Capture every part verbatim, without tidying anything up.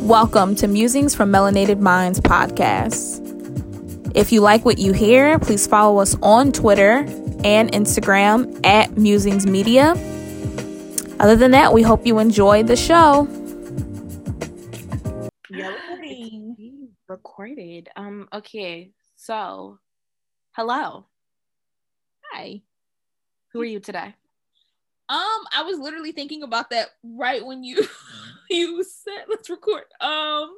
Welcome to Musings from Melanated Minds podcast. If you like what you hear, please follow us on Twitter and Instagram at Musings Media. Other than that, we hope you enjoy the show. Yeah, recorded. Um. Okay. So, hello. Hi. Who are you today? Um, I was literally thinking about that right when you you said let's record. Um,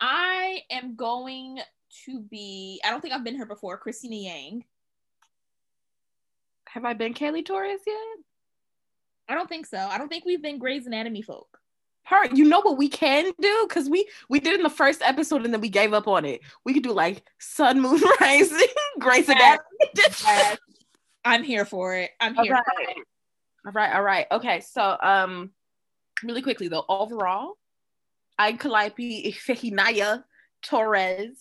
I am going to be. I don't think I've been here before. Christina Yang. Have I been Kaylee Torres yet? I don't think so. I don't think we've been Grey's Anatomy folk. Her, you know what we can do? Because we we did in the first episode and then we gave up on it. We could do like Sun, Moon, Rising, Grey's Anatomy. Yes. I'm here for it. I'm here. All right. For it. All right, all right. Okay, so um, really quickly though, overall, I Calliope Iphegenia Torres,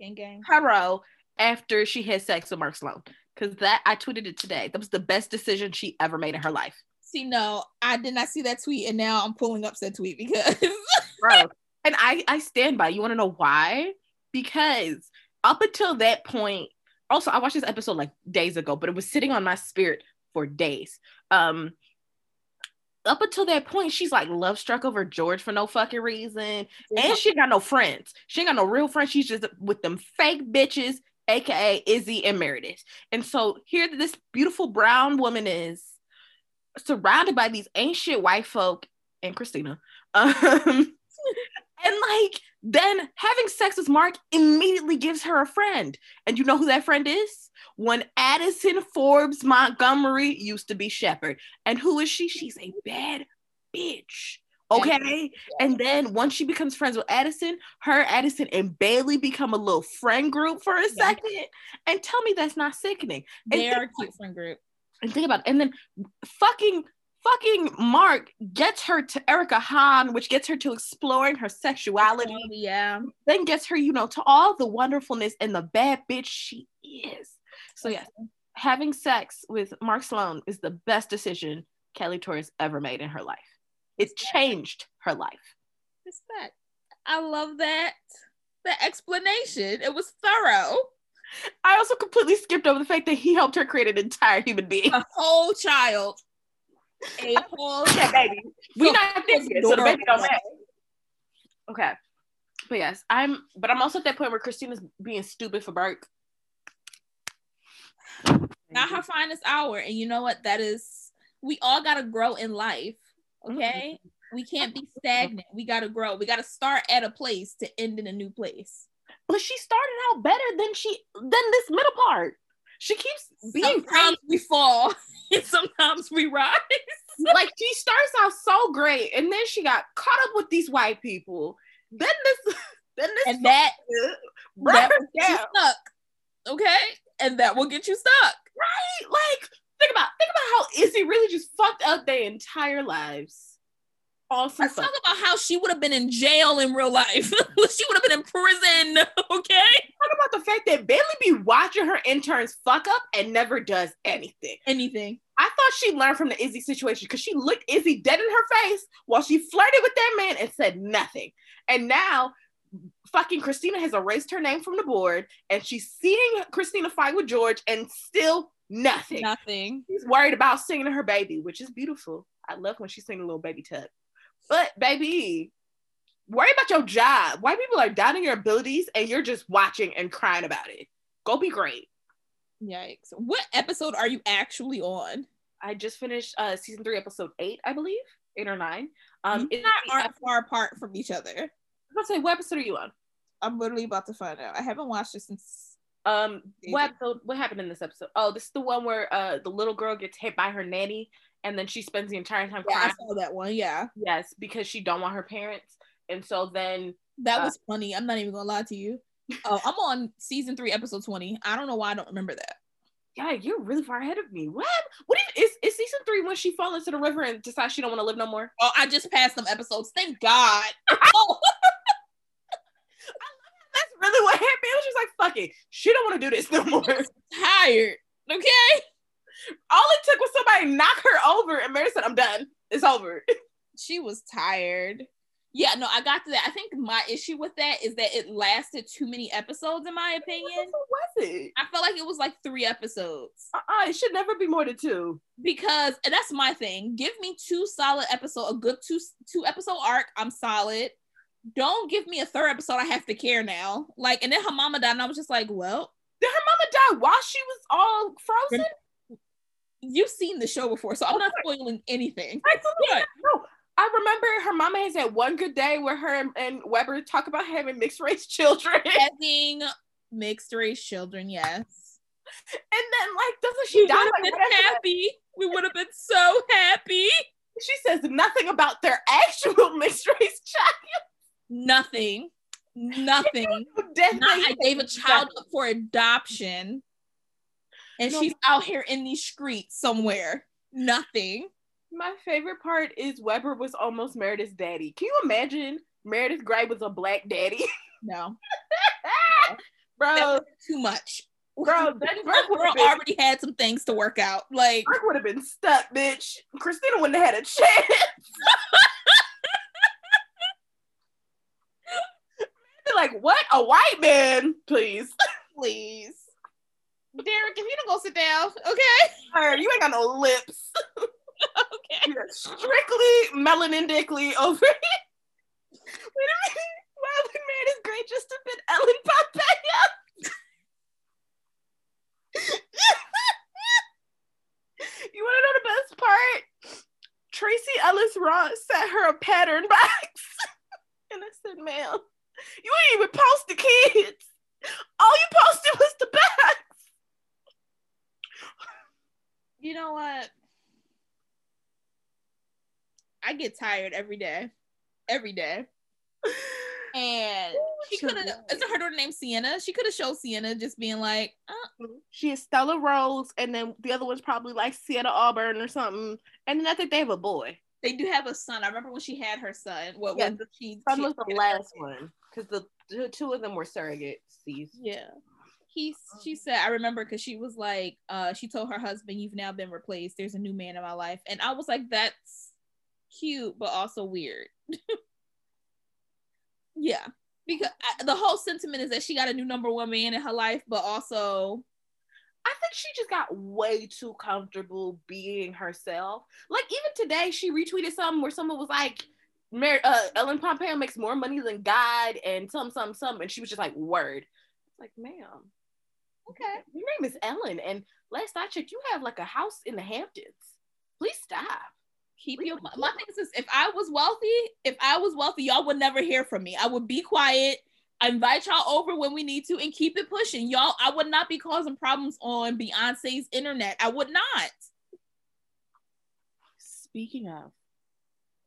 gang gang, Haro, after she had sex with Mark Sloan, because that I tweeted it today. That was the best decision she ever made in her life. See, no, I did not see that tweet, and now I'm pulling up said tweet because, bro, and I I stand by. You want to know why? Because up until that point. Also, I watched this episode like days ago, but it was sitting on my spirit for days. Um, up until that point, she's like love struck over George for no fucking reason. Yeah. And she ain't got no friends. She ain't got no real friends. She's just with them fake bitches, A K A Izzy and Meredith. And so here this beautiful brown woman is surrounded by these ancient white folk and Christina. Um, and like, then having sex with Mark immediately gives her a friend. And you know who that friend is? One Addison Forbes Montgomery used to be Shepherd. And who is she? She's a bad bitch. Okay? And then once she becomes friends with Addison, her, Addison, and Bailey become a little friend group for a second. And tell me that's not sickening. They are a cute friend group. And think about it. And then fucking... Fucking Mark gets her to Erica Hahn, which gets her to exploring her sexuality. Oh, yeah. Then gets her, you know, to all the wonderfulness and the bad bitch she is. So yes, yeah, having sex with Mark Sloan is the best decision Kelly Torres ever made in her life. It's changed her life. It's that. I love that. The explanation. It was thorough. I also completely skipped over the fact that he helped her create an entire human being. A whole child. A whole yeah, baby. We so, not thinking so the baby don't matter. Okay, but yes, I'm. But I'm also at that point where Christina's being stupid for Burke. Not her finest hour, and you know what? That is, we all gotta grow in life. Okay, mm-hmm. We can't be stagnant. We gotta grow. We gotta start at a place to end in a new place. But she started out better than she than this middle part. She keeps being sometimes great. We fall and sometimes we rise. Like she starts out so great and then she got caught up with these white people. Then this then this and that, that will get you stuck. Okay? And that will get you stuck. Right? Like think about think about how Izzy really just fucked up their entire lives. Awesome. Let's stuff. Talk about how she would have been in jail in real life. She would have been in prison, okay? Talk about the fact that Bailey be watching her interns fuck up and never does anything. Anything. I thought she learned from the Izzy situation because she looked Izzy dead in her face while she flirted with that man and said nothing. And now fucking Christina has erased her name from the board and she's seeing Christina fight with George and still nothing. Nothing. She's worried about singing to her baby, which is beautiful. I love when she's singing Little Baby Tub. But baby, worry about your job. White people are doubting your abilities and you're just watching and crying about it. Go be great. Yikes. What episode are you actually on? I just finished uh, season three, episode eight, I believe. Eight or nine. Um, you not aren't far apart from each other. I was about to say, what episode are you on? I'm literally about to find out. I haven't watched it since... Um, what episode? What happened in this episode? Oh, this is the one where uh, the little girl gets hit by her nanny. And then she spends the entire time yeah, crying. I saw that one, yeah. Yes, because she don't want her parents. And so then... That uh, was funny. I'm not even going to lie to you. Uh, I'm on season three, episode twenty. I don't know why I don't remember that. Yeah, you're really far ahead of me. What? What if, is, is season three when she falls into the river and decides she don't want to live no more? Oh, I just passed some episodes. Thank God. Oh. That's really what happened. She was like, fuck it. She don't want to do this no more. I'm tired. Okay? All it took was somebody knock her over and Mary said, I'm done. It's over. She was tired. Yeah, no, I got to that. I think my issue with that is that it lasted too many episodes, in my opinion. What was it? I felt like it was like three episodes. Uh-uh, it should never be more than two. Because, and that's my thing, give me two solid episodes, a good two two episode arc, I'm solid. Don't give me a third episode, I have to care now. Like, and then her mama died, and I was just like, well. Did her mama die while she was all frozen? You've seen the show before, so I'm not spoiling anything. Absolutely. No. I remember her mama has had one good day where her and Weber talk about having mixed race children. Having mixed race children, yes. And then, like, doesn't she? We would have been happy. We would have been so happy. She says nothing about their actual mixed race child. Nothing. Nothing. Not, I gave a child up for adoption, and no, she's out here in these streets somewhere. Nothing. My favorite part is Weber was almost Meredith's daddy. Can you imagine Meredith Grey was a black daddy? No. No. Bro. That was too much. Bro, that girl already had some things to work out. Like, Burke would have been stuck, bitch. Christina wouldn't have had a chance. They're like, what? A white man? Please. Please. Derek, if you don't go sit down, okay? Her, you ain't got no lips. Okay. You're strictly melanindically over here. Wait a minute. Why would Meredith Grey just have been Ellen Pompeo? You want to know the best part? Tracy Ellis Ross sent her a pattern box. And I said, ma'am, you ain't even post the kids. All you posted was the box. You know what? I get tired every day, every day. And she could have, isn't her daughter named Sienna? She could have showed Sienna just being like, uh. She is Stella Rose, and then the other one's probably like Sienna Auburn or something. And then I think they have a boy. They do have a son. I remember when she had her son. What yeah, was the, she? Son she, was the last one because the, the two of them were surrogates. Yeah. He, she said, I remember because she was like, uh, she told her husband, "You've now been replaced. There's a new man in my life," and I was like, that's cute but also weird. Yeah, because I, the whole sentiment is that she got a new number one man in her life, but also I think she just got way too comfortable being herself. Like, even today she retweeted something where someone was like, Mer- uh, Ellen Pompeo makes more money than God and some some some, and she was just like, word. It's like, ma'am, okay, your name is Ellen, and last I checked you have like a house in the Hamptons. Please stop. Keep your my thing is this, if I was wealthy, if I was wealthy, y'all would never hear from me. I would be quiet, I invite y'all over when we need to, and keep it pushing. Y'all, I would not be causing problems on Beyonce's internet. I would not. Speaking of,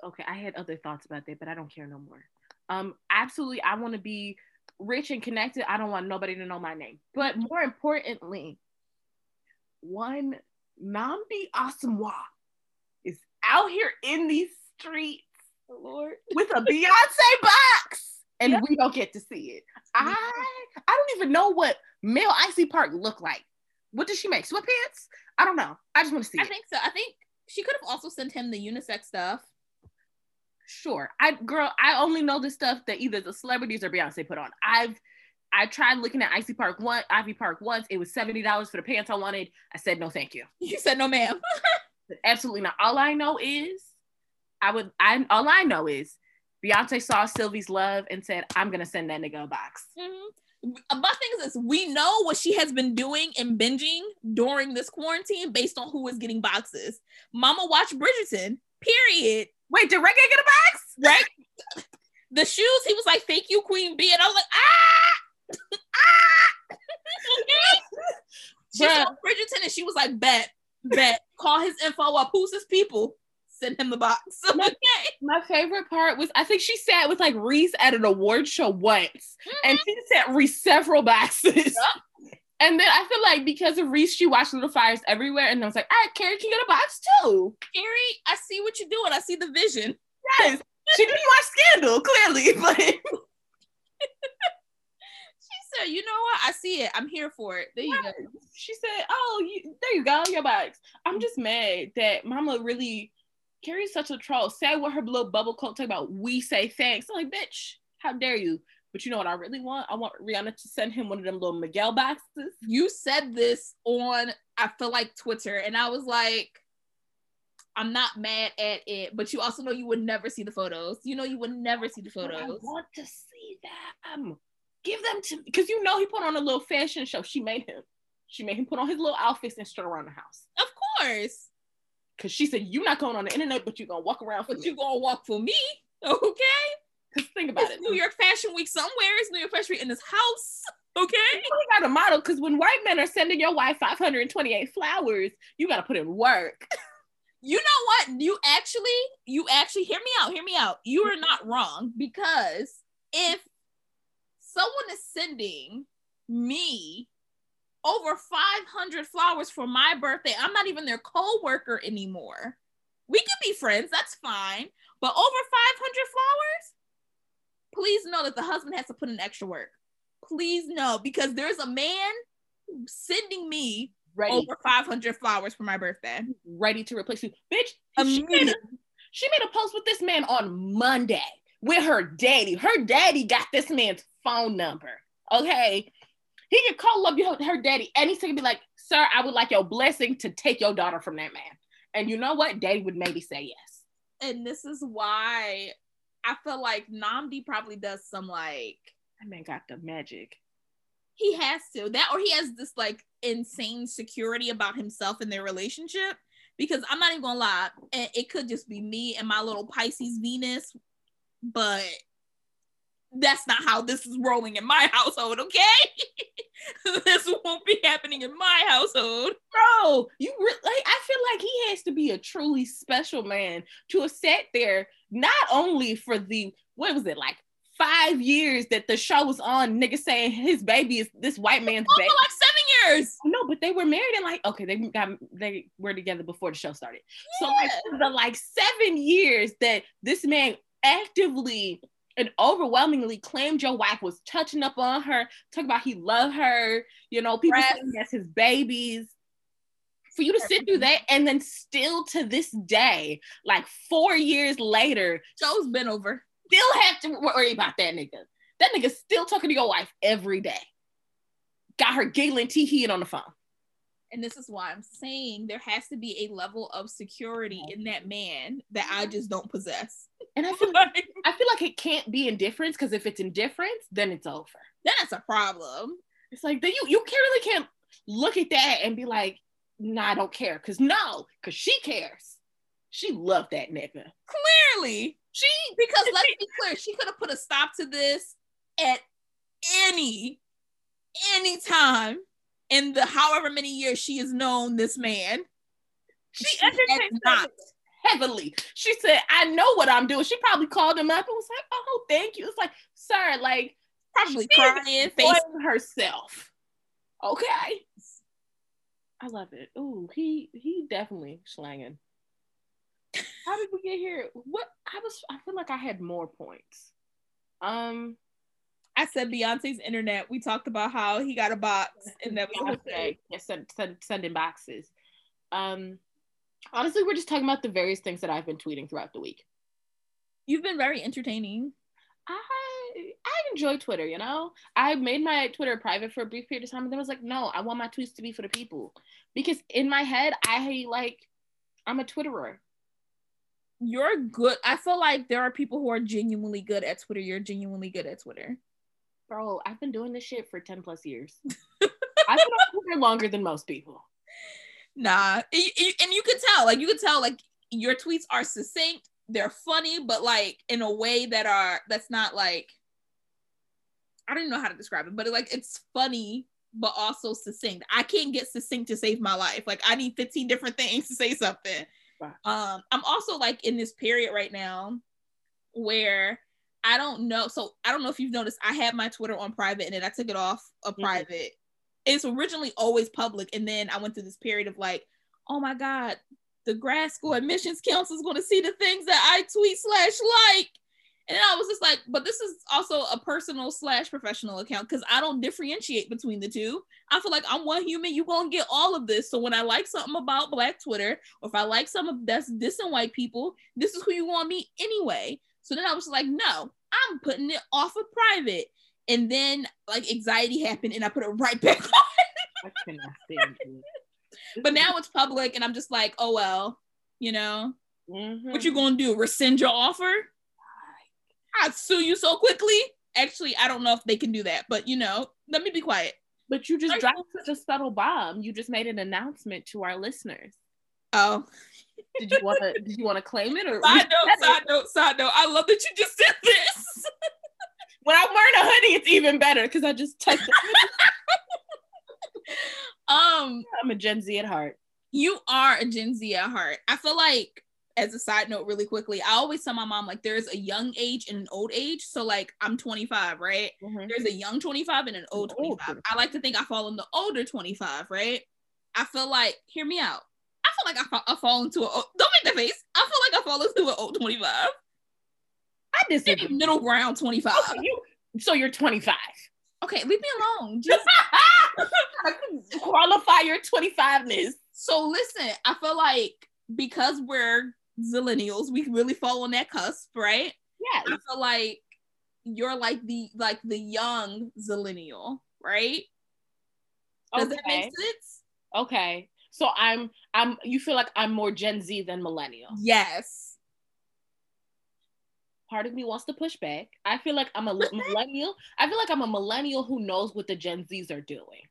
okay, I had other thoughts about that, but I don't care no more. Um, absolutely, I want to be rich and connected. I don't want nobody to know my name. But more importantly, one Nnamdi Asamoah is out here in these streets, oh, Lord, with a Beyonce box, and yep, we don't get to see it. I I don't even know what male Icy Park looked like. What does she make? Sweatpants? I don't know. I just want to see I it. I think so. I think she could have also sent him the unisex stuff. Sure. I girl, I only know the stuff that either the celebrities or Beyonce put on. I've I tried looking at Icy Park one, Ivy Park once. It was seventy dollars for the pants I wanted. I said no, thank you. You said no, ma'am. Absolutely not. All I know is I would I all I know is Beyonce saw Sylvie's Love and said, I'm gonna send that nigga a box. Mm-hmm. My thing is this, we know what she has been doing and binging during this quarantine based on who is getting boxes. Mama watched Bridgerton, period. Wait, did Reggae get a box? Right. The shoes, he was like, thank you, Queen B, and I was like, ah, ah. She saw Bridgerton and she was like, bet. Bet. Call his info up. Who's his people? Send him the box. My, okay. My favorite part was, I think she sat with like Reese at an award show once, mm-hmm, and she sent Reese several boxes. Yep. And then I feel like because of Reese, she watched Little Fires Everywhere, and I was like, all right, Carrie can get a box too. Carrie, I see what you're doing. I see the vision. Yes. She didn't watch Scandal, clearly, but she said, you know what? I see it. I'm here for it. There you go. She said, oh, you, there you go, your box. I'm just mad that Mama really Carrie's such a troll. Sad with her little bubble coat talking about we say thanks. I'm like, bitch, how dare you? But you know what I really want? I want Rihanna to send him one of them little Miguel boxes. You said this on, I feel like, Twitter, and I was like, I'm not mad at it, but you also know you would never see the photos. You know you would never see the photos. I want to see them. Give them to me. Because you know he put on a little fashion show. She made him. She made him put on his little outfits and strut around the house. Of course. Because she said, you're not going on the internet, but you're going to walk around for but me. You're going to walk for me, okay? Because think about it's it. New York Fashion Week somewhere. It's New York Fashion Week in this house, okay? You really got to model, because when white men are sending your wife five hundred twenty-eight flowers, you got to put in work. You know what? You actually, you actually, hear me out, hear me out. You are not wrong, because if someone is sending me over five hundred flowers for my birthday, I'm not even their co-worker anymore. We can be friends, that's fine. But over five hundred flowers? Please know that the husband has to put in extra work. Please know, because there's a man sending me Ready. Over five hundred flowers for my birthday. Ready to replace you. Bitch, she made, a, she made a post with this man on Monday with her daddy. Her daddy got this man's phone number, okay? He could call up your, her daddy and he's going to be like, sir, I would like your blessing to take your daughter from that man. And you know what? Daddy would maybe say yes. And this is why I feel like Namdi probably does some like... That man got the magic. He has to. That, or he has this like insane security about himself and their relationship. Because I'm not even going to lie. It could just be me and my little Pisces Venus. But... that's not how this is rolling in my household, okay? This won't be happening in my household. Bro, you re- like, I feel like he has to be a truly special man to have sat there, not only for the, what was it, like five years that the show was on, nigga saying his baby is this white man's oh, baby. For like seven years. No, but they were married and like, okay, they got they were together before the show started. Yeah. So like for the like seven years that this man actively and overwhelmingly claimed your wife was touching up on her, talking about he loved her, you know, people right. saying that's his babies. For you to sit through that and then still to this day, like four years later, show's been over. Still have to worry about that nigga. That nigga's still talking to your wife every day. Got her giggling, tee-heeing on the phone. And this is why I'm saying there has to be a level of security in that man that I just don't possess. And I feel like, I feel like it can't be indifference, because if it's indifference, then it's over. Then it's a problem. It's like, then you, you can't, really can't look at that and be like, nah, I don't care. Because no, because she cares. She loved that nigga. Clearly. She, because let's be clear, she could have put a stop to this at any, any time. In the however many years she has known this man, she, she entertained not heavily. She said, I know what I'm doing. She probably called him up and was like, oh, thank you. It's like, sir, like, probably crying, facing herself. Okay. I love it. Ooh, he he definitely slanging. How did we get here? What I was I feel like I had more points. Um I said Beyonce's internet. We talked about how he got a box and that was okay. Yeah, send, send, sending boxes. Um, honestly, we're just talking about the various things that I've been tweeting throughout the week. You've been very entertaining. I I enjoy Twitter, you know? I made my Twitter private for a brief period of time and then I was like, no, I want my tweets to be for the people. Because in my head, I like, I'm a Twitterer. You're good. I feel like there are people who are genuinely good at Twitter. You're genuinely good at Twitter. Bro, I've been doing this shit for ten plus years. I've been on Twitter longer than most people. Nah, it, it, and you can tell, like you can tell, like your tweets are succinct, they're funny, but like in a way that are, that's not like, I don't know how to describe it, but it, like it's funny, but also succinct. I can't get succinct to save my life. Like I need fifteen different things to say something. Wow. Um, I'm also like in this period right now where I don't know. So I don't know if you've noticed, I had my Twitter on private and then I took it off of mm-hmm. private. It's originally always public. And then I went through this period of like, oh my God, the grad school admissions council is going to see the things that I tweet slash like. And I was just like, but this is also a personal slash professional account because I don't differentiate between the two. I feel like I'm one human. You're going to get all of this. So when I like something about Black Twitter, or if I like something that's dissing white people, this is who you want to meet anyway. So then I was like, no, I'm putting it off of private. And then like anxiety happened and I put it right back on. I cannot stand you. But now it's public and I'm just like, oh, well, you know, mm-hmm. What you going to do? Rescind your offer? I'd sue you so quickly. Actually, I don't know if they can do that, but you know, let me be quiet. But you just Are dropped you- such a subtle bomb. You just made an announcement to our listeners. Oh. Did you want to, did you want to claim it? Or side note, side note, side note. I love that you just did this. When I'm wearing a hoodie, it's even better because I just touched it. um, I'm a Gen Z at heart. You are a Gen Z at heart. I feel like, as a side note really quickly, I always tell my mom, like, there's a young age and an old age. So like I'm twenty-five, right? Mm-hmm. There's a young twenty-five and an old twenty-five. I like to think I fall in the older twenty-five, right? I feel like, hear me out. I feel like I, fa- I fall into a, don't make the face. I feel like I fall into an old twenty-five. I disagree. Maybe middle ground twenty-five. Oh, so, you, so you're twenty-five. Okay, leave me alone. Just qualify your twenty-fiveness. So listen, I feel like because we're Zillennials, we really fall on that cusp, right? Yeah. I feel like you're like the like the young Zillennial, right? Does okay. that make sense? Okay. So I'm I'm you feel like I'm more Gen Z than millennial. Yes. Part of me wants to push back. I feel like I'm a li- millennial. I feel like I'm a millennial who knows what the Gen Zs are doing.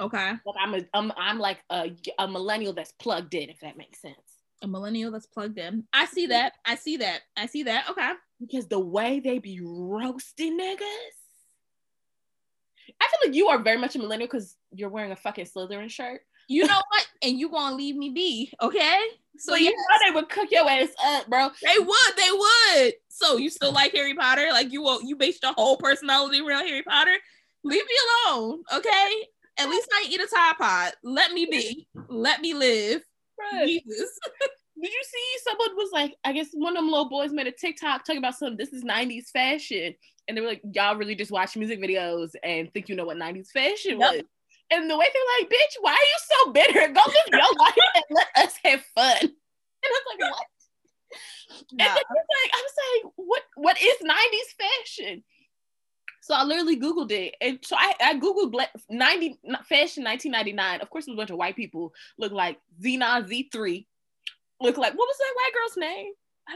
Okay. But I'm a I'm I'm like a a millennial that's plugged in, if that makes sense. A millennial that's plugged in. I see that. I see that. I see that. Okay. Because the way they be roasting niggas. I feel like you are very much a millennial because you're wearing a fucking Slytherin shirt. You know what? And you gonna leave me be, okay? So well, you yes. know they would cook your ass up, bro. They would, they would. So you still like Harry Potter? Like you will, you based your whole personality around Harry Potter? Leave me alone, okay? At least I eat a Tide Pod. Let me be. Let me live. Bruh. Jesus. Did you see someone was like, I guess one of them little boys made a TikTok talking about some, this is nineties fashion. And they were like, y'all really just watch music videos and think you know what nineties fashion yep. was. And the way they're like, bitch, why are you so bitter? Go live your life and let us have fun. And I was like, what? Nah. And then like, I was like, what, what is nineties fashion? So I literally Googled it. And so I, I Googled black, ninety fashion nineteen ninety-nine. Of course, it was a bunch of white people. Look like Xena Z three. Look like, what was that white girl's name? I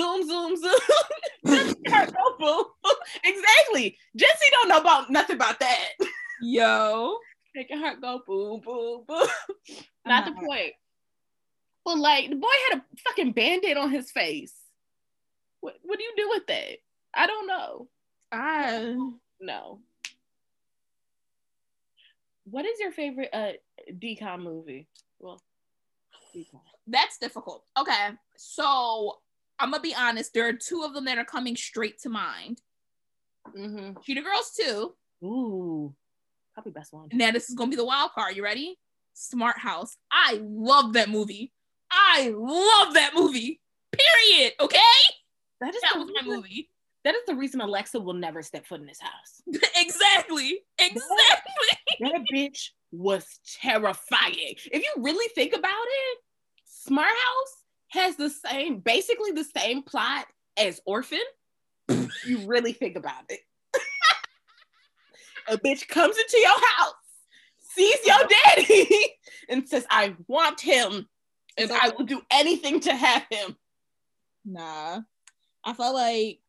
don't remember. Zoom, zoom, zoom. Exactly. Jesse don't know about nothing about that. Yo. Making her go boo, boo, boo. Not uh-huh. the point. But like, the boy had a fucking Band-Aid on his face. What, what do you do with that? I don't know. I no. What is your favorite uh D COM movie? Well, D COM. That's difficult. Okay, so I'm gonna be honest. There are two of them that are coming straight to mind. Mm-hmm. Cheetah Girls two. Ooh, probably best one. Now this is gonna be the wild card. You ready? Smart House. I love that movie. I love that movie. Period. Okay. That is that was my movie. That is the reason Alexa will never step foot in this house. Exactly. Exactly. That, that bitch was terrifying. If you really think about it, Smart House has the same, basically the same plot as Orphan. You really think about it. A bitch comes into your house, sees your daddy, and says, I want him, and I will do anything to have him. Nah. I felt like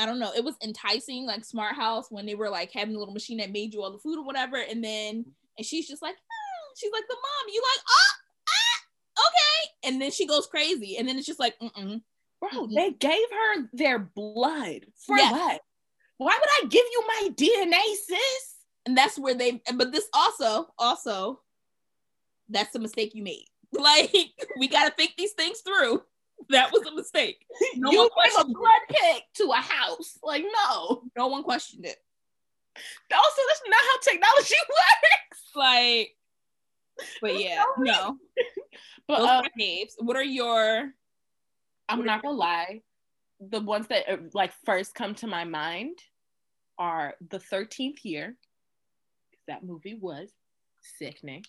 I don't know, it was enticing, like Smart House, when they were like having a little machine that made you all the food or whatever, and then, and she's just like, ah. She's like, the mom, you like, oh, ah, okay, and then she goes crazy, and then it's just like, mm-mm. Bro, mm-mm. They gave her their blood, for yes. what? Why would I give you my D N A, sis? And that's where they, but this also, also, that's the mistake you made. Like, we gotta think these things through. That was a mistake. No you gave a blood pig to a house. Like, no. No one questioned it. Also, that's not how technology works. Like, but yeah, so no. But, Those um, are names. What are your... I'm what not going to lie. the ones that are, like, first come to my mind are The thirteenth Year. That movie was sickening.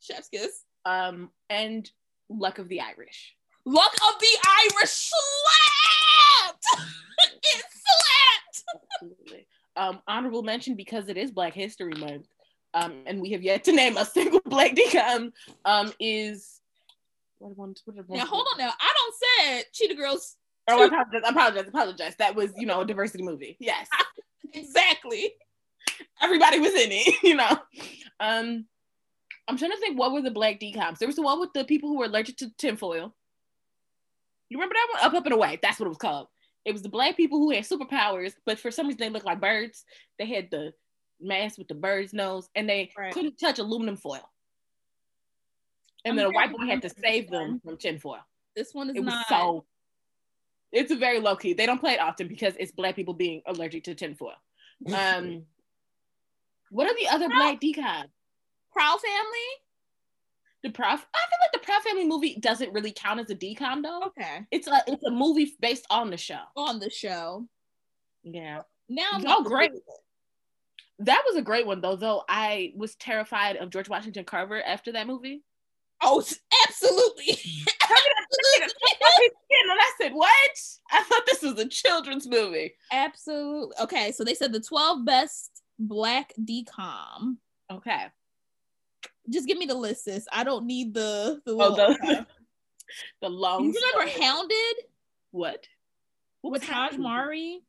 Chef's kiss. Um, and Luck of the Irish. Luck of the Irish slapped! It slapped! Absolutely. Um, honorable mention, because it is Black History Month, um, and we have yet to name a single Black D C O M, um, is... What, what, what, what, now, hold on now. I don't said Cheetah Girls. Oh, I apologize, I apologize, apologize. That was, you know, a diversity movie. Yes. Exactly. Everybody was in it, you know. Um, I'm trying to think, what were the Black D C O Ms? There was the one with the people who were allergic to tinfoil. You remember that one? Up, Up, and Away. That's what it was called. It was the Black people who had superpowers, but for some reason they looked like birds. They had the mask with the bird's nose, and they right. couldn't touch aluminum foil. And I'm then a white boy had to save them from tinfoil. This one is it not. So, it's a very low key. They don't play it often because it's Black people being allergic to tinfoil. Um, what are the other Proud, Black D C O Ms? Proud Family? The Proud. I feel like the Proud Family movie doesn't really count as a D C O M though. Okay. It's a it's a movie based on the show. On the show. Yeah. Now. Oh, great. That was a great one though. Though I was terrified of George Washington Carver after that movie. Oh, absolutely. And I said, what? I thought this was a children's movie. Absolutely. Okay, so they said the twelve best Black D C O M. Okay. Just give me the list, sis. I don't need the the, oh, the, okay. the long You remember story. Hounded? What? What was Taj Mari?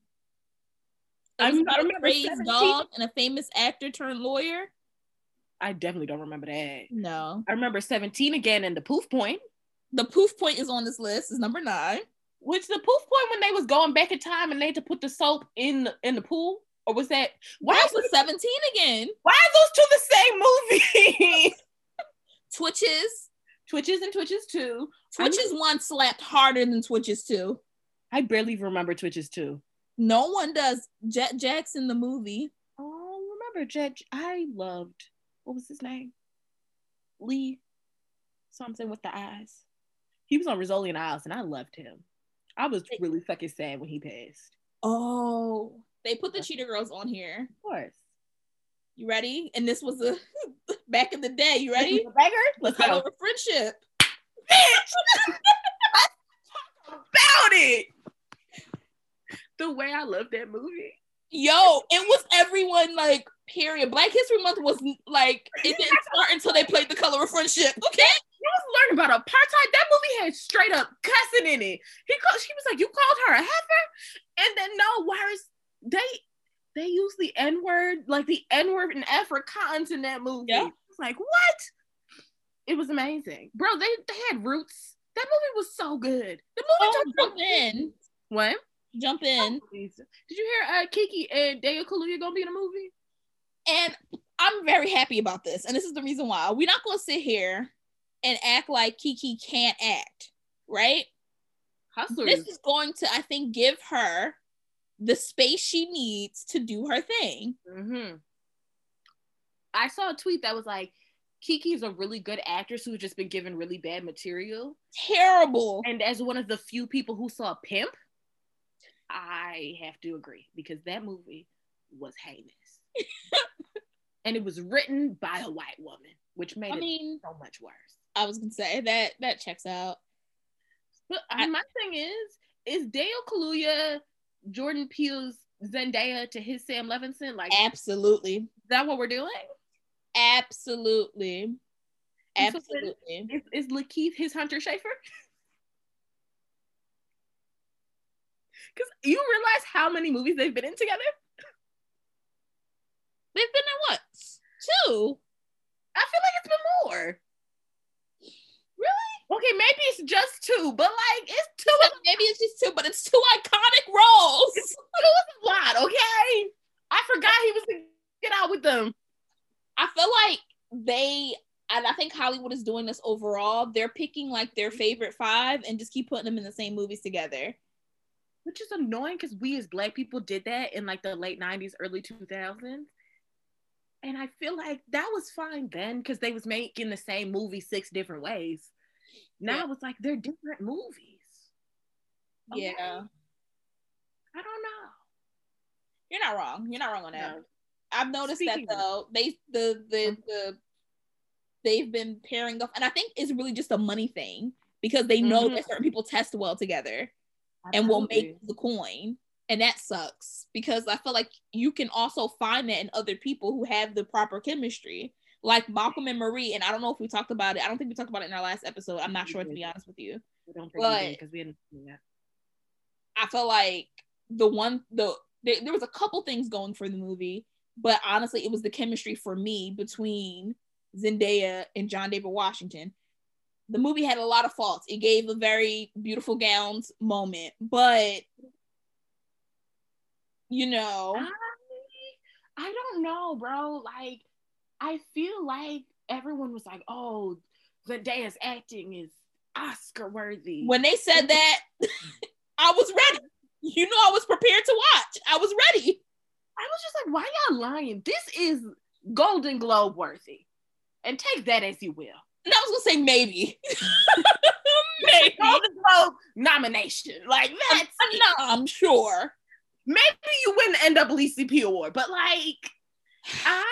I remember raised dog and a famous actor turned lawyer. I definitely don't remember that. No. I remember seventeen again and The Poof Point. The Poof Point is on this list. It's number nine. Which The Poof Point, when they was going back in time and they had to put the soap in the, in the pool? Or was that? Why that was seventeen again? Why are those two the same movie? Twitches. Twitches and Twitches two. Twitches I'm, one slapped harder than Twitches two. I barely remember Twitches two. No one does. Jet Jackson, the movie. Oh, remember Jet. I loved. What was his name? Lee something with the eyes. He was on Rizzoli and Isles and I loved him. I was really fucking sad when he passed. Oh, they put the Cheetah Girls on here. Of course. You ready? And this was a back in the day. You ready? Beggar? Let's go. Over friendship. Bitch! Let's talk about it. The way I loved that movie. Yo, it was everyone like period. Black History Month was like it didn't start until they played The Color of Friendship. Okay, you was learning about apartheid. That movie had straight up cussing in it. He called. She was like, "You called her a heifer," and then no, why is they they use the N word like the N word and Afrikaans in that movie? Yeah. It's like what? It was amazing, bro. They they had roots. That movie was so good. The movie oh, in what? Jump in. Oh, did you hear uh, Kiki and Daya Kaluuya gonna be in a movie? And I'm very happy about this. And this is the reason why. We're not gonna sit here and act like Kiki can't act, right? Hustlers. This is going to, I think, give her the space she needs to do her thing. Mm-hmm. I saw a tweet that was like, Kiki is a really good actress who's just been given really bad material. Terrible. And as one of the few people who saw Pimp, I have to agree because that movie was heinous. And it was written by a white woman, which made I mean, it so much worse. I was gonna say that that checks out. But I, my thing is, is Dale Kaluuya Jordan Peele's Zendaya to his Sam Levinson? Like, absolutely. Is that what we're doing? Absolutely, absolutely. So is, is Lakeith his Hunter Schaefer? Because you realize how many movies they've been in together? They've been in what? Two? I feel like it's been more. Really? Okay, maybe it's just two, but like, it's two. It's maybe it's just two, but it's two iconic roles. It's two is a lot, okay? I forgot he was to get out with them. I feel like they, and I think Hollywood is doing this overall, they're picking like their favorite five and just keep putting them in the same movies together. Which is annoying because we as Black people did that in like the late nineties, early two thousands. And I feel like that was fine then because they was making the same movie six different ways. Now yeah. It's like they're different movies. Okay. Yeah. You're not wrong. You're not wrong on that. No. I've noticed Speaking that though they the the the they've been pairing up, and I think it's really just a money thing because they know mm-hmm. that certain people test well together Absolutely. and will make the coin, and that sucks because I feel like you can also find that in other people who have the proper chemistry, like Malcolm and Marie. And I don't know if we talked about it. I don't think we talked about it in our last episode. I'm not we sure did. to be honest with you. We don't but because we didn't. Yeah. I feel like the one the there, there was a couple things going for the movie. But honestly, it was the chemistry for me between Zendaya and John David Washington. The movie had a lot of faults. It gave a very beautiful gowns moment, but you know, I, I don't know, bro. Like, I feel like everyone was like, "Oh, Zendaya's acting is Oscar worthy." When they said that, I was ready. You know, I was prepared to watch. I was ready. I was just like, why y'all lying? This is Golden Globe worthy. And take that as you will. And I was gonna say maybe. Maybe. Golden Globe nomination. Like that's I'm, I'm, I'm sure. Maybe you win the N double A C P award, but like I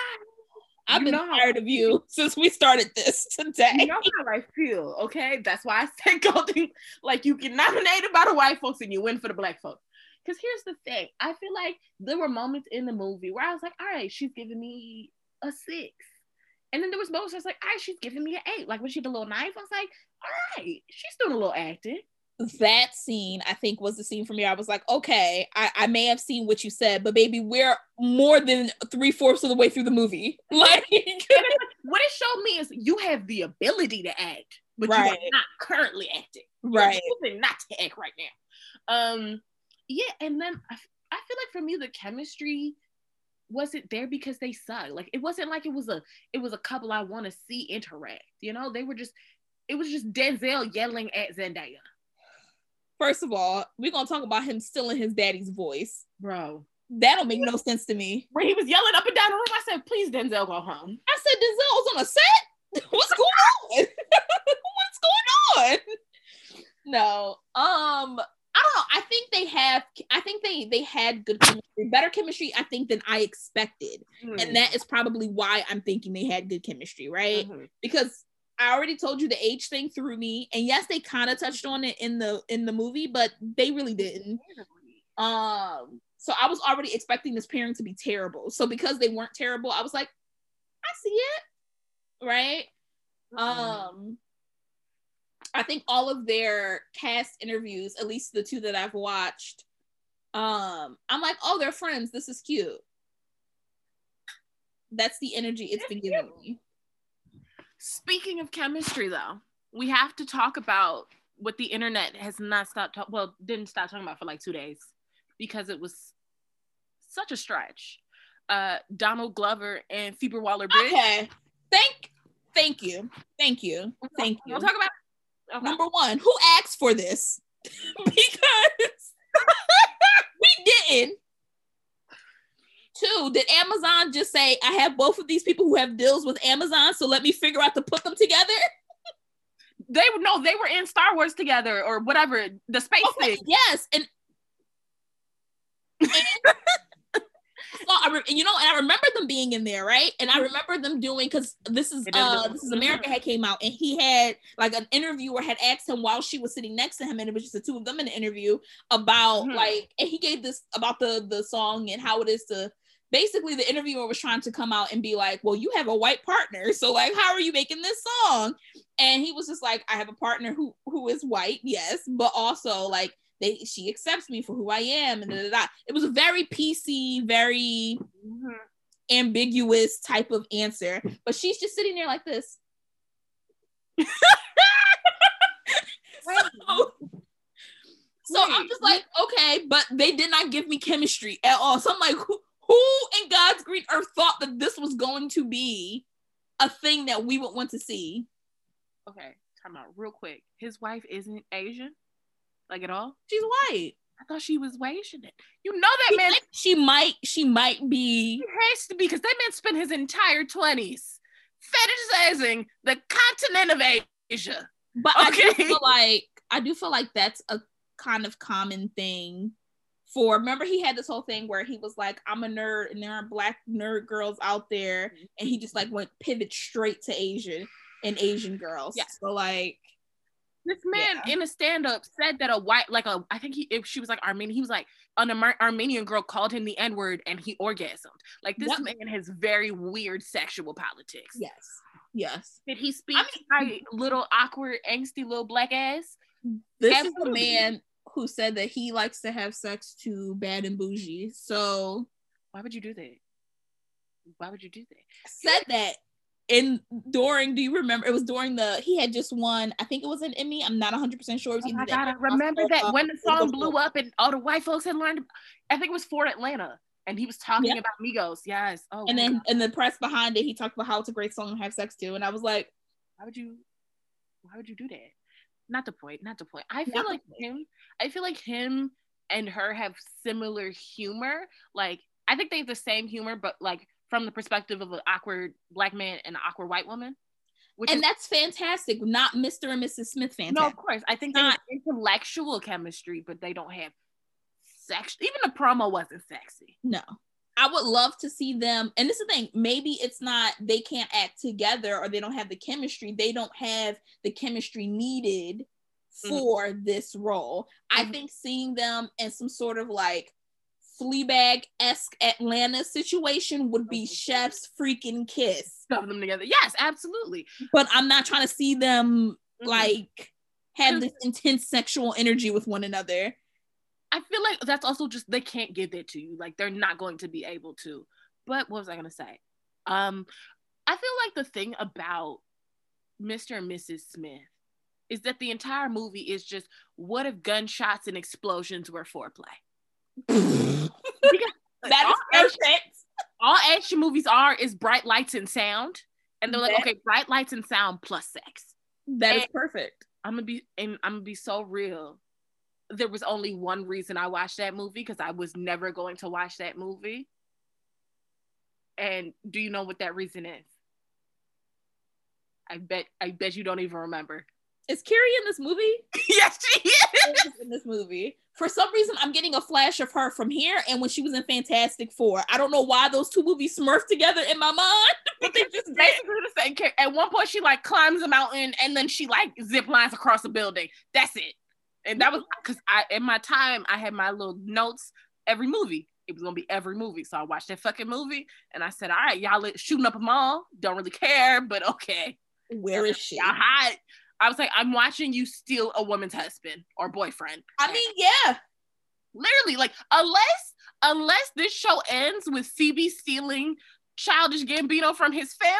I've been tired of you since we started this today. You know how I feel, okay? That's why I said Golden, like you get nominated by the white folks and you win for the black folks. Because here's the thing. I feel like there were moments in the movie where I was like, all right, she's giving me a six. And then there was moments where I was like, all right, she's giving me an eight. Like when she did a little knife, I was like, all right, she's doing a little acting. That scene, I think, was the scene for me. I was like, okay, I, I may have seen what you said, but baby, we're more than three-fourths of the way through the movie. Like, what it showed me is you have the ability to act, but right. you are not currently acting. Right. You're choosing not to act right now. Um, Yeah, and then I, I feel like for me the chemistry wasn't there because they sucked. Like it wasn't like it was a it was a couple I want to see interact. You know, they were just it was just Denzel yelling at Zendaya. First of all, we're gonna talk about him stealing his daddy's voice, bro. That don't make no sense to me. When he was yelling up and down the room, I said, "Please, Denzel, go home." I said, "Denzel was on a set. What's going on? What's going on?" No, um. I don't know. I think they have, I think they they had good chemistry, better chemistry, I think, than I expected. Mm. And that is probably why I'm thinking they had good chemistry, right? Mm-hmm. Because I already told you the age thing threw me. And yes, they kind of touched on it in the in the movie, but they really didn't. Um, so I was already expecting this pairing to be terrible. So because they weren't terrible, I was like, I see it, right? Mm. Um I think all of their cast interviews, at least the two that I've watched, um, I'm like, oh, they're friends. This is cute. That's the energy it's been giving me. Speaking of chemistry, though, we have to talk about what the internet has not stopped, ta- well, didn't stop talking about for like two days because it was such a stretch. Uh, Donald Glover and Phoebe Waller-Bridge. Okay. Thank, thank you. Thank you. Thank you. We'll talk about Okay. Number one, who asked for this? Because we didn't. Two, did Amazon just say, I have both of these people who have deals with Amazon, so let me figure out to put them together? They would no, they were in Star Wars together or whatever, the space okay, thing. Yes. And, and so I re- you know, and I remember them being in there, right? And I remember them doing because this is uh, this is America had came out, and he had like an interviewer had asked him while she was sitting next to him, and it was just the two of them in the interview about mm-hmm. like, and he gave this about the the song and how it is to basically the interviewer was trying to come out and be like, well, you have a white partner, so like, how are you making this song? And he was just like, I have a partner who who is white, yes, but also like. They, she accepts me for who I am, and da, da, da. It was a very P C, very mm-hmm. ambiguous type of answer. But she's just sitting there like this. Wait, so, so I'm just like, okay, but they did not give me chemistry at all. So I'm like, who, who in God's green earth thought that this was going to be a thing that we would want to see? Okay, time out real quick. His wife isn't Asian. Like at all? She's white. I thought she was white. You know that she, man. She might. She might be. She has to be because that man spent his entire twenties fetishizing the continent of Asia. But okay. I do feel like I do feel like that's a kind of common thing for, remember he had this whole thing where he was like, I'm a nerd and there are black nerd girls out there, mm-hmm. and he just like went pivot straight to Asian and Asian girls. Yeah. So like this man yeah. in a stand-up said that a white, like a, I think he, if she was like Armenian, he was like, an Amer- Armenian girl called him the N-word and he orgasmed. Like this yep. man has very weird sexual politics. Yes, yes. Did he speak I mean, my little awkward, angsty little black ass? This Absolutely. Is the man who said that he likes to have sex to Bad and Bougie. So why would you do that? Why would you do that? Said that. And during, do you remember? It was during the, he had just won, I think it was an Emmy. I'm not one hundred percent sure. It was oh my God, I remember that up, when the song blew up and all the white folks had learned, I think it was for Atlanta. And he was talking yep. about Migos. Yes. Oh, and then in the press behind it, he talked about how it's a great song to have sex to. And I was like, why would you, why would you do that? Not the point, not the point. I feel like him, I feel like him and her have similar humor. Like, I think they have the same humor, but like, from the perspective of an awkward black man and an awkward white woman. Which and is, that's fantastic. Not Mister and Missus Smith fantastic. No, of course. I think they have intellectual chemistry, but they don't have sex. Even the promo wasn't sexy. No. I would love to see them. And this is the thing. Maybe it's not, they can't act together or they don't have the chemistry. They don't have the chemistry needed for mm-hmm. this role. Mm-hmm. I think seeing them in some sort of like Fleabag-esque Atlanta situation would be chef's freaking kiss. Stuff them together. Yes, absolutely. But I'm not trying to see them mm-hmm. like have this intense sexual energy with one another. I feel like that's also just, they can't give that to you. Like they're not going to be able to. But what was I going to say? Um, I feel like the thing about Mister and Missus Smith is that the entire movie is just, what if gunshots and explosions were foreplay? That all is action, all action movies are is bright lights and sound, and they're like, that, okay, bright lights and sound plus sex. That and is perfect. I'm gonna be and I'm gonna be so real. There was only one reason I watched that movie, because I was never going to watch that movie. And do you know what that reason is? I bet. I bet you don't even remember. Is Carrie in this movie? Yes, she is in this movie. For some reason, I'm getting a flash of her from here and when she was in Fantastic Four. I don't know why those two movies smurfed together in my mind, but they just basically the same. At one point, she like climbs a mountain and then she like zip lines across a building. That's it. And that was because I, in my time, I had my little notes every movie. It was gonna be every movie, so I watched that fucking movie and I said, "All right, y'all shooting up a mall. Don't really care, but okay. Where is she? Y'all hot." I was like, I'm watching you steal a woman's husband or boyfriend. I mean, yeah. Literally, like, unless unless this show ends with C B stealing Childish Gambino from his family,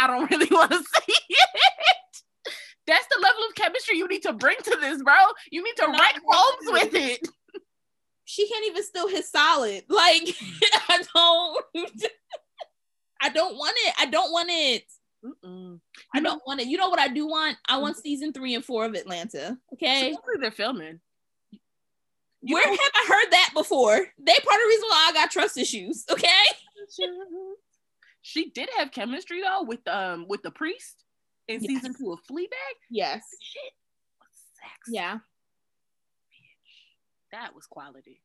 I don't really want to see it. That's the level of chemistry you need to bring to this, bro. You need to wreck homes with it. She can't even steal his salad. Like, I don't, I don't want it. I don't want it. Mm-mm. I don't want it. You know what I do want? I want season three and four of Atlanta. Okay. Hopefully they're filming. You Where know? Have I heard that before? They part of the reason why I got trust issues. Okay. She did have chemistry though with um with the priest in yes. season two of Fleabag. Yes. Shit. Sex. Yeah. That was quality.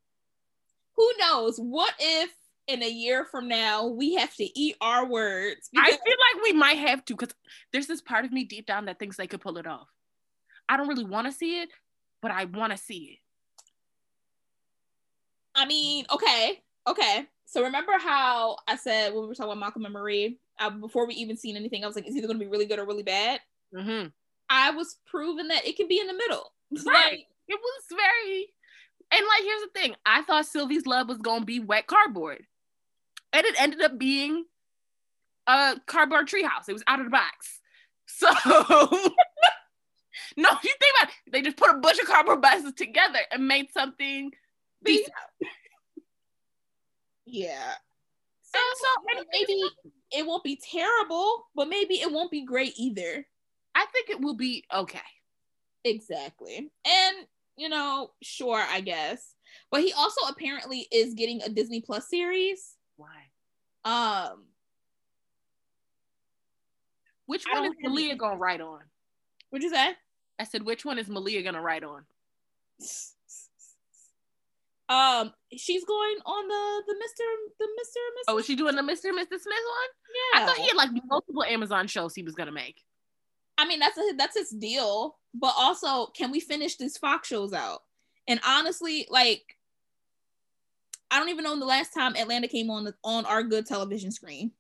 Who knows? What if? In a year from now, we have to eat our words. I feel like we might have to, because there's this part of me deep down that thinks they could pull it off. I don't really want to see it, but I want to see it. I mean, okay, okay. So remember how I said when we were talking about Malcolm and Marie, I, before we even seen anything, I was like, it's either going to be really good or really bad. Mm-hmm. I was proving that it can be in the middle. Right. Like, it was very... And like, here's the thing. I thought Sylvie's Love was going to be wet cardboard. And it ended up being a cardboard treehouse. It was out of the box. So, no, you think about it. They just put a bunch of cardboard boxes together and made something decent. Yeah. So, so maybe it won't be terrible, but maybe it won't be great either. I think it will be okay. Exactly. And, you know, sure, I guess. But he also apparently is getting a Disney Plus series. Why? Um, which one is Malia gonna write on? What'd you say? I said, which one is Malia gonna write on? Um, she's going on the the Mister the Mister and Missus Oh, is she doing the Mister and Missus Smith one? Yeah, I thought he had like multiple Amazon shows he was gonna make. I mean, that's a, that's his deal. But also, can we finish these Fox shows out? And honestly, like, I don't even know the last time Atlanta came on the, on our good television screen.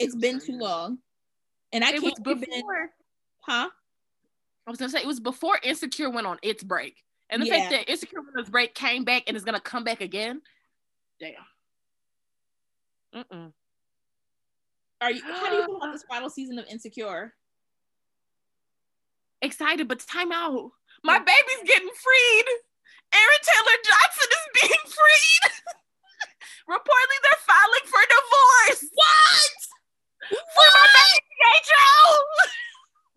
It's been too long, and I it can't. Was before, huh? I was gonna say it was before Insecure went on its break. And the yeah. fact that Insecure Women's Break came back and is going to come back again. Damn. Mm-mm. Are you, how do you feel about this final season of Insecure? Excited, but time out. My baby's getting freed. Aaron Taylor Johnson is being freed. Reportedly, they're filing for divorce. What? For what? My baby, Pietro.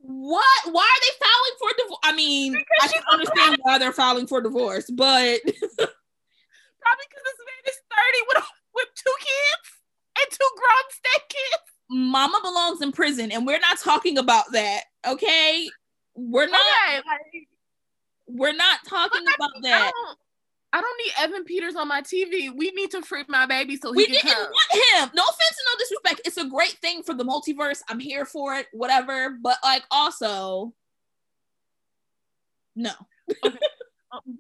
What? Why are they filing for divorce? I mean, because I can understand why they're filing for divorce, but probably because this man is thirty with, with two kids and two grown step kids. Mama belongs in prison, and we're not talking about that. Okay, we're not. Okay, like, we're not talking about I that. Don't, I don't need Evan Peters on my T V. We need to free my baby so he we can didn't come. Want him. No offense and no disrespect. It's a great thing for the multiverse. I'm here for it, whatever. But like, also, no. Okay.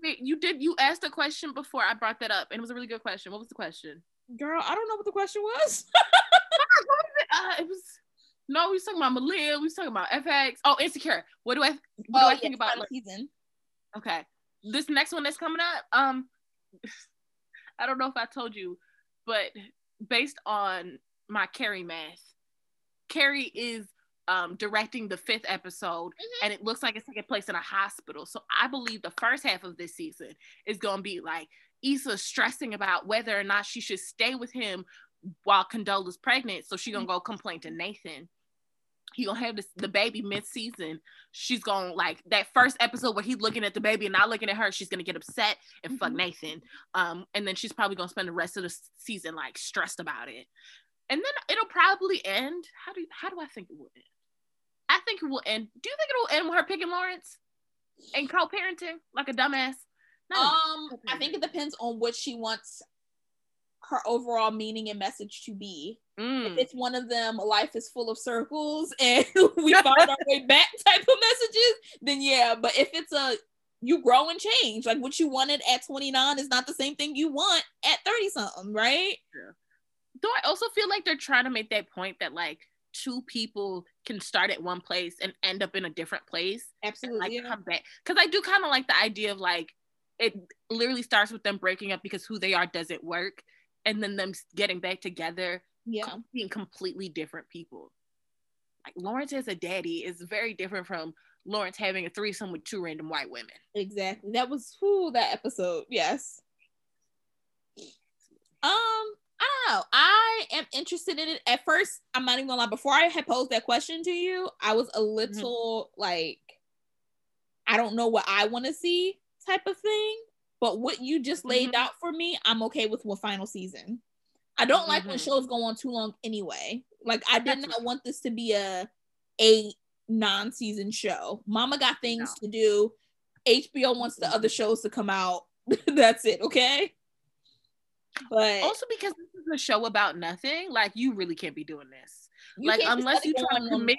Wait, you did. You asked a question before I brought that up, and it was a really good question. What was the question, girl? I don't know what the question was. uh, it was no. We were talking about Malia. We were talking about F X. Oh, Insecure. What do I? What oh, do I yes, think about like, season? Okay, this next one that's coming up. Um, I don't know if I told you, but based on my Carrie math, Carrie is um directing the fifth episode, mm-hmm. and it looks like it's taking place in a hospital. So I believe the first half of this season is gonna be like Issa stressing about whether or not she should stay with him while Condola's pregnant. So she gonna mm-hmm. go complain to Nathan. He gonna have this, the baby mid-season. She's gonna like that first episode where he's looking at the baby and not looking at her. She's gonna get upset and mm-hmm. fuck Nathan. Um, and then she's probably gonna spend the rest of the season like stressed about it. And then it'll probably end. How do how do I think it will end? I think it will end. Do you think it'll end with her picking Lawrence and co-parenting like a dumbass? No. Um, I think it depends on what she wants her overall meaning and message to be. Mm. If it's one of them, life is full of circles and we find our way back type of messages, then yeah. But if it's a you grow and change, like what you wanted at twenty-nine is not the same thing you want at thirty something, right? Yeah. Though I also feel like they're trying to make that point that like two people can start at one place and end up in a different place. Absolutely. And, like, yeah. come back. Because I do kind of like the idea of like it literally starts with them breaking up because who they are doesn't work, and then them getting back together, yeah, com- being completely different people. Like Lawrence as a daddy is very different from Lawrence having a threesome with two random white women. Exactly. That was who that episode. Yes. Um. I don't know. I am interested in it. At first, I'm not even gonna lie. Before I had posed that question to you, I was a little mm-hmm. like, I don't know what I want to see type of thing. But what you just mm-hmm. laid out for me, I'm okay with one final season. I don't like mm-hmm. when shows go on too long anyway. Like I did not want this to be a a non-season show. Mama got things no. to do. H B O wants the other shows to come out. That's it, okay? But also because this is a show about nothing, like you really can't be doing this. Like unless you try to commit,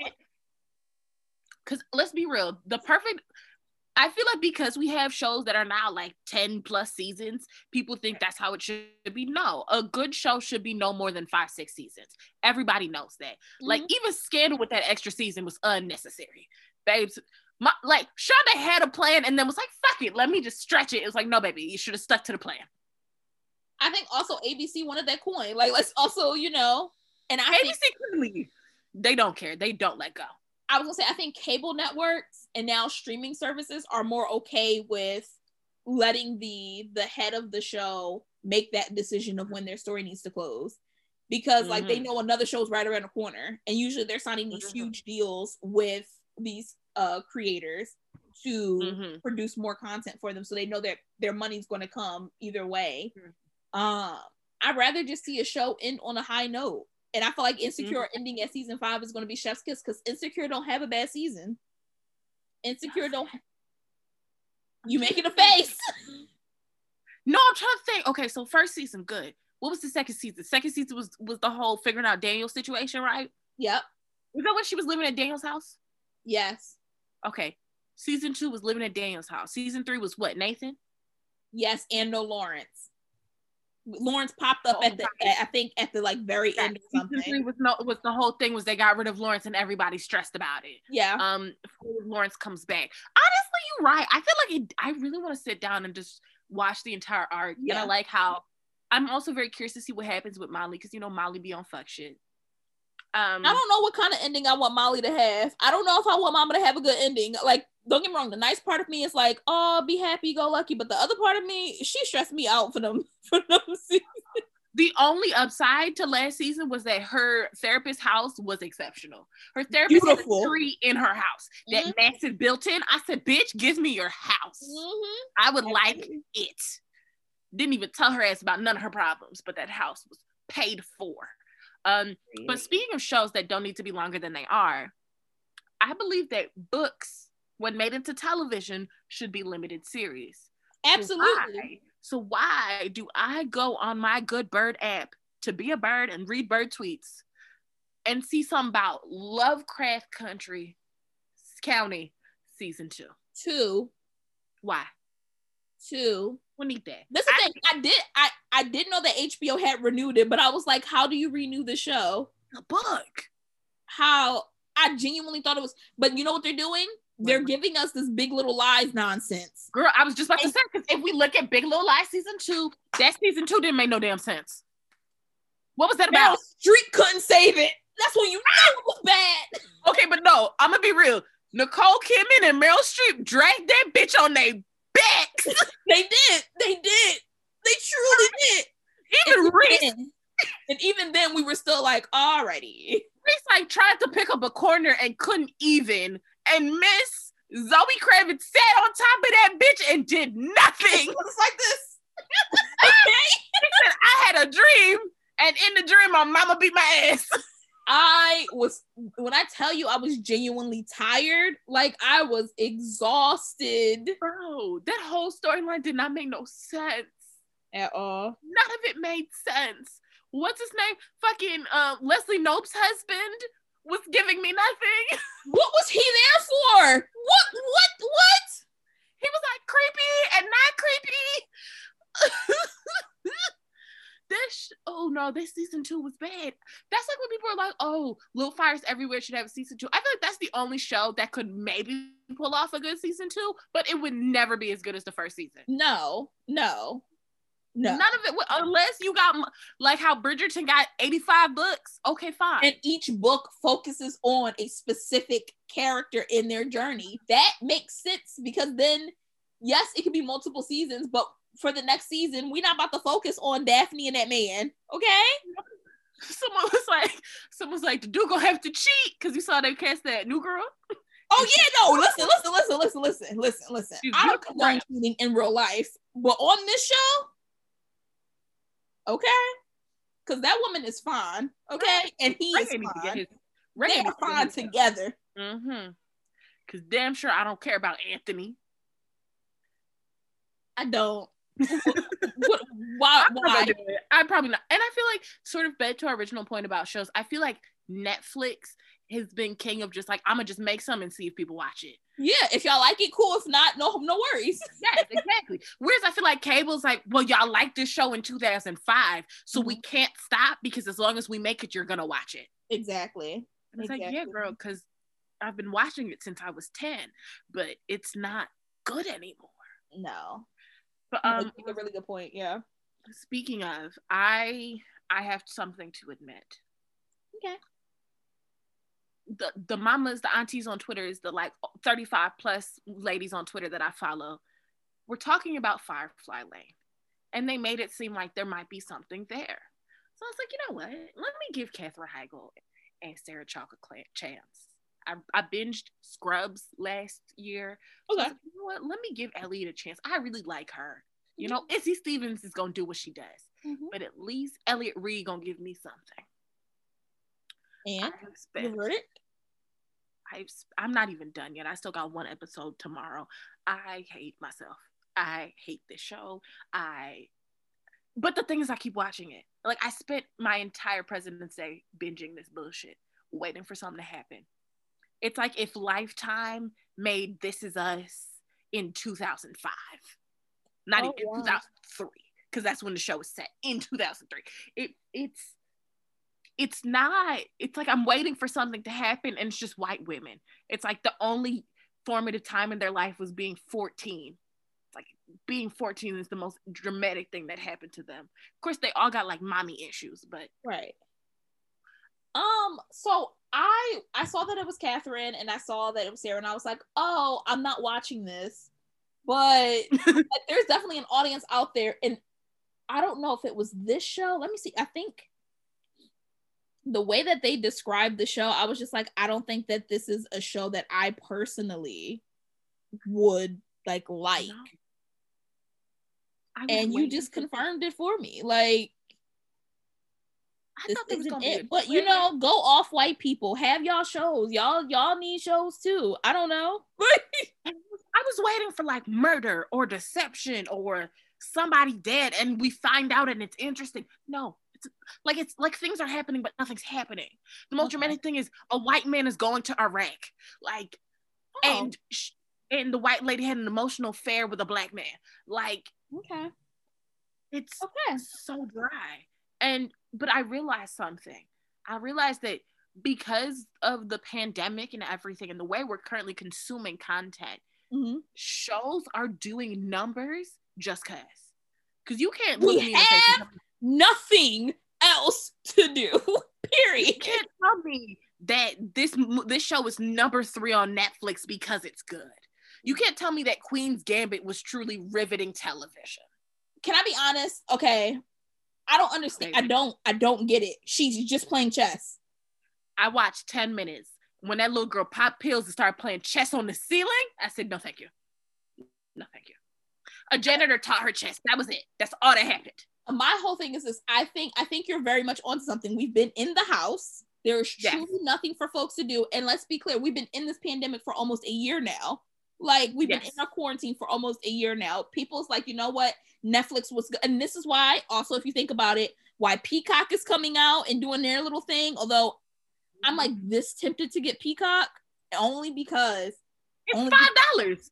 because let's be real, the perfect I feel like because we have shows that are now like ten plus seasons, people think that's how it should be. No, a good show should be no more than five, six seasons. Everybody knows that. Mm-hmm. Like even Scandal with that extra season was unnecessary. Babes, my, like Shonda had a plan and then was like, fuck it, let me just stretch it. It was like, no, baby, you should have stuck to the plan. I think also A B C wanted that coin. Like let's also, you know, and I A B C clearly, they don't care. They don't let go. I was gonna say, I think cable networks and now streaming services are more okay with letting the the head of the show make that decision of when their story needs to close, because mm-hmm. like they know another show's right around the corner, and usually they're signing these mm-hmm. huge deals with these uh, creators to mm-hmm. produce more content for them, so they know that their money's going to come either way. Mm-hmm. Um, I'd rather just see a show end on a high note. And I feel like Insecure mm-hmm. ending at season five is going to be chef's kiss because Insecure don't have a bad season. Insecure don't. Ha- you making a face? No, I'm trying to think. Okay, so first season, good. What was the second season? Second season was, was the whole figuring out Daniel's situation, right? Yep. Was that when she was living at Daniel's house? Yes. Okay. Season two was living at Daniel's house. Season three was what, Nathan? Yes, and no Lawrence. Lawrence popped up oh, at the, at, I think, at the like very yeah, end or something. Season three was no, was the whole thing was they got rid of Lawrence and everybody stressed about it. Yeah. Um, Lawrence comes back. Honestly, you're right. I feel like it, I really want to sit down and just watch the entire arc. Yeah. And I like how, I'm also very curious to see what happens with Molly, because you know Molly be on fuck shit. Um, I don't know what kind of ending I want Molly to have. I don't know if I want Mama to have a good ending. Like, don't get me wrong, the nice part of me is like, oh, be happy, go lucky. But the other part of me, she stressed me out for them for them seasons. The only upside to last season was that her therapist's house was exceptional. Her therapist Beautiful. had a tree in her house that mm-hmm. massive built in. I said, bitch, give me your house. Mm-hmm. I would like it. Didn't even tell her ass about none of her problems, but that house was paid for. Um, but speaking of shows that don't need to be longer than they are, I believe that books, when made into television, should be limited series. Absolutely. So why, so why do I go on my Good Bird app to be a bird and read bird tweets and see something about Lovecraft Country County season two? Two. Why? Two. We need that. That's the I, thing. I did. I I didn't know that H B O had renewed it, but I was like, how do you renew the show? A book. How I genuinely thought it was, but you know what they're doing? They're giving us this Big Little Lies nonsense. Girl, I was just about and, to say, because if we look at Big Little Lies season two, that season two didn't make no damn sense. What was that about? Meryl Streep couldn't save it. That's when you know it was bad. Okay, but no, I'm gonna be real. Nicole Kidman and Meryl Streep dragged that bitch on their backs. They did. They did. They truly did. Even Reese. And even then, we were still like, alrighty. Reese like tried to pick up a corner and couldn't even. And Miss Zoe Kravitz sat on top of that bitch and did nothing. It was like this. Okay. She said, I had a dream, and in the dream, my mama beat my ass. I was, when I tell you I was genuinely tired, like I was exhausted. Bro, that whole storyline did not make no sense. At all. None of it made sense. What's his name? Fucking uh, Leslie Knope's husband was giving me nothing. What was he there for? What, what, what? He was like creepy and not creepy. This sh- oh no, this season two was bad. That's like when people are like, oh, Little Fires Everywhere should have a season two. I feel like that's the only show that could maybe pull off a good season two, but it would never be as good as the first season. No, no, no. None of it, would, unless you got, like how Bridgerton got eighty-five books. Okay, fine. And each book focuses on a specific character in their journey. That makes sense, because then, yes, it could be multiple seasons, but for the next season, we're not about to focus on Daphne and that man, okay? Someone was like, someone's like, the dude gonna have to cheat, because you saw they cast that new girl. Oh yeah, no, listen, listen, listen, listen, listen, listen, listen. I don't condone cheating in real life, but on this show, okay? Because that woman is fine, okay? And he is fine. They are fine together. Mm-hmm. Because damn sure I don't care about Anthony. I don't. What, why? why? I, I probably not. And I feel like, sort of back to our original point about shows, I feel like Netflix has been king of just like, I'm gonna just make some and see if people watch it. Yeah, if y'all like it, cool. If not, no, no worries. Yes, exactly. Whereas I feel like cable's like, well, y'all liked this show in two thousand five, so mm-hmm. we can't stop, because as long as we make it, you're gonna watch it. Exactly. And it's exactly. like, yeah, girl, because I've been watching it since I was ten, but it's not good anymore. No. But um, a really good point. Yeah. Speaking of, I I have something to admit. Okay. The the mamas, the aunties on Twitter, is the like thirty-five plus ladies on Twitter that I follow. We're talking about Firefly Lane, and they made it seem like there might be something there. So I was like, you know what? Let me give Katherine Heigl and Sarah Chalke a chance. I, I binged Scrubs last year. Okay. Like, you know what? Let me give Elliot a chance. I really like her. You mm-hmm. know, Izzy Stevens is gonna do what she does, mm-hmm. but at least Elliot Reed gonna give me something. And I you heard it? I've, I'm not even done yet. I still got one episode tomorrow. I hate myself. I hate this show. I, but the thing is, I keep watching it. Like, I spent my entire President's Day binging this bullshit, waiting for something to happen. It's like if Lifetime made This Is Us in two thousand five, not oh, even wow. two thousand three, because that's when the show was set, in two thousand three. It it's it's not. It's like I'm waiting for something to happen, and it's just white women. It's like the only formative time in their life was being fourteen. Like, being fourteen is the most dramatic thing that happened to them. Of course, they all got like mommy issues, but right. Um, so I I saw that it was Catherine, and I saw that it was Sarah, and I was like, oh, I'm not watching this, but like, there's definitely an audience out there, and I don't know if it was this show. Let me see. I think the way that they described the show, I was just like, I don't think that this is a show that I personally would like like. No. And you just confirmed it for me. Like, I thought this isn't it. But you know, go off, white people. Have y'all shows. Y'all, y'all need shows too. I don't know. I was waiting for like murder or deception or somebody dead, and we find out, and it's interesting. No, it's like it's like things are happening, but nothing's happening. The most okay. dramatic thing is a white man is going to Iraq, like, oh. and sh- and the white lady had an emotional affair with a black man. Like, okay, it's okay. so dry. And but I realized something. I realized that because of the pandemic and everything, and the way we're currently consuming content, mm-hmm. shows are doing numbers just cause. Because you can't look we me have in the face nothing else to do. Period. You can't tell me that this this show is number three on Netflix because it's good. You can't tell me that Queen's Gambit was truly riveting television. Can I be honest? Okay. I don't understand. Maybe. I don't, I don't get it. She's just playing chess. I watched ten minutes. When that little girl popped pills and started playing chess on the ceiling, I said, no, thank you. No, thank you. A janitor taught her chess. That was it. That's all that happened. My whole thing is this. I think, I think you're very much onto something. We've been in the house. There is yes. truly nothing for folks to do. And let's be clear, we've been in this pandemic for almost a year now. Like, we've yes. been in our quarantine for almost a year now. People's like, you know what? Netflix was good. And this is why, also, if you think about it, why Peacock is coming out and doing their little thing. Although I'm like this tempted to get Peacock only because it's only five dollars.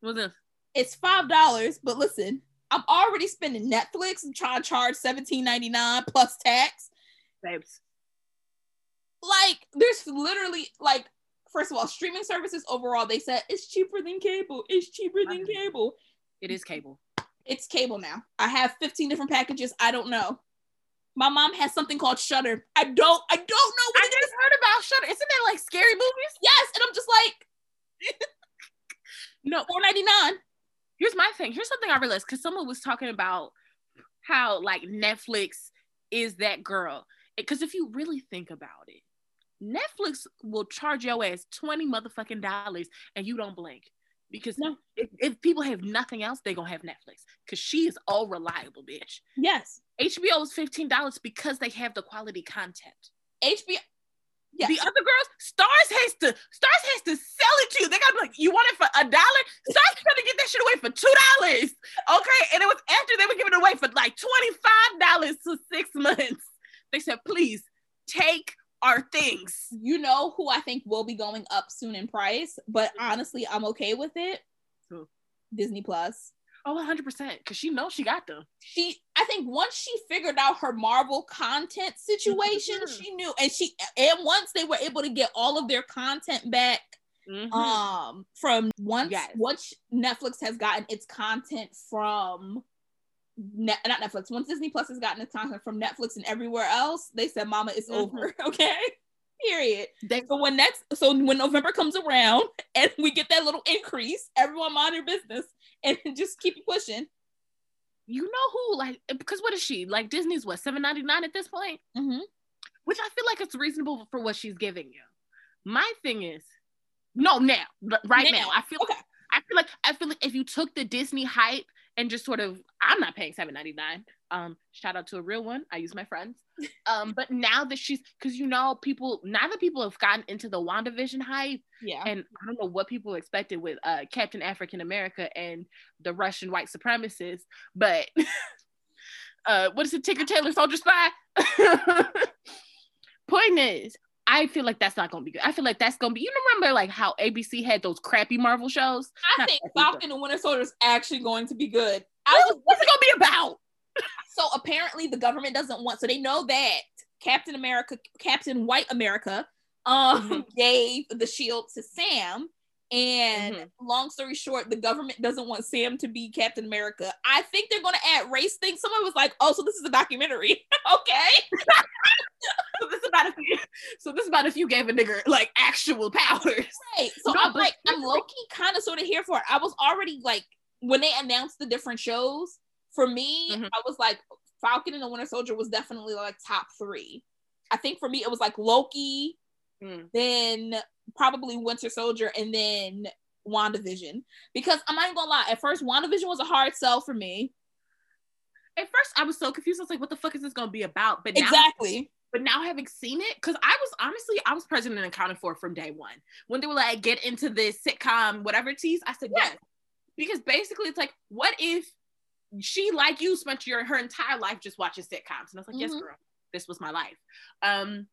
What's this? It's five dollars, but listen, I'm already spending Netflix and trying to charge seventeen ninety-nine plus tax. Babes. Like, there's literally like first of all, streaming services overall, they said it's cheaper than cable. It's cheaper than cable. It is cable. It's cable now. I have fifteen different packages. I don't know. My mom has something called Shudder. I don't, I don't know what I it just is. Heard about Shudder. Isn't that like scary movies? Yes. And I'm just like, no, four ninety-nine. Here's my thing. Here's something I realized, because someone was talking about how like Netflix is that girl. Because if you really think about it, Netflix will charge your ass twenty motherfucking dollars and you don't blink, because no. if, if people have nothing else, they're gonna have Netflix, because she is all reliable, bitch. Yes. H B O is fifteen dollars because they have the quality content. H B O, yes. The other girls, Stars has to Stars has to sell it to you. They gotta be like, you want it for a dollar? Stars trying to get that shit away for two dollars, okay? And it was after they were giving it away for like twenty-five dollars for six months. They said, please take are things. You know who I think will be going up soon in price, but honestly, I'm okay with it. Who? Disney Plus. Oh, one hundred percent, because she knows she got them. She, I think once she figured out her Marvel content situation, mm-hmm. she knew, and she, and once they were able to get all of their content back, mm-hmm. um, from once, yes. once Netflix has gotten its content from Net, not Netflix. Once Disney Plus has gotten its content from Netflix and everywhere else, they said, "Mama, it's mm-hmm. over." Okay, period. They- so when next, so when November comes around and we get that little increase, everyone mind your business and just keep pushing. You know who, like, because what is she like? Disney's what, seven ninety-nine at this point, mm-hmm. which I feel like it's reasonable for what she's giving you. My thing is, no, now, right now, now I feel, okay. I feel like, I feel like if you took the Disney hype and just sort of, I'm not paying seven ninety-nine. Um, shout out to a real one. I use my friends. Um, but now that she's, because you know, people, now that people have gotten into the WandaVision hype, yeah. And I don't know what people expected with uh, Captain African America and the Russian white supremacists, but uh, what is it, Tinker Tailor Soldier Spy? Point is, I feel like that's not going to be good. I feel like that's going to be, you remember like how A B C had those crappy Marvel shows? I think Falcon and Winter Soldier is actually going to be good. I was, what's it going to be about? So apparently the government doesn't want, so they know that Captain America, Captain White America, um, mm-hmm. gave the shield to Sam, and mm-hmm. long story short, the government doesn't want Sam to be Captain America. I think they're going to add race things. Someone was like, oh, so this is a documentary. Okay. So this is about if you, so this is about if you gave a nigger like actual powers. Right. So no, I'm like, I'm low-key kind of sort of here for it. I was already like, when they announced the different shows, for me, mm-hmm. I was like, Falcon and the Winter Soldier was definitely like top three. I think for me, it was like Loki, mm. then probably Winter Soldier, and then WandaVision. Because I'm not even gonna lie, at first, WandaVision was a hard sell for me. At first, I was so confused. I was like, what the fuck is this gonna be about? But now, exactly. But now having seen it, because I was honestly, I was present and accounted for from day one. When they were like, get into this sitcom, whatever tease, I said, yeah. yes. Because basically, it's like, what if she, like you, spent your her entire life just watching sitcoms? And I was like, mm-hmm. yes, girl, this was my life. Um,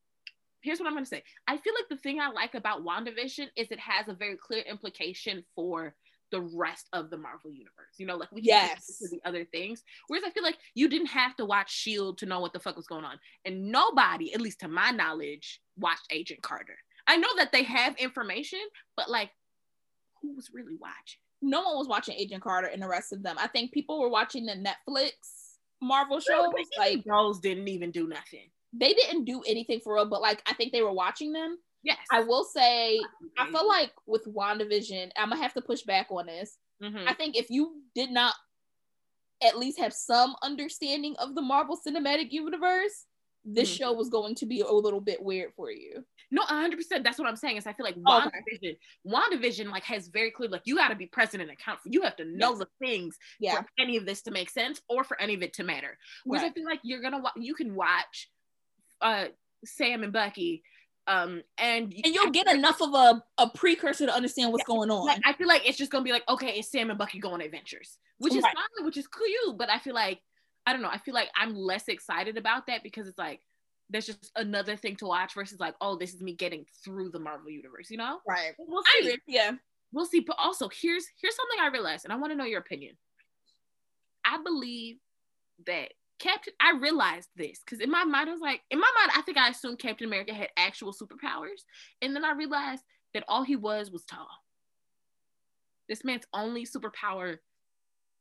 here's what I'm going to say. I feel like the thing I like about WandaVision is it has a very clear implication for the rest of the Marvel universe. You know, like we can get to the other things. Whereas I feel like you didn't have to watch S H I E L D to know what the fuck was going on. And nobody, at least to my knowledge, watched Agent Carter. I know that they have information, but like, who was really watching? No one was watching Agent Carter and the rest of them. I think people were watching the Netflix Marvel shows. No, like those didn't even do nothing. They didn't do anything for real, but like I think they were watching them. Yes. I will say, mm-hmm. I feel like with WandaVision, I'm gonna have to push back on this. Mm-hmm. I think if you did not at least have some understanding of the Marvel Cinematic Universe, this mm-hmm. show was going to be a little bit weird for you. No, one hundred percent. That's what I'm saying. Is I feel like WandaVision, okay. WandaVision like has very clear, like you got to be present and account for, you have to know yes. the things yeah. for any of this to make sense or for any of it to matter. Whereas right. I feel like you're going to, wa- you can watch uh, Sam and Bucky um, and- And you'll get enough of a, a precursor to understand what's yeah. going on. Like, I feel like it's just going to be like, okay, it's Sam and Bucky going on adventures, which right. is fine, which is cool, but I feel like, I don't know, I feel like I'm less excited about that because it's like, there's just another thing to watch versus like, oh, this is me getting through the Marvel universe, you know? Right. We'll see. I, yeah. We'll see. But also here's, here's something I realized, and I want to know your opinion. I believe that Captain, I realized this because in my mind, I was like, in my mind, I think I assumed Captain America had actual superpowers. And then I realized that all he was was tall. This man's only superpower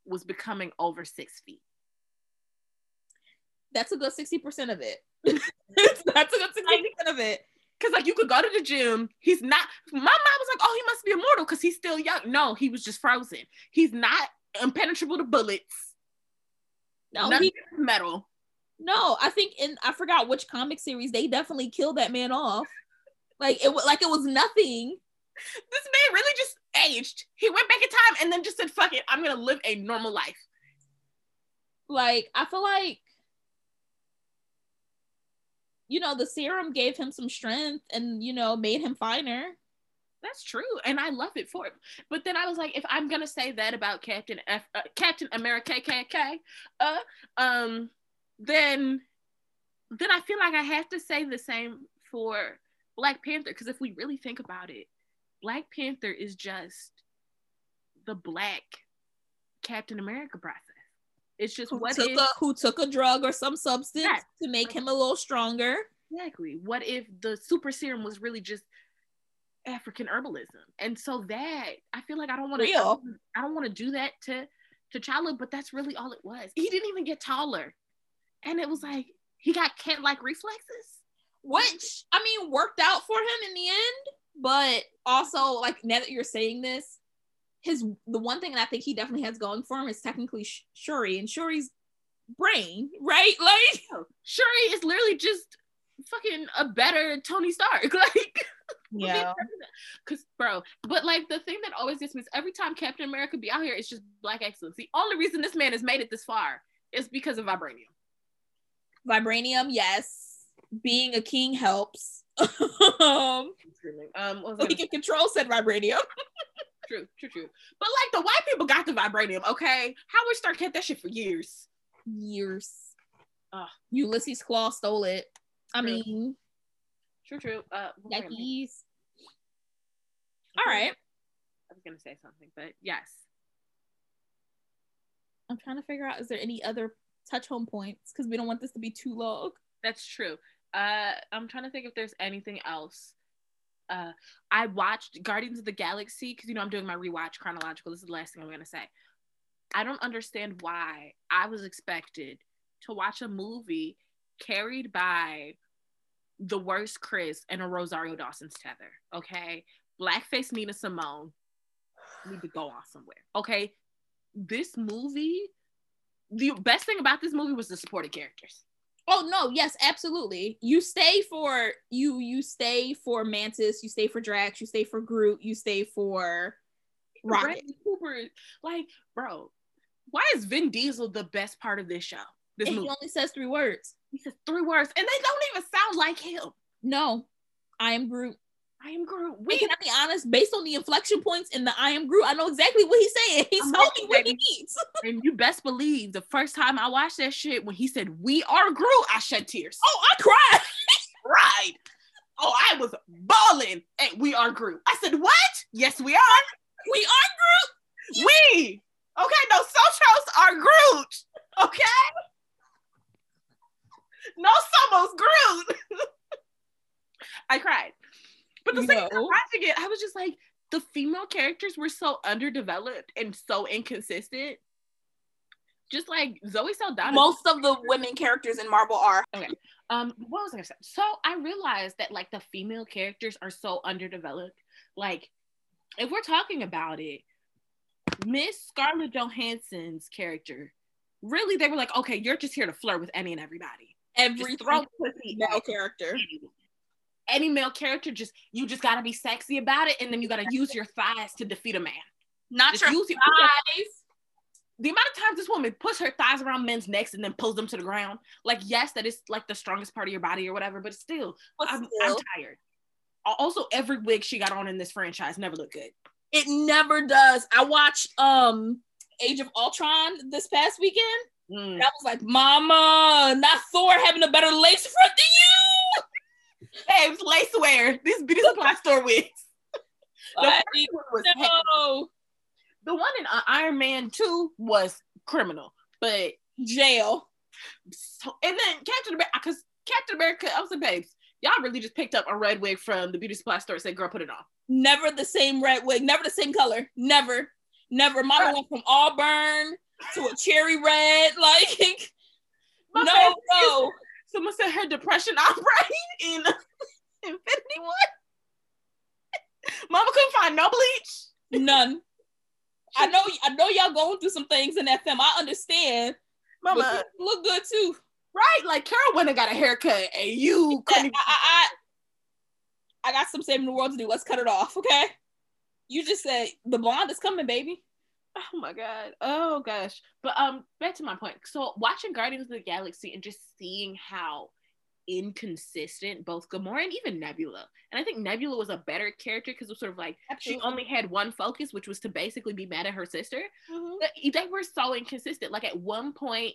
was becoming over six feet. That's a good sixty percent of it. That's a good sixty percent of it. Because like you could go to the gym. He's not, my mom was like, oh, he must be immortal because he's still young. No, he was just frozen. He's not impenetrable to bullets. No, he, metal. No, I think in, I forgot which comic series, they definitely killed that man off. Like it, like it was nothing. This man really just aged. He went back in time and then just said, fuck it, I'm going to live a normal life. Like, I feel like, you know, the serum gave him some strength and, you know, made him finer. That's true. And I love it for him. But then I was like, if I'm going to say that about Captain F, uh, Captain America, K K K, uh, um, then, then I feel like I have to say the same for Black Panther. Because if we really think about it, Black Panther is just the Black Captain America process. It's just who what took if, a, who took a drug or some substance yes. to make him a little stronger. Exactly. What if the super serum was really just African herbalism? And so that I feel like I don't want to. I don't want to do that to T'Challa, but that's really all it was. He didn't even get taller, and it was like he got cat-like reflexes, which I mean worked out for him in the end. But also, like now that you're saying this, his the one thing that I think he definitely has going for him is technically Sh- Shuri and Shuri's brain, right? Like no. Shuri is literally just fucking a better Tony Stark. Like yeah, Cause bro, but like the thing that always gets me is every time Captain America be out here, it's just black excellence. The only reason this man has made it this far is because of vibranium. Vibranium, yes. Being a king helps. um, um he can control said vibranium. True, true, true. But like the white people got the vibranium, okay? Howard Stark kept that shit for years. Years. Uh, Ulysses Claw stole it. True. I mean, true, true. Uh, Yikes. All right. I was gonna say something, but yes. I'm trying to figure out, is there any other touch home points? Because we don't want this to be too long. That's true. Uh, I'm trying to think if there's anything else. Uh, I watched Guardians of the Galaxy because, you know, I'm doing my rewatch chronological. This is the last thing I'm going to say. I don't understand why I was expected to watch a movie carried by the worst Chris and a Rosario Dawson's tether, okay? Blackface Nina Simone need to go off somewhere, okay? This movie, the best thing about this movie was the supporting characters. Oh no, yes, absolutely. You stay for you you stay for Mantis, you stay for Drax, you stay for Groot, you stay for Rocket. Bradley Cooper, like, bro, why is Vin Diesel the best part of this show? This and movie? He only says three words. He says three words, and they don't even sound like him. No, I am Groot. I am Groot. Wait, can I be honest? Based on the inflection points in the I am Groot, I know exactly what he's saying. He's holding what he needs. And you best believe the first time I watched that shit, when he said, "We are Groot," I shed tears. Oh, I cried. Right. Oh, I was bawling at "We are Groot." I said, what? Yes, we are. We are Groot. We. Okay, no, Sochos are Groot. Okay? No somos Groot. I cried. But the second time watching it, I was just like, the female characters were so underdeveloped and so inconsistent. Just like Zoe Saldana. Most of the women characters in Marvel are. Okay. Um, what was I gonna say? So I realized that like the female characters are so underdeveloped. Like, if we're talking about it, Miss Scarlett Johansson's character, really, they were like, okay, you're just here to flirt with any and everybody. Every throw pussy male character. Anyone. Any male character, just you just gotta be sexy about it, and then you gotta use your thighs to defeat a man. Not just your use thighs. Your, the amount of times this woman puts her thighs around men's necks and then pulls them to the ground, like yes, that is like the strongest part of your body or whatever, but still, but I'm, still. I'm tired. Also, every wig she got on in this franchise never looked good. It never does. I watched um Age of Ultron this past weekend. Mm. And I was like, Mama, not Thor having a better lace front than you. Babes, lace wear. This beauty supply store wigs. The, no. the one in uh, Iron Man two was criminal, but jail. So, and then Captain America, because Captain America, I was like, babes, y'all really just picked up a red wig from the beauty supply store and said, girl, put it on. Never the same red wig, never the same color. Never, never. Mama went from auburn to a cherry red. Like, My no, no. Someone said her depression outbreak in Infinity War. Mama couldn't find no bleach. None. I know I know y'all going through some things in that film. I understand. Mama look good too. Right? Like Carol went and got a haircut and you couldn't even- I, I, I, I got some saving the world to do. Let's cut it off, okay? You just said the blonde is coming, baby. Oh my god, oh gosh. But um back to my point, so watching Guardians of the Galaxy and just seeing how inconsistent both Gamora and even Nebula, and I think Nebula was a better character because it was sort of like Absolutely. She only had one focus, which was to basically be mad at her sister. Mm-hmm. But they were so inconsistent. Like at one point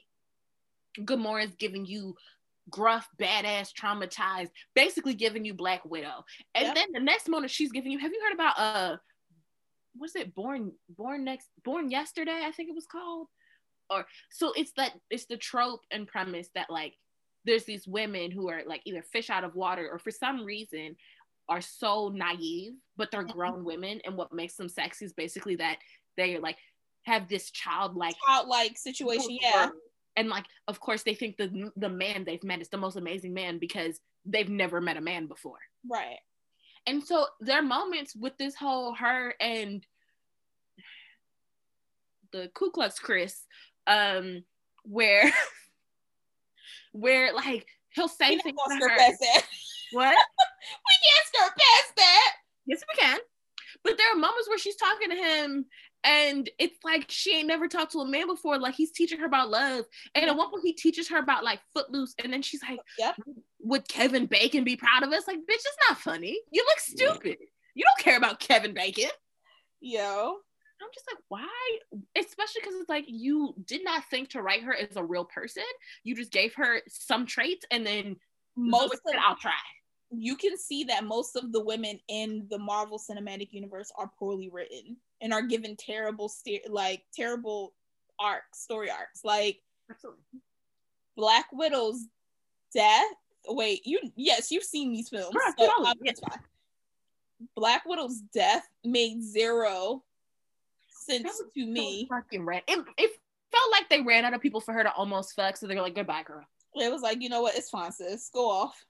Gamora's giving you gruff, badass, traumatized, basically giving you Black Widow, and yep. then the next moment she's giving you, have you heard about uh was it born born next born yesterday, I think it was called? Or so it's that it's the trope and premise that like there's these women who are like either fish out of water or for some reason are so naive, but they're grown women, and what makes them sexy is basically that they like have this childlike childlike situation. Yeah. And like of course they think the the man they've met is the most amazing man because they've never met a man before, right? And so there are moments with this whole her and the Ku Klux Chris, um, where, where like he'll say we things to her. Past that. What? We can't skirt past that. Yes, we can. But there are moments where she's talking to him and it's like she ain't never talked to a man before. Like, he's teaching her about love. And at one point he teaches her about like Footloose. And then she's like, yep. Would Kevin Bacon be proud of us? Like, bitch, it's not funny. You look stupid. You don't care about Kevin Bacon. Yo. I'm just like, why? Especially because it's like, you did not think to write her as a real person. You just gave her some traits and then most said, I'll try. You can see that most of the women in the Marvel Cinematic Universe are poorly written and are given terrible, st- like terrible arcs, story arcs. Like, absolutely. Black Widow's death. Wait, you? Yes, you've seen these films. Right, so totally. Yes. Black Widow's death made zero sense was, to me. Fucking ran. It, it felt like they ran out of people for her to almost fuck, so they were like, "Goodbye, girl." It was like, you know what? It's fine, sis. Go off.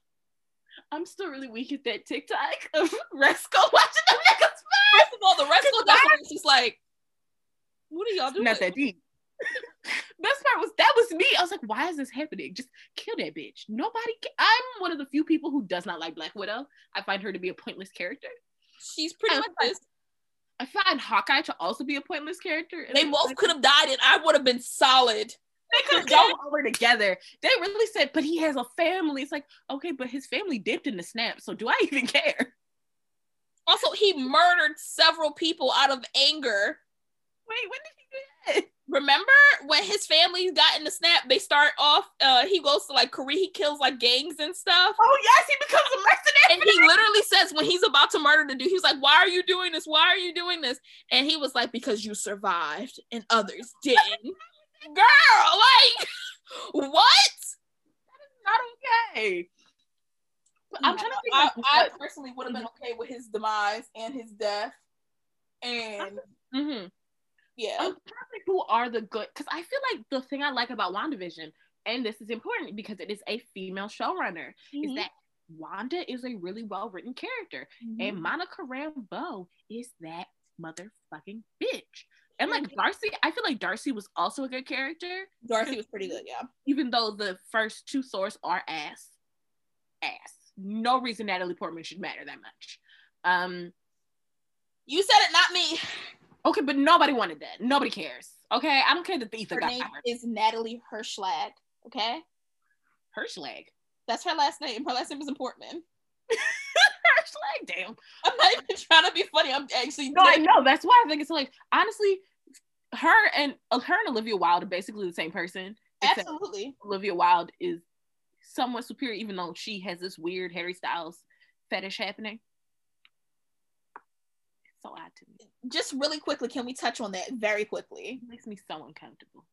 I'm still really weak at that TikTok of Resco watching them niggas fight. First of all, the Resco documentary is like, what are y'all doing? Not that deep. Best part was, that was me. I was like, why is this happening? Just kill that bitch. Nobody can. I'm one of the few people who does not like Black Widow. I find her to be a pointless character. She's pretty much this. I find Hawkeye to also be a pointless character. They both could have died and I would have been solid. They could have gone over together. They really said, but he has a family. It's like, okay, but his family dipped in the snap, so do I even care? Also, he murdered several people out of anger. Wait, when did he do that? Remember when his family got in the snap, they start off, uh, he goes to like Korea, he kills like gangs and stuff. Oh yes, he becomes a mercenary. And he literally says when he's about to murder the dude, he's like, why are you doing this? Why are you doing this? And he was like, because you survived and others didn't. Girl, like, what? That is not okay. I'm no, trying to think I, I personally would have been okay with his demise and his death. And mm-hmm. yeah. I'm trying to think who are the good, because I feel like the thing I like about WandaVision, and this is important because it is a female showrunner, mm-hmm. is that Wanda is a really well-written character. Mm-hmm. And Monica Rambeau is that motherfucking bitch. And like Darcy, I feel like Darcy was also a good character. Darcy was pretty good, yeah. Even though the first two Thors are ass. Ass. No reason Natalie Portman should matter that much. Um, you said it, not me. Okay, but nobody wanted that. Nobody cares. Okay? I don't care that the ether got her. Her name is Natalie Hirschlag, okay? Hirschlag? That's her last name. Her last name is Portman. Like, damn, I'm not even trying to be funny. I'm actually no, I know that's why I think it's like, honestly, her and uh, her and Olivia Wilde are basically the same person. Absolutely, Olivia Wilde is somewhat superior, even though she has this weird Harry Styles fetish happening. It's so odd to me. Just really quickly, can we touch on that very quickly? It makes me so uncomfortable.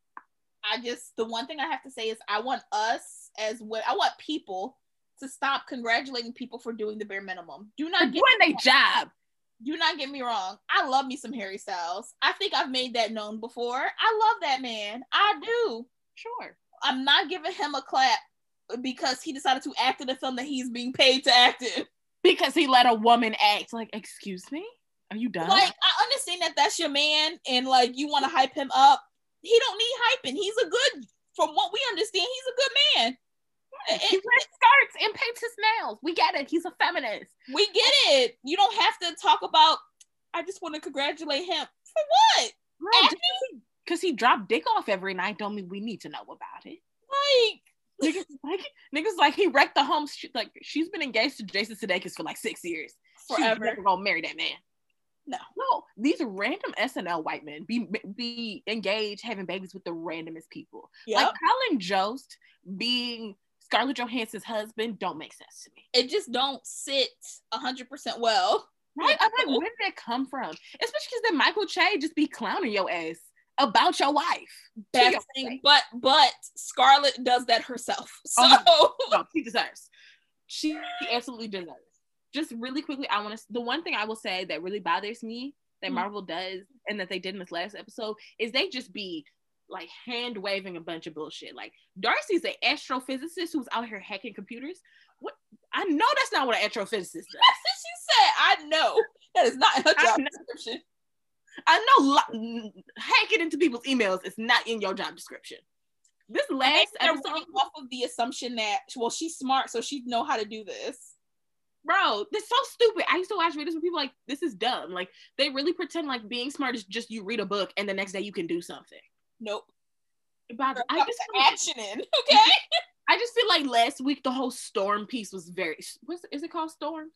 I just the one thing I have to say is I want us as well. I want people to stop congratulating people for doing the bare minimum. Do not get doing their job. Do not get me wrong. I love me some Harry Styles. I think I've made that known before. I love that man. I do. Sure. I'm not giving him a clap because he decided to act in a film that he's being paid to act in. Because he let a woman act. Like, excuse me? Are you done? Like, I understand that that's your man and like you want to hype him up. He don't need hyping. He's a good, from what we understand, he's a good man. He wears skirts and paints his nails. We get it. He's a feminist. We get it. You don't have to talk about, I just want to congratulate him. For what? Because he dropped dick off every night. Don't mean we need to know about it. Like. Niggas like, niggas like he wrecked the home. She, like, she's been engaged to Jason Sudeikis for like six years. Forever. She's never gonna marry that man. No. No. These random S N L white men be, be engaged, having babies with the randomest people. Yep. Like Colin Jost being Scarlett Johansson's husband don't make sense to me. It just don't sit one hundred percent well. Right? I'm like, where did that come from? Especially because then Michael Che just be clowning your ass about your wife. That's your thing. But, but Scarlett does that herself. So oh, no, she deserves. She absolutely deserves. Just really quickly, I want to, the one thing I will say that really bothers me that mm-hmm. Marvel does and that they did in this last episode is they just be like hand waving a bunch of bullshit. Like Darcy's an astrophysicist who's out here hacking computers. What? I know that's not what an astrophysicist does. She said, "I know that is not her job I description." I know lo- hacking into people's emails is not in your job description. This last episode, off of the assumption that well, she's smart, so she know how to do this. Bro, that's so stupid. I used to watch videos where people like, this is dumb. Like, they really pretend like being smart is just you read a book and the next day you can do something. Nope. About I just feel, action in, okay? I just feel like last week the whole storm piece was very, what's, is it called storm?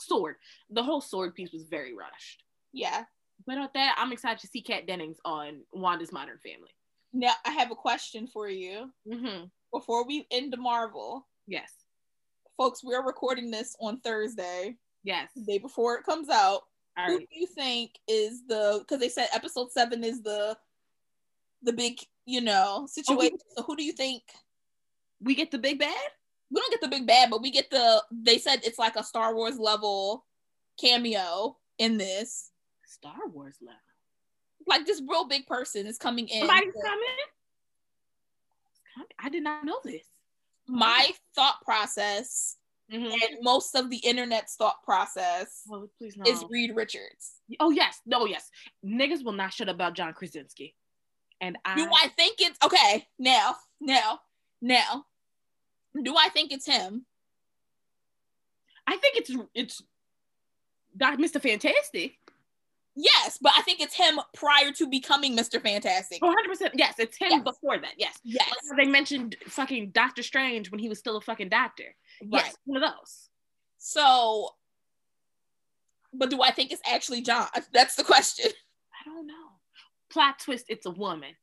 Sword. The whole sword piece was very rushed. Yeah. But on that, I'm excited to see Kat Dennings on Wanda's Modern Family. Now, I have a question for you. Mm-hmm. Before we end the Marvel. Yes. Folks, we're recording this on Thursday. Yes. The day before it comes out. All who right. do you think is the, because they said episode seven is the the big, you know, situation. Oh, so who do you think? We get the big bad? We don't get the big bad, but we get the, they said it's like a Star Wars level cameo in this. Star Wars level? Like this real big person is coming in. Somebody's but, coming? I did not know this. My thought process mm-hmm. and most of the internet's thought process oh, please, no. is Reed Richards. Oh yes, no yes. Niggas will not shut up about John Krasinski. And I do I think it's okay now, now, now. Do I think it's him? I think it's it's Doc Mister Fantastic. Yes, but I think it's him prior to becoming Mister Fantastic. one hundred percent. Yes, it's him yes. before that. Yes. Yes. Like they mentioned fucking Doctor Strange when he was still a fucking doctor. Right. Yes, one of those. So, but do I think it's actually John? That's the question. I don't know. Plot twist, it's a woman.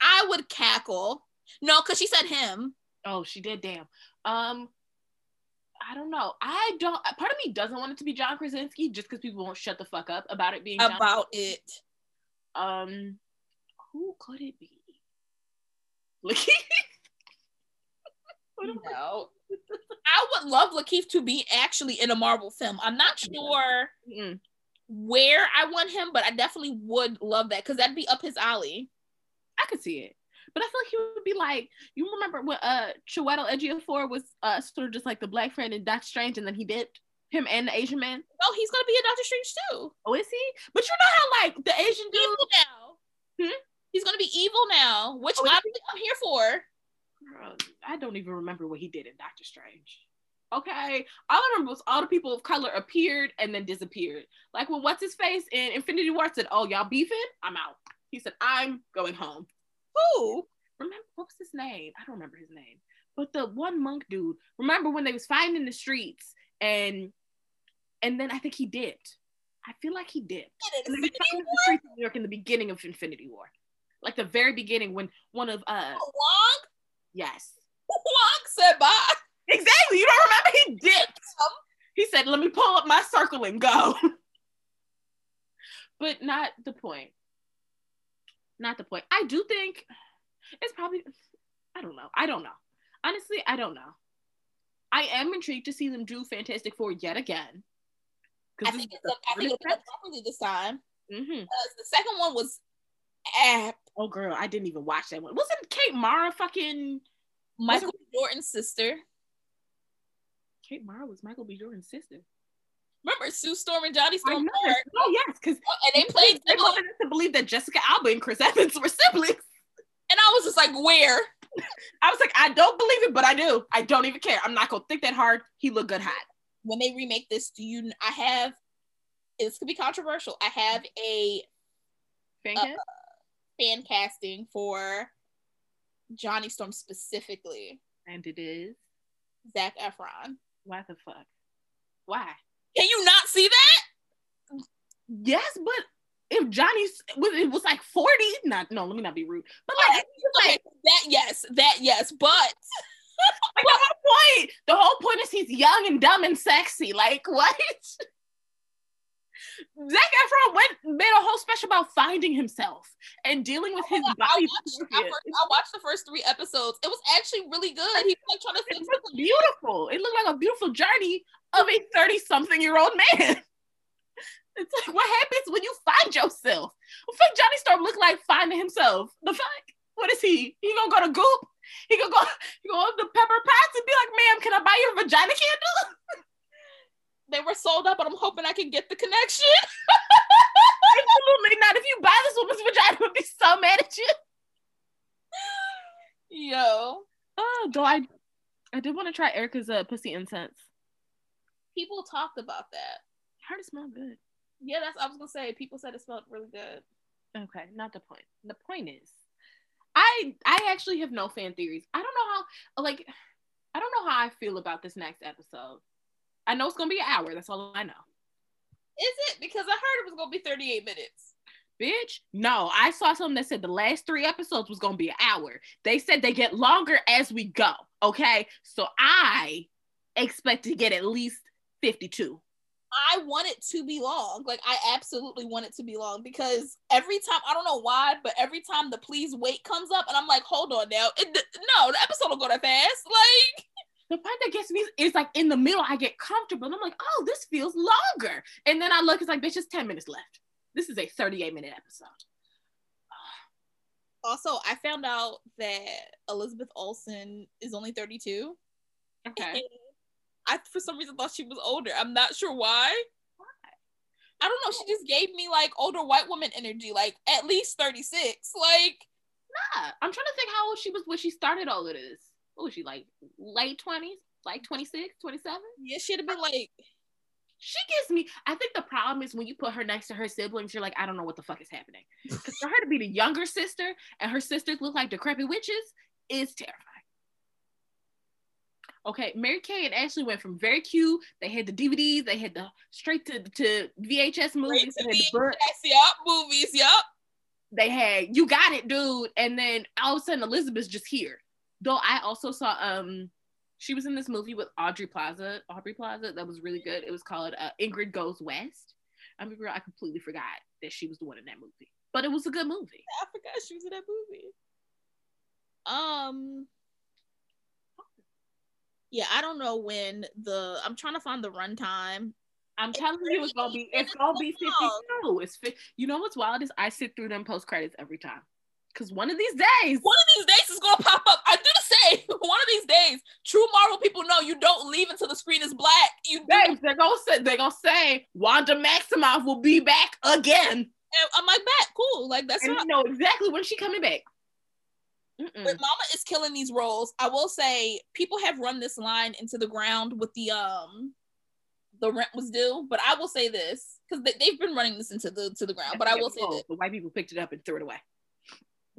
I would cackle. No, because she said him. Oh, she did, damn. Um... I don't know. I don't, part of me doesn't want it to be John Krasinski just because people won't shut the fuck up about it being John about Krasinski. It. Um, who could it be? Lakeith? No. I would love Lakeith to be actually in a Marvel film. I'm not sure mm-hmm. where I want him, but I definitely would love that because that'd be up his alley. I could see it. But I feel like he would be like, you remember when uh, Chiwetel Ejiofor was uh, sort of just like the black friend in Doctor Strange, and then he dipped him and the Asian man? Oh, he's going to be in Doctor Strange too. Oh, is he? But you know how like the Asian dude. Evil now. Hmm? He's going to be evil now, which oh, obviously I'm here for. Girl, I don't even remember what he did in Doctor Strange. Okay. All I remember was all the people of color appeared and then disappeared. Like when What's-His-Face in Infinity War said, oh, y'all beefing? I'm out. He said, I'm going home. Who? Remember, what was his name? I don't remember his name. But the one monk dude, remember when they was fighting in the streets and and then I think he dipped. I feel like he dipped. In Infinity War? In the streets of New York in the beginning of Infinity War. Like the very beginning when one of... uh oh, Wong? Yes. Wong said bye. Exactly. You don't remember? He dipped. He said, let me pull up my circle and go. But not the point. Not the point. I do think it's probably, I don't know. I don't know. Honestly, I don't know. I am intrigued to see them do Fantastic Four yet again. I think it's the, I think it's properly this time. Mm-hmm. Uh, the second one was eh. Oh girl, I didn't even watch that one. Wasn't Kate Mara fucking Michael B. Jordan's sister? Kate Mara was Michael B. Jordan's sister. Remember Sue Storm and Johnny Storm? Oh yes, because and they played. They wanted us to believe that Jessica Alba and Chris Evans were siblings, and I was just like, "Where?" I was like, "I don't believe it, but I do. I don't even care. I'm not gonna think that hard." He looked good hot. When they remake this, do you? I have. This could be controversial. I have a fan, uh, fan casting for Johnny Storm specifically, and it is Zac Efron. Why the fuck? Why? Can you not see that? Yes, but if Johnny it was like forty, not no, let me not be rude. But like, okay, like that, yes, that yes, but like the whole point, the whole point is he's young and dumb and sexy. Like what? Zac Efron went made a whole special about finding himself and dealing with oh his God, body. I watched, I, first, I watched the first three episodes. It was actually really good. He was like trying to. It looked beautiful. It looked like a beautiful journey of a thirty-something-year-old man. It's like what happens when you find yourself. What fuck Johnny Storm look like finding himself? The fuck? What is he? He gonna go to Goop? He gonna go he gonna go to Pepper Potts and be like, "Ma'am, can I buy your vagina candle?" They were sold out, but I'm hoping I can get the connection. Absolutely not. If you buy this woman's vagina, I would be so mad at you. Yo. Oh, though I, I did want to try Erica's uh, pussy incense. people talked about that. I heard it smelled good. Yeah, that's I was gonna say. People said it smelled really good. Okay, not the point. The point is, I I actually have no fan theories. I don't know how like I don't know how I feel about this next episode. I know it's gonna be an hour. That's all I know. Is it? Because I heard it was gonna be thirty-eight minutes. Bitch, no. I saw something that said the last three episodes was gonna be an hour. They said they get longer as we go. Okay, so I expect to get at least fifty-two. I want it to be long. Like, I absolutely want it to be long because every time, I don't know why, but every time the please wait comes up and I'm like, hold on now. It, no, the episode will go that fast. Like, the part that gets me is like in the middle, I get comfortable and I'm like, oh, this feels longer. And then I look, it's like, bitch, it's ten minutes left. This is a thirty-eight minute episode. Also, I found out that Elizabeth Olsen is only thirty-two. Okay. I, for some reason, thought she was older. I'm not sure why. Why? I don't know. She just gave me, like, older white woman energy. Like, at least thirty-six. Like, nah. I'm trying to think how old she was when she started all of this. What was she, like, late twenties? Like, twenty-six, twenty-seven? Yeah, she'd have been, like... She gives me... I think the problem is when you put her next to her siblings, you're like, I don't know what the fuck is happening. Because for her to be the younger sister, and her sisters look like decrepit witches, is terrifying. Okay, Mary Kay and Ashley went from very cute. They had the D V Ds. They had the straight to, to V H S movies. Straight to V H S, the yup, movies, yup. They had, you got it, dude. And then all of a sudden, Elizabeth's just here. Though I also saw, um, she was in this movie with Aubrey Plaza, Aubrey Plaza, that was really good. It was called uh, Ingrid Goes West. I mean, I completely forgot that she was the one in that movie. But it was a good movie. I forgot she was in that movie. Um... Yeah, I don't know when the, I'm trying to find the runtime. I'm it's telling you it's going to be, it's going to be fifty-two. It's fi- you know what's wild is I sit through them post credits every time. Because one of these days. One of these days is going to pop up. I do the same. One of these days. True Marvel people know you don't leave until the screen is black. You do. They're going to say, they're going to say, Wanda Maximoff will be back again. And I'm like, back, cool. Like, that's and not. You know exactly when she coming back. Mm-mm. But Mama is killing these roles. I will say people have run this line into the ground with the um the rent was due, but I will say this because they, they've been running this into the to the ground. But I will say this: the white people picked it up and threw it away.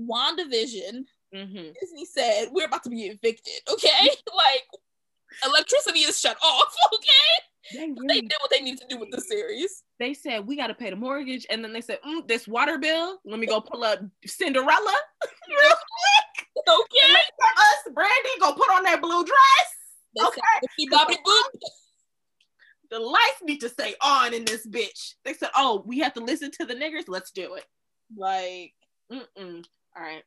WandaVision, mm-hmm. Disney said we're about to be evicted. Okay, like electricity is shut off. Okay, they, really they did what they needed to do with the series. They said we got to pay the mortgage, and then they said mm, this water bill. Let me go pull up Cinderella. Okay. For us, Brandy gonna put on that blue dress. That's okay. Bobby Boop. The lights need to stay on in this bitch. They said, "Oh, we have to listen to the niggers. Let's do it." Like, mm-mm. All right.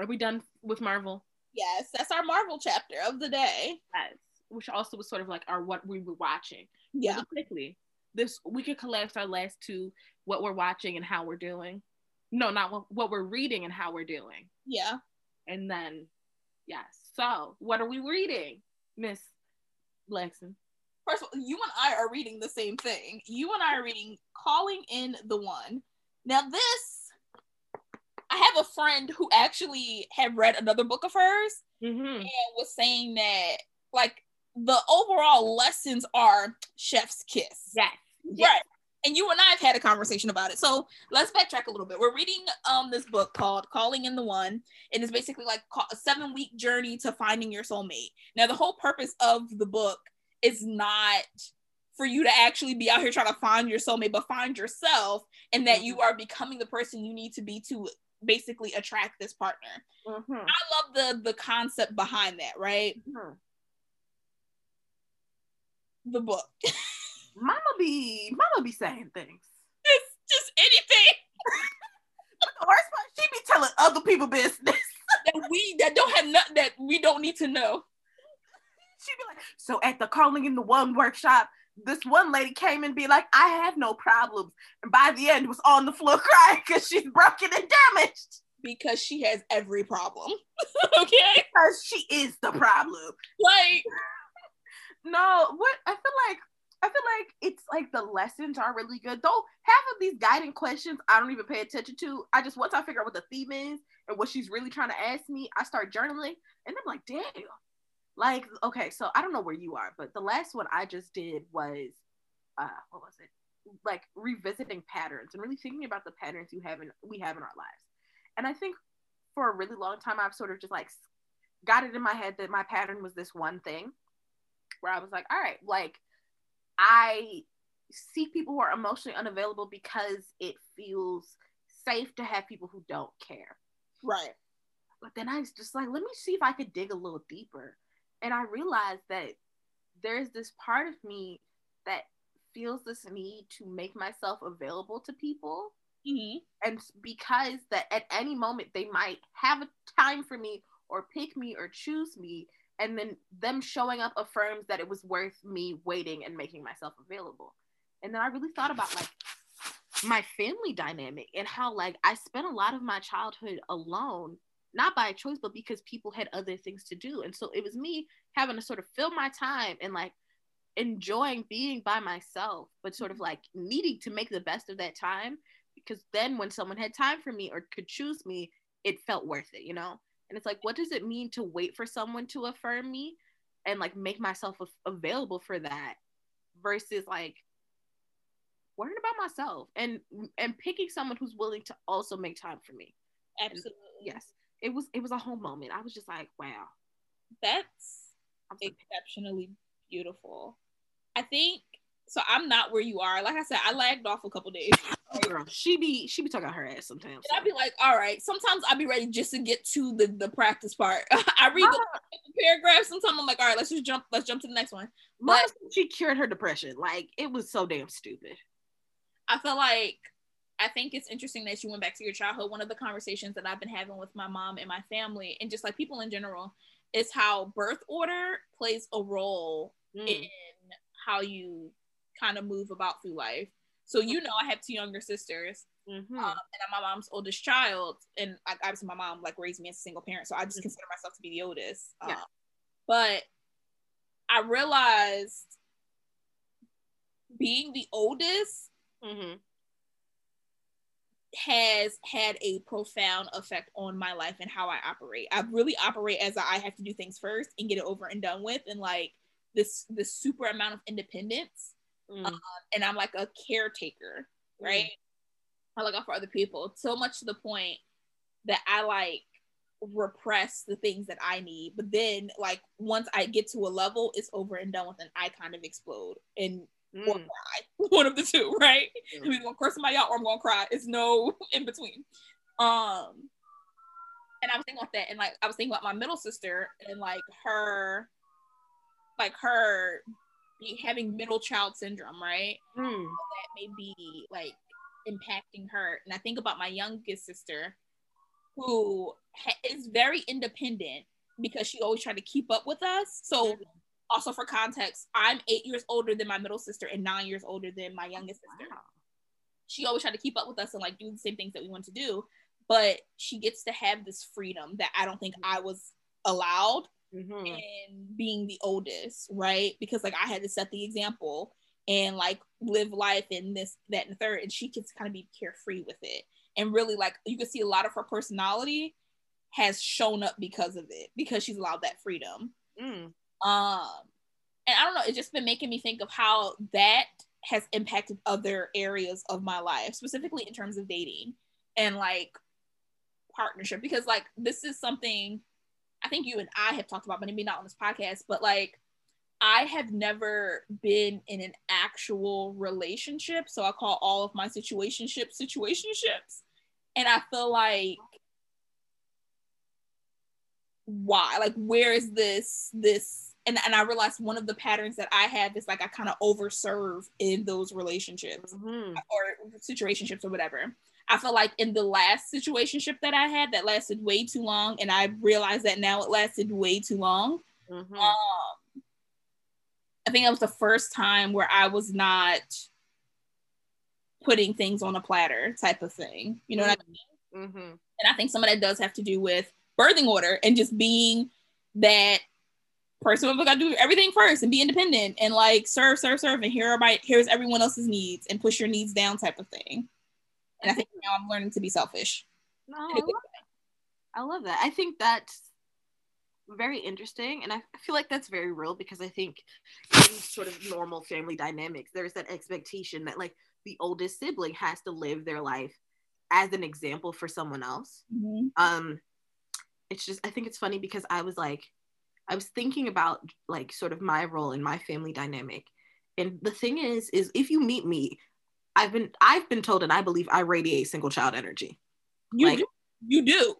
Are we done with Marvel? Yes, that's our Marvel chapter of the day. Yes, which also was sort of like our what we were watching. Yeah. Really quickly, this we could collapse our last two: what we're watching and how we're doing. No, not what, what we're reading and how we're doing. Yeah. And then, yes. So, what are we reading, Miss Lexon? First of all, you and I are reading the same thing. You and I are reading Calling in the One. Now, this, I have a friend who actually had read another book of hers mm-hmm. and was saying that, like, the overall lessons are Chef's Kiss. Yes. Yes. Right. And you and I have had a conversation about it. So let's backtrack a little bit. We're reading um this book called Calling in the One. And it's basically like a seven week journey to finding your soulmate. Now, the whole purpose of the book is not for you to actually be out here trying to find your soulmate, but find yourself and that mm-hmm. you are becoming the person you need to be to basically attract this partner. Mm-hmm. I love the, the concept behind that, right? Mm-hmm. The book. Mama be, mama be saying things. It's just anything. The worst part, she be telling other people business that we that don't have nothing that we don't need to know. She be like, so at the Calling in the One workshop, this one lady came and be like, I have no problems, and by the end was on the floor crying because she's broken and damaged because she has every problem. Okay, because she is the problem. Like, no, what I feel like. I feel like it's like the lessons are really good. Though half of these guiding questions I don't even pay attention to. I just, once I figure out what the theme is and what she's really trying to ask me, I start journaling. And I'm like, damn, Like, okay, so I don't know where you are, but the last one I just did was, uh, what was it? Like revisiting patterns and really thinking about the patterns you have in, we have in our lives. And I think for a really long time, I've sort of just like got it in my head that my pattern was this one thing where I was like, all right, like I seek people who are emotionally unavailable because it feels safe to have people who don't care. Right. But then I was just like, let me see if I could dig a little deeper. And I realized that there's this part of me that feels this need to make myself available to people. Mm-hmm. And because that at any moment they might have a time for me or pick me or choose me, and then them showing up affirms that it was worth me waiting and making myself available. And then I really thought about like my family dynamic and how like I spent a lot of my childhood alone, not by choice, but because people had other things to do. And so it was me having to sort of fill my time and like enjoying being by myself, but sort of like needing to make the best of that time, because then when someone had time for me or could choose me, it felt worth it, you know? And it's like, what does it mean to wait for someone to affirm me and like make myself available for that versus like worrying about myself and and picking someone who's willing to also make time for me. Absolutely. And yes, it was it was a whole moment. I was just like, wow, that's exceptionally beautiful. I think so. I'm not where you are. Like I said, I lagged off a couple days. Right? Girl, she be she be talking her ass sometimes. And so. I'd be like, all right. Sometimes I'd be ready just to get to the, the practice part. I read the, uh, the paragraph. Sometimes I'm like, all right, let's just jump. Let's jump to the next one. But she cured her depression. Like it was so damn stupid. I feel like I think it's interesting that you went back to your childhood. One of the conversations that I've been having with my mom and my family, and just like people in general, is how birth order plays a role mm. in how you kind of move about through life. So, you know, I have two younger sisters, mm-hmm. um, and I'm my mom's oldest child, and I, obviously my mom like raised me as a single parent, so I just mm-hmm. consider myself to be the oldest. Um, yeah. But I realized being the oldest mm-hmm. has had a profound effect on my life and how I operate. I really operate as a, I have to do things first and get it over and done with, and like this this super amount of independence. Mm. Um, and I'm like a caretaker, right? Mm. I look out for other people, so much to the point that I like repress the things that I need. But then like once I get to a level, it's over and done with, and I kind of explode and mm. or cry, one of the two, right? Mm. I'm either gonna curse somebody out or I'm gonna cry. It's no in between. Um, and I was thinking about that, and like I was thinking about my middle sister and like her, like her. having middle child syndrome, right? Mm. That may be like impacting her. And I think about my youngest sister, who ha- is very independent because she always tried to keep up with us. So mm-hmm. also for context, I'm eight years older than my middle sister and nine years older than my youngest sister. Wow. She always tried to keep up with us and like do the same things that we want to do, but she gets to have this freedom that I don't think mm-hmm. I was allowed. Mm-hmm. And being the oldest, right? Because like I had to set the example and like live life in this, that, and the third, and she gets kind of be carefree with it. And really, like you can see a lot of her personality has shown up because of it, because she's allowed that freedom. Mm. Um, and I don't know, it's just been making me think of how that has impacted other areas of my life, specifically in terms of dating and like partnership, because like this is something I think you and I have talked about, but maybe not on this podcast, but like I have never been in an actual relationship. So I call all of my situationships situationships. And I feel like, why? Like, where is this, this? And, and I realized one of the patterns that I have is like, I kind of overserve in those relationships mm-hmm. or situationships or whatever. I feel like in the last situationship that I had, that lasted way too long, and I realized that now it lasted way too long. Mm-hmm. Um, I think that was the first time where I was not putting things on a platter type of thing. You know mm-hmm. what I mean? Mm-hmm. And I think some of that does have to do with birthing order and just being that person who got to do everything first and be independent and like serve, serve, serve, and here are my, here's everyone else's needs and push your needs down type of thing. And I think now I'm learning to be selfish. No, I love that. I love that. I think that's very interesting, and I feel like that's very real, because I think in sort of normal family dynamics, there's that expectation that like the oldest sibling has to live their life as an example for someone else. Mm-hmm. Um, it's just, I think it's funny because I was like, I was thinking about like sort of my role in my family dynamic, and the thing is, is if you meet me, I've been I've been told, and I believe I radiate single child energy. You like, do. You do.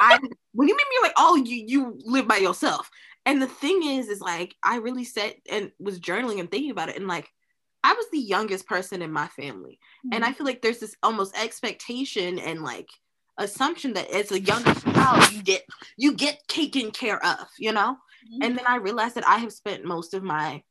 I, when you meet me, you're like, oh, you you live by yourself. And the thing is, is like, I really sat and was journaling and thinking about it, and like, I was the youngest person in my family, mm-hmm. and I feel like there's this almost expectation and like assumption that as a younger child, you get you get taken care of, you know. Mm-hmm. And then I realized that I have spent most of my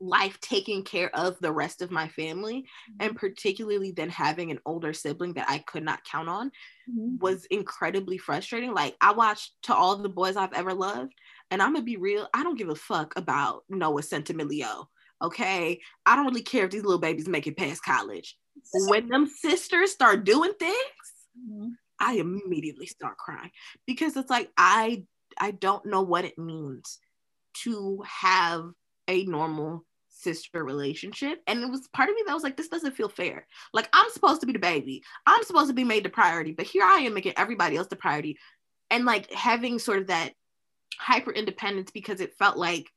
life taking care of the rest of my family, mm-hmm. and particularly then having an older sibling that I could not count on, mm-hmm. was incredibly frustrating. Like, I watched To All the Boys I've Ever Loved, and I'm gonna be real, I don't give a fuck about Noah Centimiglia, okay? I don't really care if these little babies make it past college. When them sisters start doing things, mm-hmm. I immediately start crying, because it's like, I I don't know what it means to have a normal sister relationship. And it was part of me that was like, this doesn't feel fair. Like, I'm supposed to be the baby, I'm supposed to be made the priority, but here I am making everybody else the priority. And like having sort of that hyper independence, because it felt like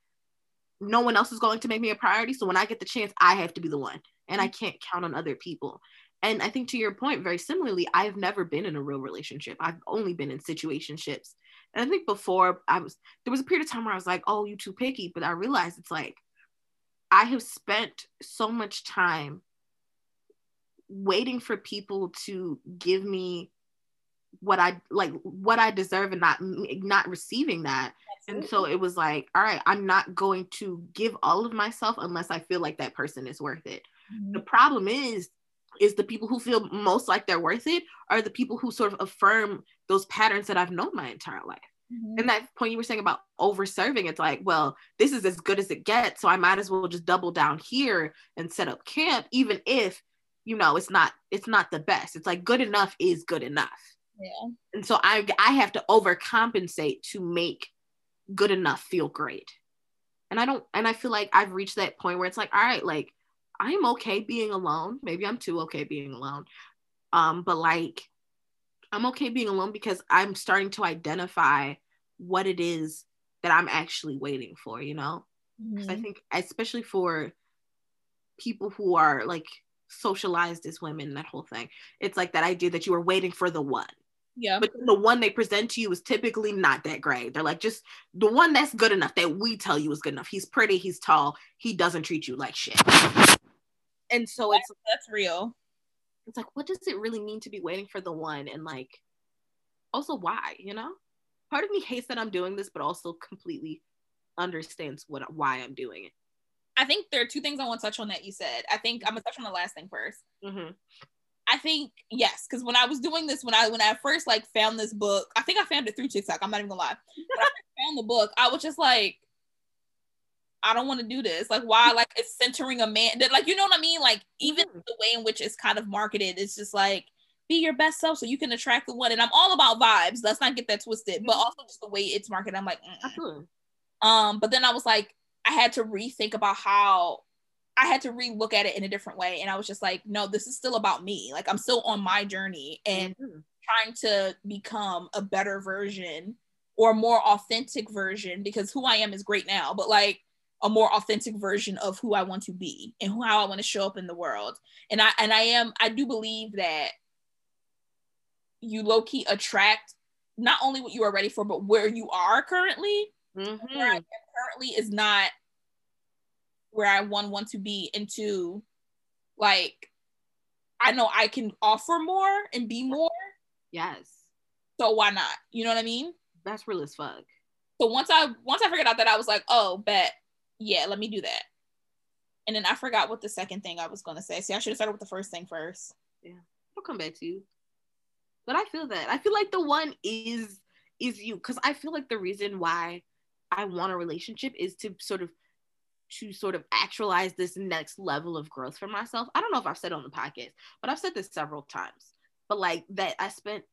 no one else is going to make me a priority, so when I get the chance, I have to be the one, and I can't count on other people. And I think to your point, very similarly, I've never been in a real relationship. I've only been in situationships. And I think before I was, there was a period of time where I was like, oh, you too picky. But I realized it's like, I have spent so much time waiting for people to give me what I like, what I deserve, and not, not receiving that. Absolutely. And so it was like, all right, I'm not going to give all of myself unless I feel like that person is worth it. Mm-hmm. The problem is, is the people who feel most like they're worth it are the people who sort of affirm those patterns that I've known my entire life. Mm-hmm. And that point you were saying about over-serving, it's like, well, this is as good as it gets, so I might as well just double down here and set up camp, even if, you know, it's not, it's not the best. It's like, good enough is good enough. Yeah. And so I, I have to overcompensate to make good enough feel great. And I don't, and I feel like I've reached that point where it's like, all right, like, I'm okay being alone. Maybe I'm too okay being alone. Um, but like, I'm okay being alone because I'm starting to identify what it is that I'm actually waiting for, you know? Mm-hmm. I think, especially for people who are like socialized as women, that whole thing, it's like that idea that you are waiting for the one. Yeah. But the one they present to you is typically not that great. They're like, just the one that's good enough, that we tell you is good enough. He's pretty, he's tall, he doesn't treat you like shit. And so that's, it's that's real. It's like, what does it really mean to be waiting for the one? And like, also why, you know? Part of me hates that I'm doing this, but also completely understands what why I'm doing it. I think there are two things I want to touch on that you said. I think I'm gonna touch on the last thing first. Mm-hmm. I think, yes, because when I was doing this, when I when I first like found this book, I think I found it through TikTok, I'm not even gonna lie. When I found the book, I was just like, I don't want to do this. Like, why? Like, it's centering a man that, like, you know what I mean? Like, even mm-hmm. the way in which it's kind of marketed, it's just like, be your best self so you can attract the one. And I'm all about vibes, let's not get that twisted, mm-hmm. but also just the way it's marketed, I'm like, mm-hmm. um, but then I was like, I had to rethink about how I had to relook at it in a different way. And I was just like, no, this is still about me. Like, I'm still on my journey and mm-hmm. trying to become a better version or a more authentic version, because who I am is great now, but like, a more authentic version of who I want to be and who, how I want to show up in the world. And I, and I am, I do believe that you low-key attract not only what you are ready for, but where you are currently. Mm-hmm. Where I am currently is not where I one want to be. And two, like, I know I can offer more and be more. Yes. So why not? You know what I mean? That's real as fuck. So once I, once I figured out that, I was like, oh, bet. Yeah, let me do that. And then I forgot what the second thing I was going to say. See, I should have started with the first thing first. Yeah, I'll come back to you. But I feel that. I feel like the one is is you. Because I feel like the reason why I want a relationship is to sort of to sort of actualize this next level of growth for myself. I don't know if I've said it on the podcast, but I've said this several times. But like that I spent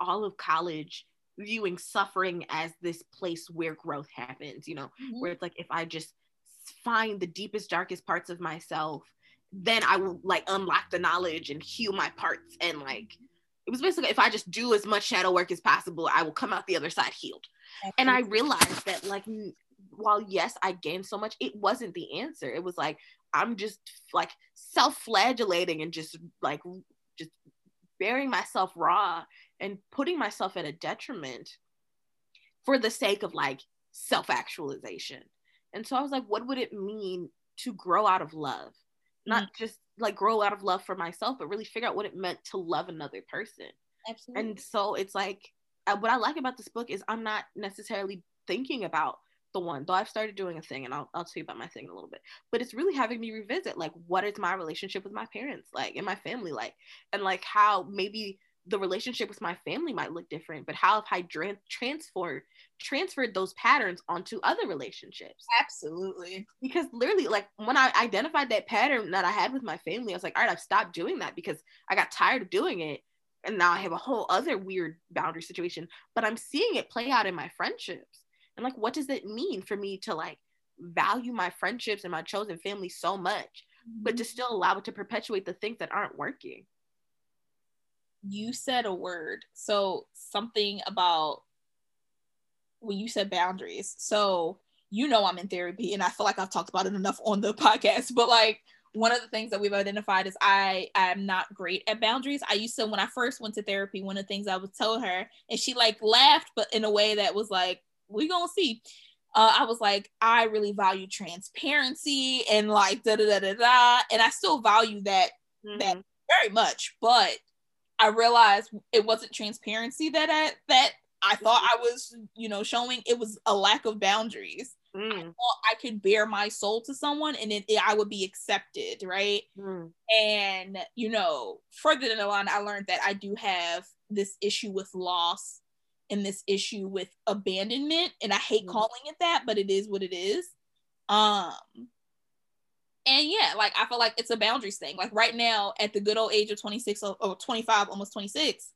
all of college viewing suffering as this place where growth happens, you know, mm-hmm. where it's like, if I just find the deepest, darkest parts of myself, then I will like unlock the knowledge and heal my parts. And like, it was basically, if I just do as much shadow work as possible, I will come out the other side healed. Absolutely. And I realized that like, while yes, I gained so much, it wasn't the answer. It was like, I'm just like self-flagellating and just like, just burying myself raw and putting myself at a detriment for the sake of like self-actualization. And so I was like, what would it mean to grow out of love? Not mm-hmm. just like grow out of love for myself, but really figure out what it meant to love another person. Absolutely. And so it's like, what I like about this book is I'm not necessarily thinking about the one, though I've started doing a thing and I'll, I'll tell you about my thing in a little bit, but it's really having me revisit, like, what is my relationship with my parents like, and my family like, and like how maybe the relationship with my family might look different, but how have I dra- transferred transferred those patterns onto other relationships? Absolutely. Because literally, like, when I identified that pattern that I had with my family, I was like, all right, I've stopped doing that because I got tired of doing it, and now I have a whole other weird boundary situation, but I'm seeing it play out in my friendships. And like, what does it mean for me to like value my friendships and my chosen family so much, but to still allow it to perpetuate the things that aren't working? You said a word. So something about when you said boundaries. So, you know, I'm in therapy and I feel like I've talked about it enough on the podcast, but like, one of the things that we've identified is I am not great at boundaries. I used to, when I first went to therapy, one of the things I would tell her, and she like laughed, but in a way that was like, we gonna see. Uh, I was like, I really value transparency and like da da da da da, and I still value that mm-hmm. that very much. But I realized it wasn't transparency that I, that I thought I was, you know, showing. It was a lack of boundaries. Mm. I thought I could bare my soul to someone and it, it, I would be accepted, right? Mm. And you know, further down the line, I learned that I do have this issue with loss. And this issue with abandonment, and I hate mm-hmm. calling it that, but it is what it is. Um, and yeah, like I feel like it's a boundaries thing. Like right now, at the good old age of twenty-six or, or twenty-five, almost twenty-six,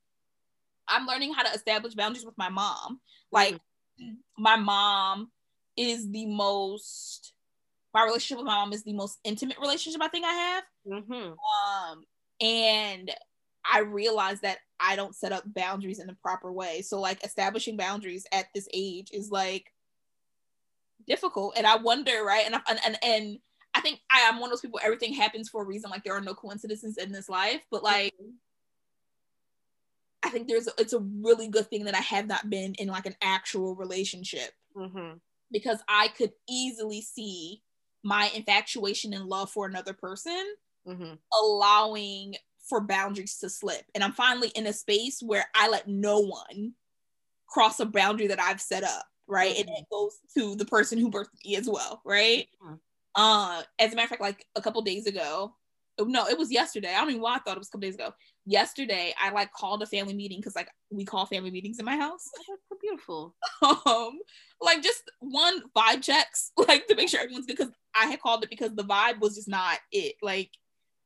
I'm learning how to establish boundaries with my mom. Like mm-hmm. my mom is the most, my relationship with my mom is the most intimate relationship I think I have. Mm-hmm. Um, and I realized that I don't set up boundaries in the proper way. So like establishing boundaries at this age is like difficult. And I wonder, right? And I, and, and I think I, I'm one of those people, everything happens for a reason. Like there are no coincidences in this life, but like, mm-hmm. I think there's, a, it's a really good thing that I have not been in like an actual relationship mm-hmm. because I could easily see my infatuation and love for another person mm-hmm. allowing for boundaries to slip. And I'm finally in a space where I let no one cross a boundary that I've set up, right? Mm-hmm. And it goes to the person who birthed me as well, right? Mm-hmm. Uh, as a matter of fact, like a couple days ago, no, it was yesterday. I don't even know why I thought it was a couple days ago. Yesterday, I like called a family meeting because like we call family meetings in my house. Oh, that's so beautiful. um, like just one vibe checks, like to make sure everyone's good because I had called it because the vibe was just not it. Like,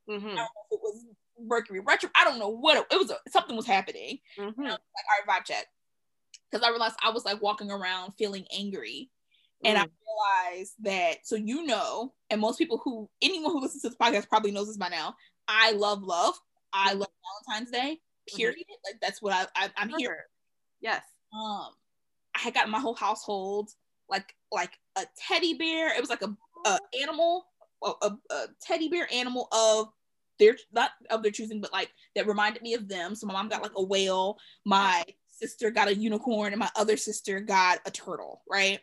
mm-hmm. I don't know if it was Mercury retro, I don't know what it, it was, a, something was happening mm-hmm. and I was like, all right, vibe check, because I realized I was like walking around feeling angry mm. and I realized that, so you know, and most people who, anyone who listens to this podcast probably knows this by now, I love love I love Valentine's Day, period. Mm-hmm. Like that's what I, I, I'm here. Yes. um I had got my whole household like like a teddy bear. It was like a, a animal a, a, a teddy bear animal of they're not of their choosing, but like that reminded me of them. So my mom got like a whale, my sister got a unicorn, and my other sister got a turtle, right?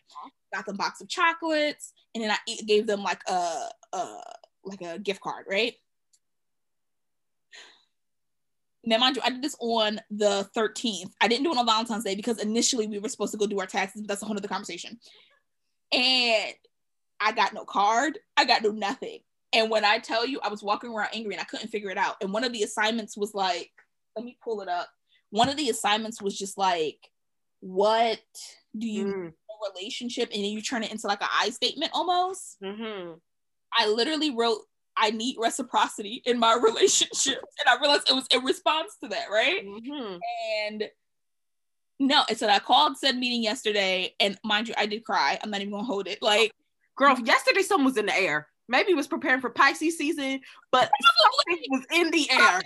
Got them a box of chocolates, and then I gave them like a, a like a gift card, right? Now mind you, I did this on the thirteenth. I didn't do it on Valentine's Day because initially we were supposed to go do our taxes, but that's a whole other conversation. And I got no card, I got no nothing. And when I tell you, I was walking around angry and I couldn't figure it out. And one of the assignments was like, let me pull it up. One of the assignments was just like, what do you mm. relationship? And then you turn it into like an I statement almost. Mm-hmm. I literally wrote, I need reciprocity in my relationship. And I realized it was in response to that, right? Mm-hmm. And No, it said I called said meeting yesterday, and mind you, I did cry. I'm not even gonna hold it. Like, girl, yesterday something was in the air. Maybe it was preparing for Pisces season, but something was in the air.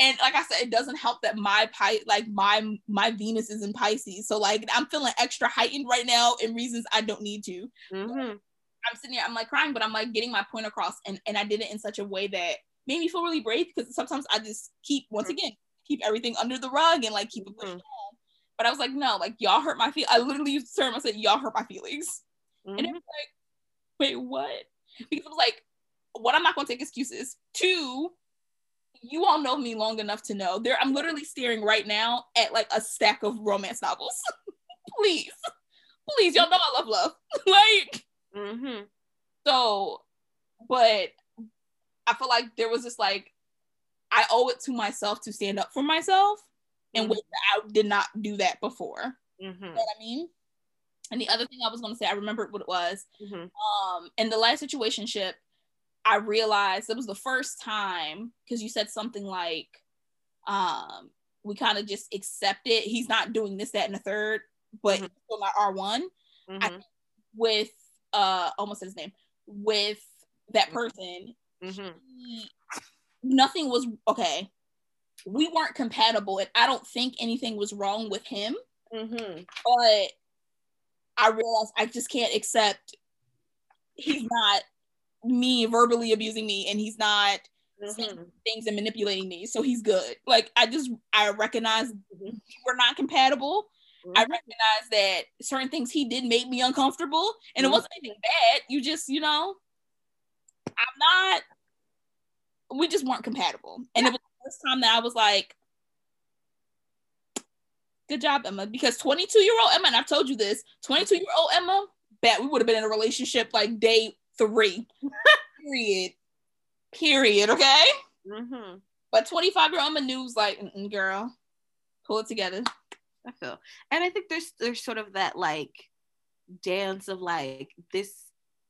And like I said, it doesn't help that my pi- like my my Venus is in Pisces, so like I'm feeling extra heightened right now in reasons I don't need to. Mm-hmm. I'm sitting here, I'm like crying, but I'm like getting my point across, and and I did it in such a way that made me feel really brave, because sometimes I just keep once mm-hmm. again keep everything under the rug and like keep it pushed mm-hmm. on. But I was like, no, like y'all hurt my feelings. I literally used the term. I said, y'all hurt my feelings. Mm-hmm. And it was like, wait, what? Because I was like, one, I'm not going to take excuses. Two, you all know me long enough to know there. I'm literally staring right now at like a stack of romance novels. Please, please, y'all know I love love. Like, mm-hmm. so, but I feel like there was just like, I owe it to myself to stand up for myself. And mm-hmm. which I did not do that before. Mm-hmm. You know what I mean? And the other thing I was going to say, I remembered what it was. Mm-hmm. Um, in the last situationship, I realized it was the first time, because you said something like, um, we kind of just accept it. He's not doing this, that, and the third, but mm-hmm. he's still not R one. Mm-hmm. I think with, uh, almost said his name, with that person, mm-hmm. he, nothing was, okay, we weren't compatible, and I don't think anything was wrong with him, mm-hmm. but I realized I just can't accept he's not me verbally abusing me, and he's not mm-hmm. saying things and manipulating me, so he's good. Like, I just, I recognize mm-hmm. we're not compatible. Mm-hmm. I recognize that certain things he did made me uncomfortable, and mm-hmm. it wasn't anything bad. You just, you know, I'm not, we just weren't compatible. And yeah. it was first time that I was like, good job, Emma, because twenty-two year old Emma, and I've told you this, twenty-two year old Emma, bet we would have been in a relationship like day three. period period okay mm-hmm. But twenty-five year old Emma knew, was like, mm-mm, girl, pull it together. I feel, and I think there's there's sort of that like dance of like this,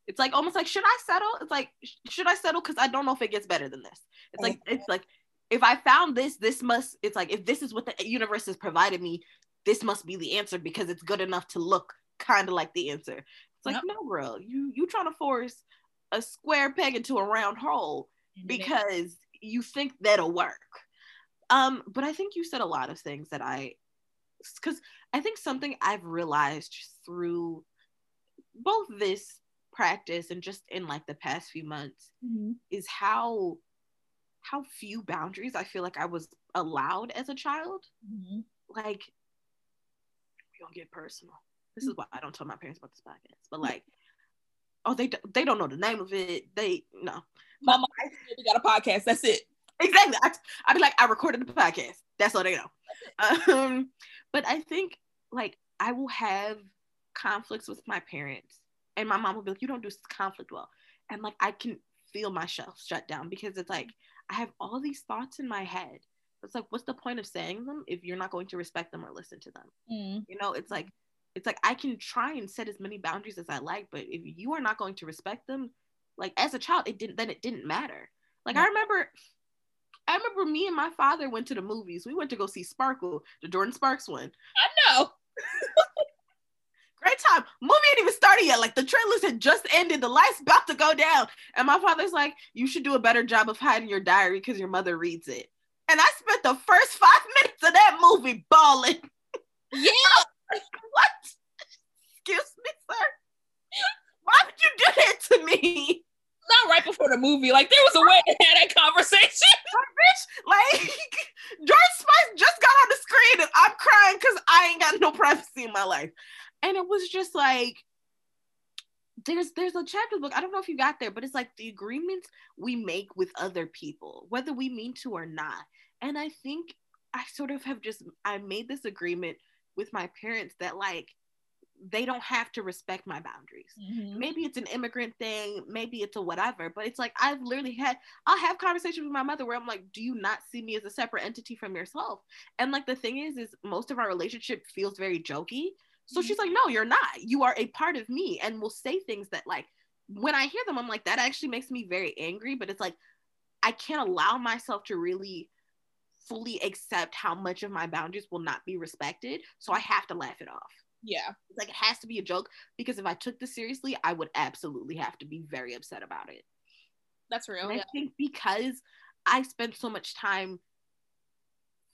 it's like almost like, should I settle? It's like, should I settle? Because I don't know if it gets better than this. It's like, it's like, if I found this, this must, it's like, if this is what the universe has provided me, this must be the answer, because it's good enough to look kind of like the answer. It's like, yep. No, girl, you, you trying to force a square peg into a round hole because you think that'll work. Um, but I think you said a lot of things that I, because I think something I've realized through both this practice and just in like the past few months mm-hmm. is how how few boundaries I feel like I was allowed as a child. Mm-hmm. Like, we don't get personal. This is why I don't tell my parents about this podcast. But like, oh, they they don't know the name of it. They no. My mom, we got a podcast. That's it. Exactly. I, I'd be like, I recorded the podcast. That's all they know. Um, but I think like I will have conflicts with my parents, and my mom will be like, "You don't do conflict well," and like I can feel myself shut down, because it's like, I have all these thoughts in my head. It's like, what's the point of saying them if you're not going to respect them or listen to them? Mm. You know, it's like, it's like, I can try and set as many boundaries as I like, but if you are not going to respect them, like as a child, it didn't, then it didn't matter. Like, mm. I remember, I remember me and my father went to the movies. We went to go see Sparkle, the Jordan Sparks one. I know. Great time. Movie hadn't even started yet. Like, the trailers had just ended. The lights about to go down. And my father's like, you should do a better job of hiding your diary because your mother reads it. And I spent the first five minutes of that movie bawling. Yeah. Like, what? Excuse me, sir. Why would you do that to me? Not right before the movie. Like, there was a way to have that conversation. Bitch, like, George Spice just got on the screen and I'm crying because I ain't got no privacy in my life. And it was just like, there's there's a chapter book, I don't know if you got there, but it's like the agreements we make with other people, whether we mean to or not. And I think I sort of have just, I made this agreement with my parents that like, they don't have to respect my boundaries. Mm-hmm. Maybe it's an immigrant thing, maybe it's a whatever, but it's like, I've literally had, I'll have conversations with my mother where I'm like, do you not see me as a separate entity from yourself? And like, the thing is, is most of our relationship feels very jokey. So she's like, no, you're not. You are a part of me. And will say things that like, when I hear them, I'm like, that actually makes me very angry. But it's like, I can't allow myself to really fully accept how much of my boundaries will not be respected, so I have to laugh it off. Yeah, it's like it has to be a joke, because if I took this seriously, I would absolutely have to be very upset about it. That's real. And yeah. I think because I spent so much time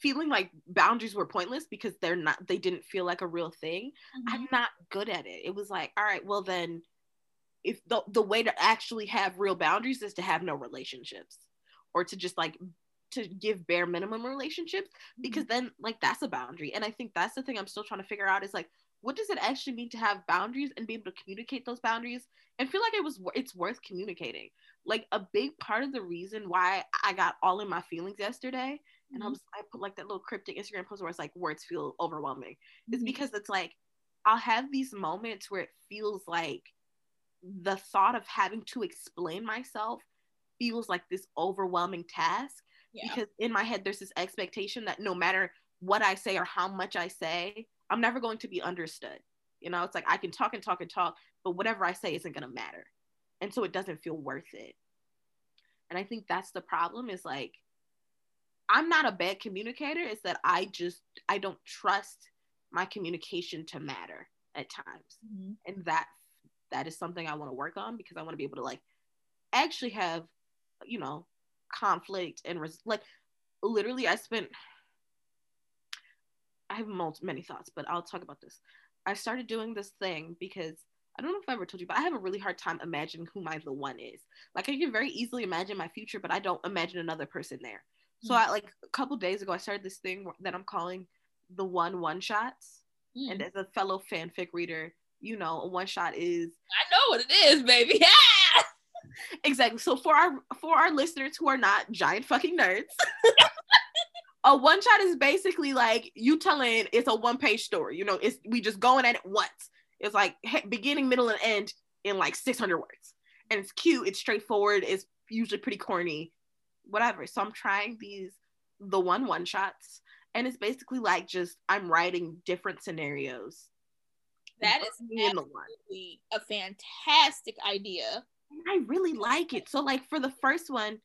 feeling like boundaries were pointless because they're not, they didn't feel like a real thing, mm-hmm. I'm not good at it. It was like, all right, well then if the, the way to actually have real boundaries is to have no relationships, or to just like to give bare minimum relationships, because mm-hmm. then like that's a boundary. And I think that's the thing I'm still trying to figure out is like, what does it actually mean to have boundaries and be able to communicate those boundaries and feel like it was, it's worth communicating. Like a big part of the reason why I got all in my feelings yesterday, and mm-hmm. I was, I put like that little cryptic Instagram post where it's like words feel overwhelming, mm-hmm. is because it's like I'll have these moments where it feels like the thought of having to explain myself feels like this overwhelming task, yeah. because in my head there's this expectation that no matter what I say or how much I say, I'm never going to be understood. You know, it's like I can talk and talk and talk, but whatever I say isn't going to matter, and so it doesn't feel worth it. And I think that's the problem, is like I'm not a bad communicator. It's that I just, I don't trust my communication to matter at times. Mm-hmm. And that, that is something I want to work on, because I want to be able to like actually have, you know, conflict and res- like literally I spent, I have multi- many thoughts, but I'll talk about this. I started doing this thing because I don't know if I ever told you, but I have a really hard time imagining who my the one is. Like I can very easily imagine my future, but I don't imagine another person there. So I, like a couple days ago, I started this thing that I'm calling the one one shots. Mm. And as a fellow fanfic reader, you know, a one shot is, I know what it is, baby. Yeah! Exactly. So for our for our listeners who are not giant fucking nerds, a one shot is basically like you telling, it's a one page story. You know, it's we just going at it once. It's like beginning, middle, and end in like six hundred words, and it's cute. It's straightforward. It's usually pretty corny. Whatever. So I'm trying these the one one shots, and it's basically like just I'm writing different scenarios. That is absolutely a fantastic idea. And I really like it. So like for the first one,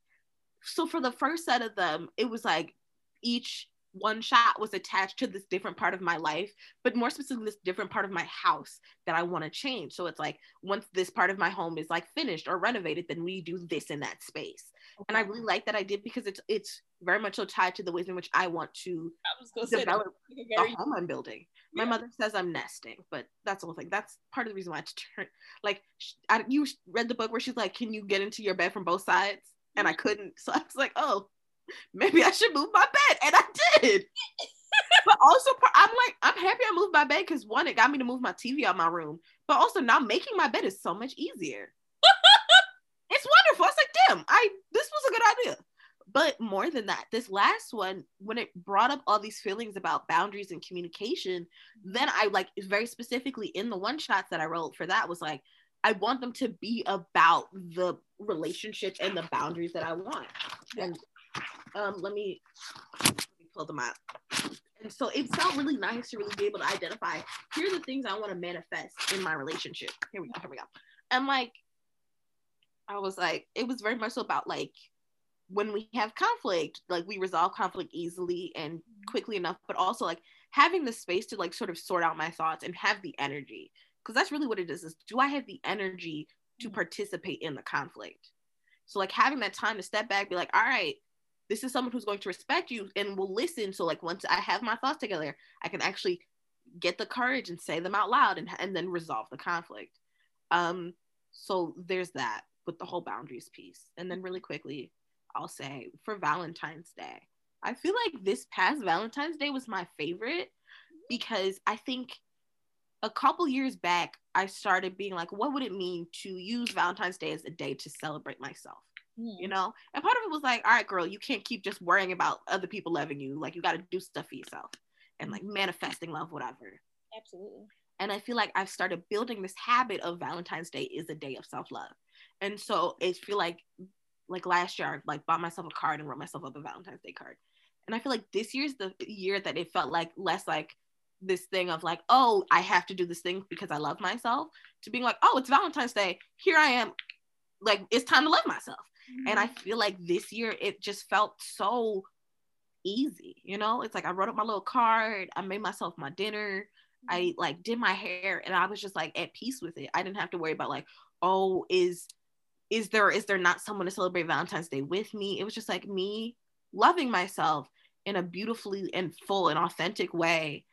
so for the first set of them, it was like each one shot was attached to this different part of my life, but more specifically this different part of my house that I want to change. So it's like once this part of my home is like finished or renovated, then we do this in that space. Okay. And I really like that idea because it's it's very much so tied to the ways in which I want to I was gonna develop say that. Very- the home I'm building. My yeah. mother says I'm nesting, but that's the whole thing. That's part of the reason why I turned like I, you read the book where she's like, "Can you get into your bed from both sides?" And I couldn't, so I was like, "Oh." Maybe I should move my bed, and I did. But also, I'm like, I'm happy I moved my bed because one, it got me to move my T V out my room, but also now making my bed is so much easier. It's wonderful. It's like, damn, I this was a good idea. But more than that, this last one, when it brought up all these feelings about boundaries and communication, then I like very specifically in the one shots that I wrote for that was like, I want them to be about the relationship and the boundaries that I want. And Um, let me, let me pull them out. And so it felt really nice to really be able to identify, here are the things I want to manifest in my relationship. Here we go, here we go. And like, I was like, it was very much about like, when we have conflict, like we resolve conflict easily and quickly enough, but also like having the space to like sort of sort out my thoughts and have the energy. Because that's really what it is, is do I have the energy to participate in the conflict? So like having that time to step back, be like, all right, this is someone who's going to respect you and will listen. So like once I have my thoughts together, I can actually get the courage and say them out loud and, and then resolve the conflict. Um, so there's that with the whole boundaries piece. And then really quickly, I'll say for Valentine's Day, I feel like this past Valentine's Day was my favorite because I think a couple years back, I started being like, what would it mean to use Valentine's Day as a day to celebrate myself? You know, and part of it was like, all right, girl, you can't keep just worrying about other people loving you. Like, you got to do stuff for yourself and like manifesting love, whatever. Absolutely. And I feel like I've started building this habit of Valentine's Day is a day of self-love. And so I feel like, like last year, I like bought myself a card and wrote myself up a Valentine's Day card. And I feel like this year's the year that it felt like less like this thing of like, oh, I have to do this thing because I love myself, to being like, oh, it's Valentine's Day. Here I am. Like, it's time to love myself. And I feel like this year, it just felt so easy, you know? It's like I wrote up my little card, I made myself my dinner, I like did my hair, and I was just like at peace with it. I didn't have to worry about like, oh, is is there is there not someone to celebrate Valentine's Day with me? It was just like me loving myself in a beautifully and full and authentic way,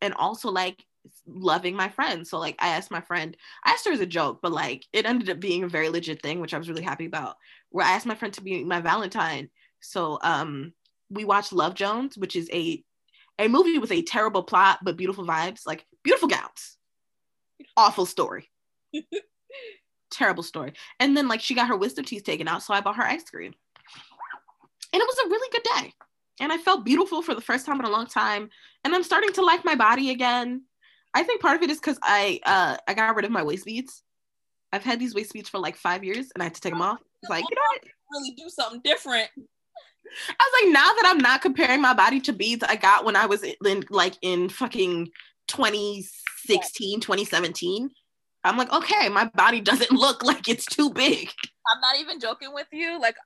and also like loving my friend. So like I asked my friend, I asked her as a joke, but like it ended up being a very legit thing, which I was really happy about, where I asked my friend to be my Valentine. So um we watched Love Jones, which is a a movie with a terrible plot but beautiful vibes, like beautiful gowns, awful story, terrible story. And then like she got her wisdom teeth taken out, so I bought her ice cream, and it was a really good day, and I felt beautiful for the first time in a long time, and I'm starting to like my body again. I think part of it is because I uh, I got rid of my waist beads. I've had these waist beads for like five years and I had to take them off. It's like, you know what? Really do something different. I was like, now that I'm not comparing my body to beads I got when I was in, like in fucking twenty sixteen, twenty seventeen. I'm like, okay, my body doesn't look like it's too big. I'm not even joking with you. Like,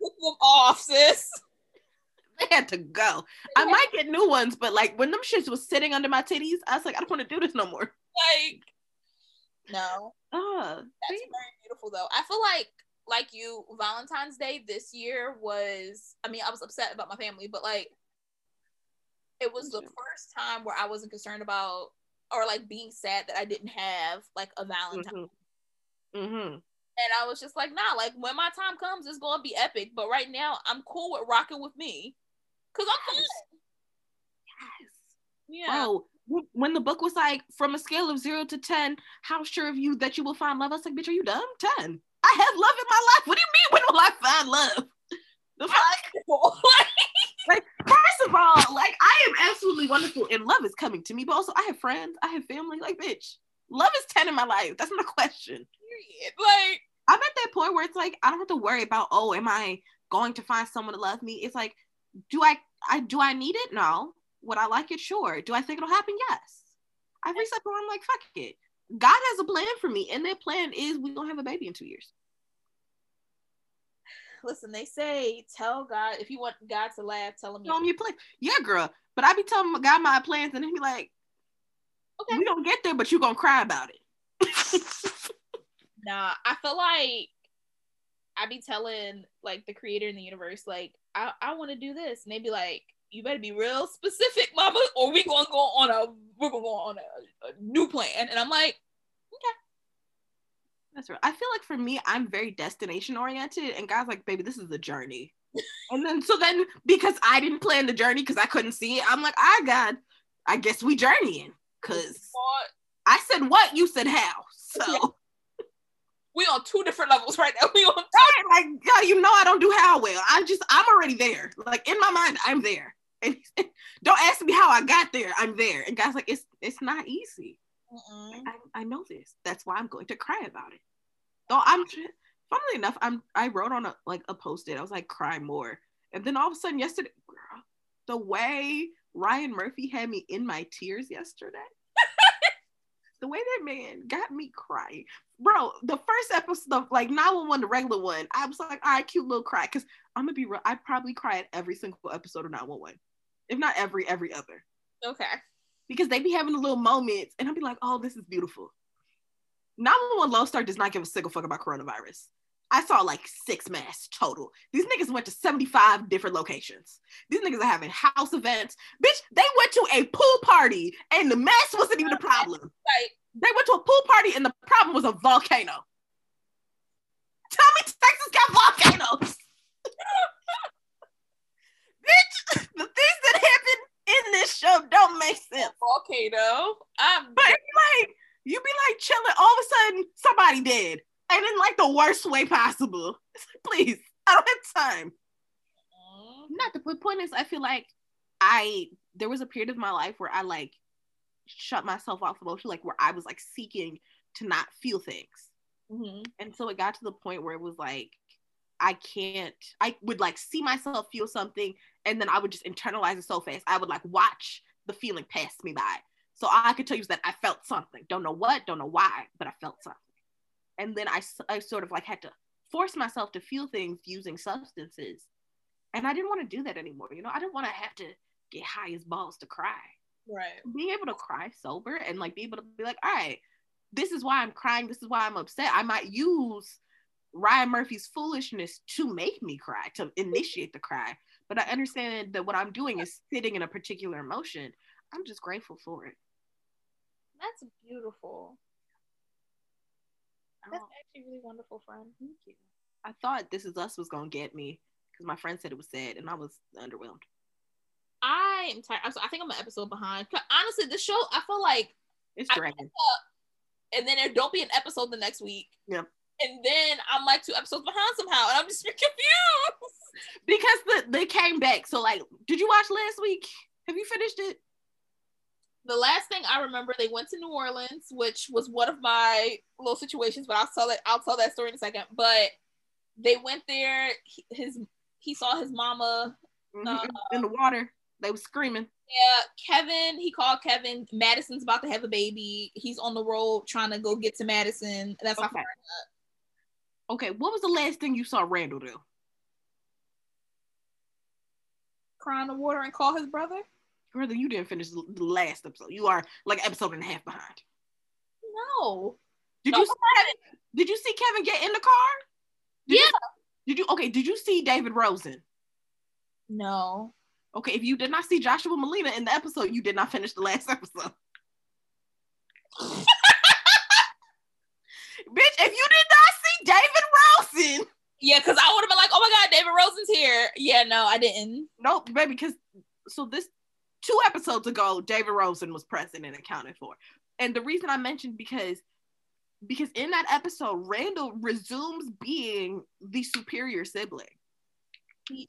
took them off, sis. They had to go. I might get new ones, but like when them shits was sitting under my titties, I was like, I don't want to do this no more. Like, no. Uh, That's see? Very beautiful though. I feel like, like you, Valentine's Day this year was, I mean, I was upset about my family, but like it was the first time where I wasn't concerned about or like being sad that I didn't have like a Valentine. Mm-hmm. Mm-hmm. And I was just like, nah, like when my time comes, it's gonna be epic. But right now, I'm cool with rocking with me, cause I'm yes. good. Yes. Yeah. Bro, w- when the book was like, from a scale of zero to ten, how sure of you that you will find love? I was like, bitch, are you dumb? Ten. I have love in my life. What do you mean? When will I find love? The fuck? Like, first of all, like I am absolutely wonderful, and love is coming to me. But also, I have friends, I have family. Like, bitch, love is ten in my life. That's not a question. Like, I'm at that point where it's like I don't have to worry about, oh, am I going to find someone to love me? It's like, do I, I do I need it? No. Would I like it? Sure. Do I think it'll happen? Yes. I've reached that point where I'm like, fuck it. God has a plan for me, and that plan is we're gonna have a baby in two years. Listen, they say tell God if you want God to laugh, tell him. Tell him your plan. Yeah, girl. But I be telling God my plans, and he be like, okay, we don't get there, but you gonna cry about it. Nah, I feel like I be telling like the creator in the universe, like, I, I want to do this. And they be like, you better be real specific, mama, or we gonna go on a we're gonna go on a, a new plan. And I'm like, okay. That's right. I feel like for me, I'm very destination oriented, and God's like, baby, this is the journey. And then so then because I didn't plan the journey because I couldn't see it, I'm like, ah, God, I guess we journeying. Cause I said what, you said how. So we on two different levels right now. We on two. Like, God, you know I don't do how well. I just, I'm already there. Like, in my mind, I'm there. And don't ask me how I got there. I'm there. And God's like, it's it's not easy. Mm-mm. I, I know this. That's why I'm going to cry about it. So I'm, funnily enough, I'm, I wrote on a, like a post-it. I was like, cry more. And then all of a sudden yesterday, girl, the way Ryan Murphy had me in my tears yesterday. The way that man got me crying, bro. The first episode, like nine one one, the regular one, I was like, all right, cute little cry, because I'm gonna be real, I probably cry at every single episode of nine one one, if not every every other. Okay. Because they be having the little moments, and I'll be like, oh, this is beautiful. nine one one Lone Star does not give a single fuck about coronavirus. I saw like six masks total. These niggas went to seventy-five different locations. These niggas are having house events. Bitch, they went to a pool party and the mask wasn't even a problem. Right. They went to a pool party and the problem was a volcano. Tell me Texas got volcanoes. Bitch, the things that happen in this show don't make sense. Volcano. I'm but like, you be like chilling, all of a sudden somebody dead. And in like the worst way possible. Please, I don't have time. Mm-hmm. Not the point is, I feel like I there was a period of my life where I like shut myself off emotionally, like where I was like seeking to not feel things. Mm-hmm. And so it got to the point where it was like I can't. I would like see myself feel something, and then I would just internalize it so fast. I would like watch the feeling pass me by. So all I could tell you is that I felt something. Don't know what, don't know why, but I felt something. And then I, I sort of like had to force myself to feel things using substances. And I didn't want to do that anymore. You know, I didn't want to have to get high as balls to cry. Right. Being able to cry sober and like be able to be like, all right, this is why I'm crying. This is why I'm upset. I might use Ryan Murphy's foolishness to make me cry, to initiate the cry. But I understand that what I'm doing is sitting in a particular emotion. I'm just grateful for it. That's beautiful. That's oh. actually really wonderful, friend. Thank you. I thought This Is Us was going to get me because my friend said it was sad and I was underwhelmed. I am tired. I think I'm an episode behind. Honestly, the show, I feel like it's dragging. And then there don't be an episode the next week. Yep. And then I'm like two episodes behind somehow, and I'm just confused because the, they came back. So like, did you watch last week? Have you finished it? The last thing I remember, they went to New Orleans, which was one of my little situations. But I'll tell that I'll tell that story in a second. But they went there. He, his he saw his mama mm-hmm. uh, in the water. They were screaming. Yeah, Kevin, he called Kevin. Madison's about to have a baby. He's on the road trying to go get to Madison. That's okay. How far up. Okay, what was the last thing you saw Randall do? Cry in the water and call his brother? Brother, you didn't finish the last episode. You are like an episode and a half behind. No. Did no, you see Kevin, did you see Kevin get in the car? Did yeah. You, did you okay, did you see David Rosen? No. Okay, if you did not see Joshua Malina in the episode, you did not finish the last episode. Bitch, if you did not see David Rosen. Yeah, because I would have been like, oh my God, David Rosen's here. Yeah, no, I didn't. Nope, baby, because so this two episodes ago, David Rosen was present and accounted for. And the reason I mentioned because because in that episode, Randall resumes being the superior sibling.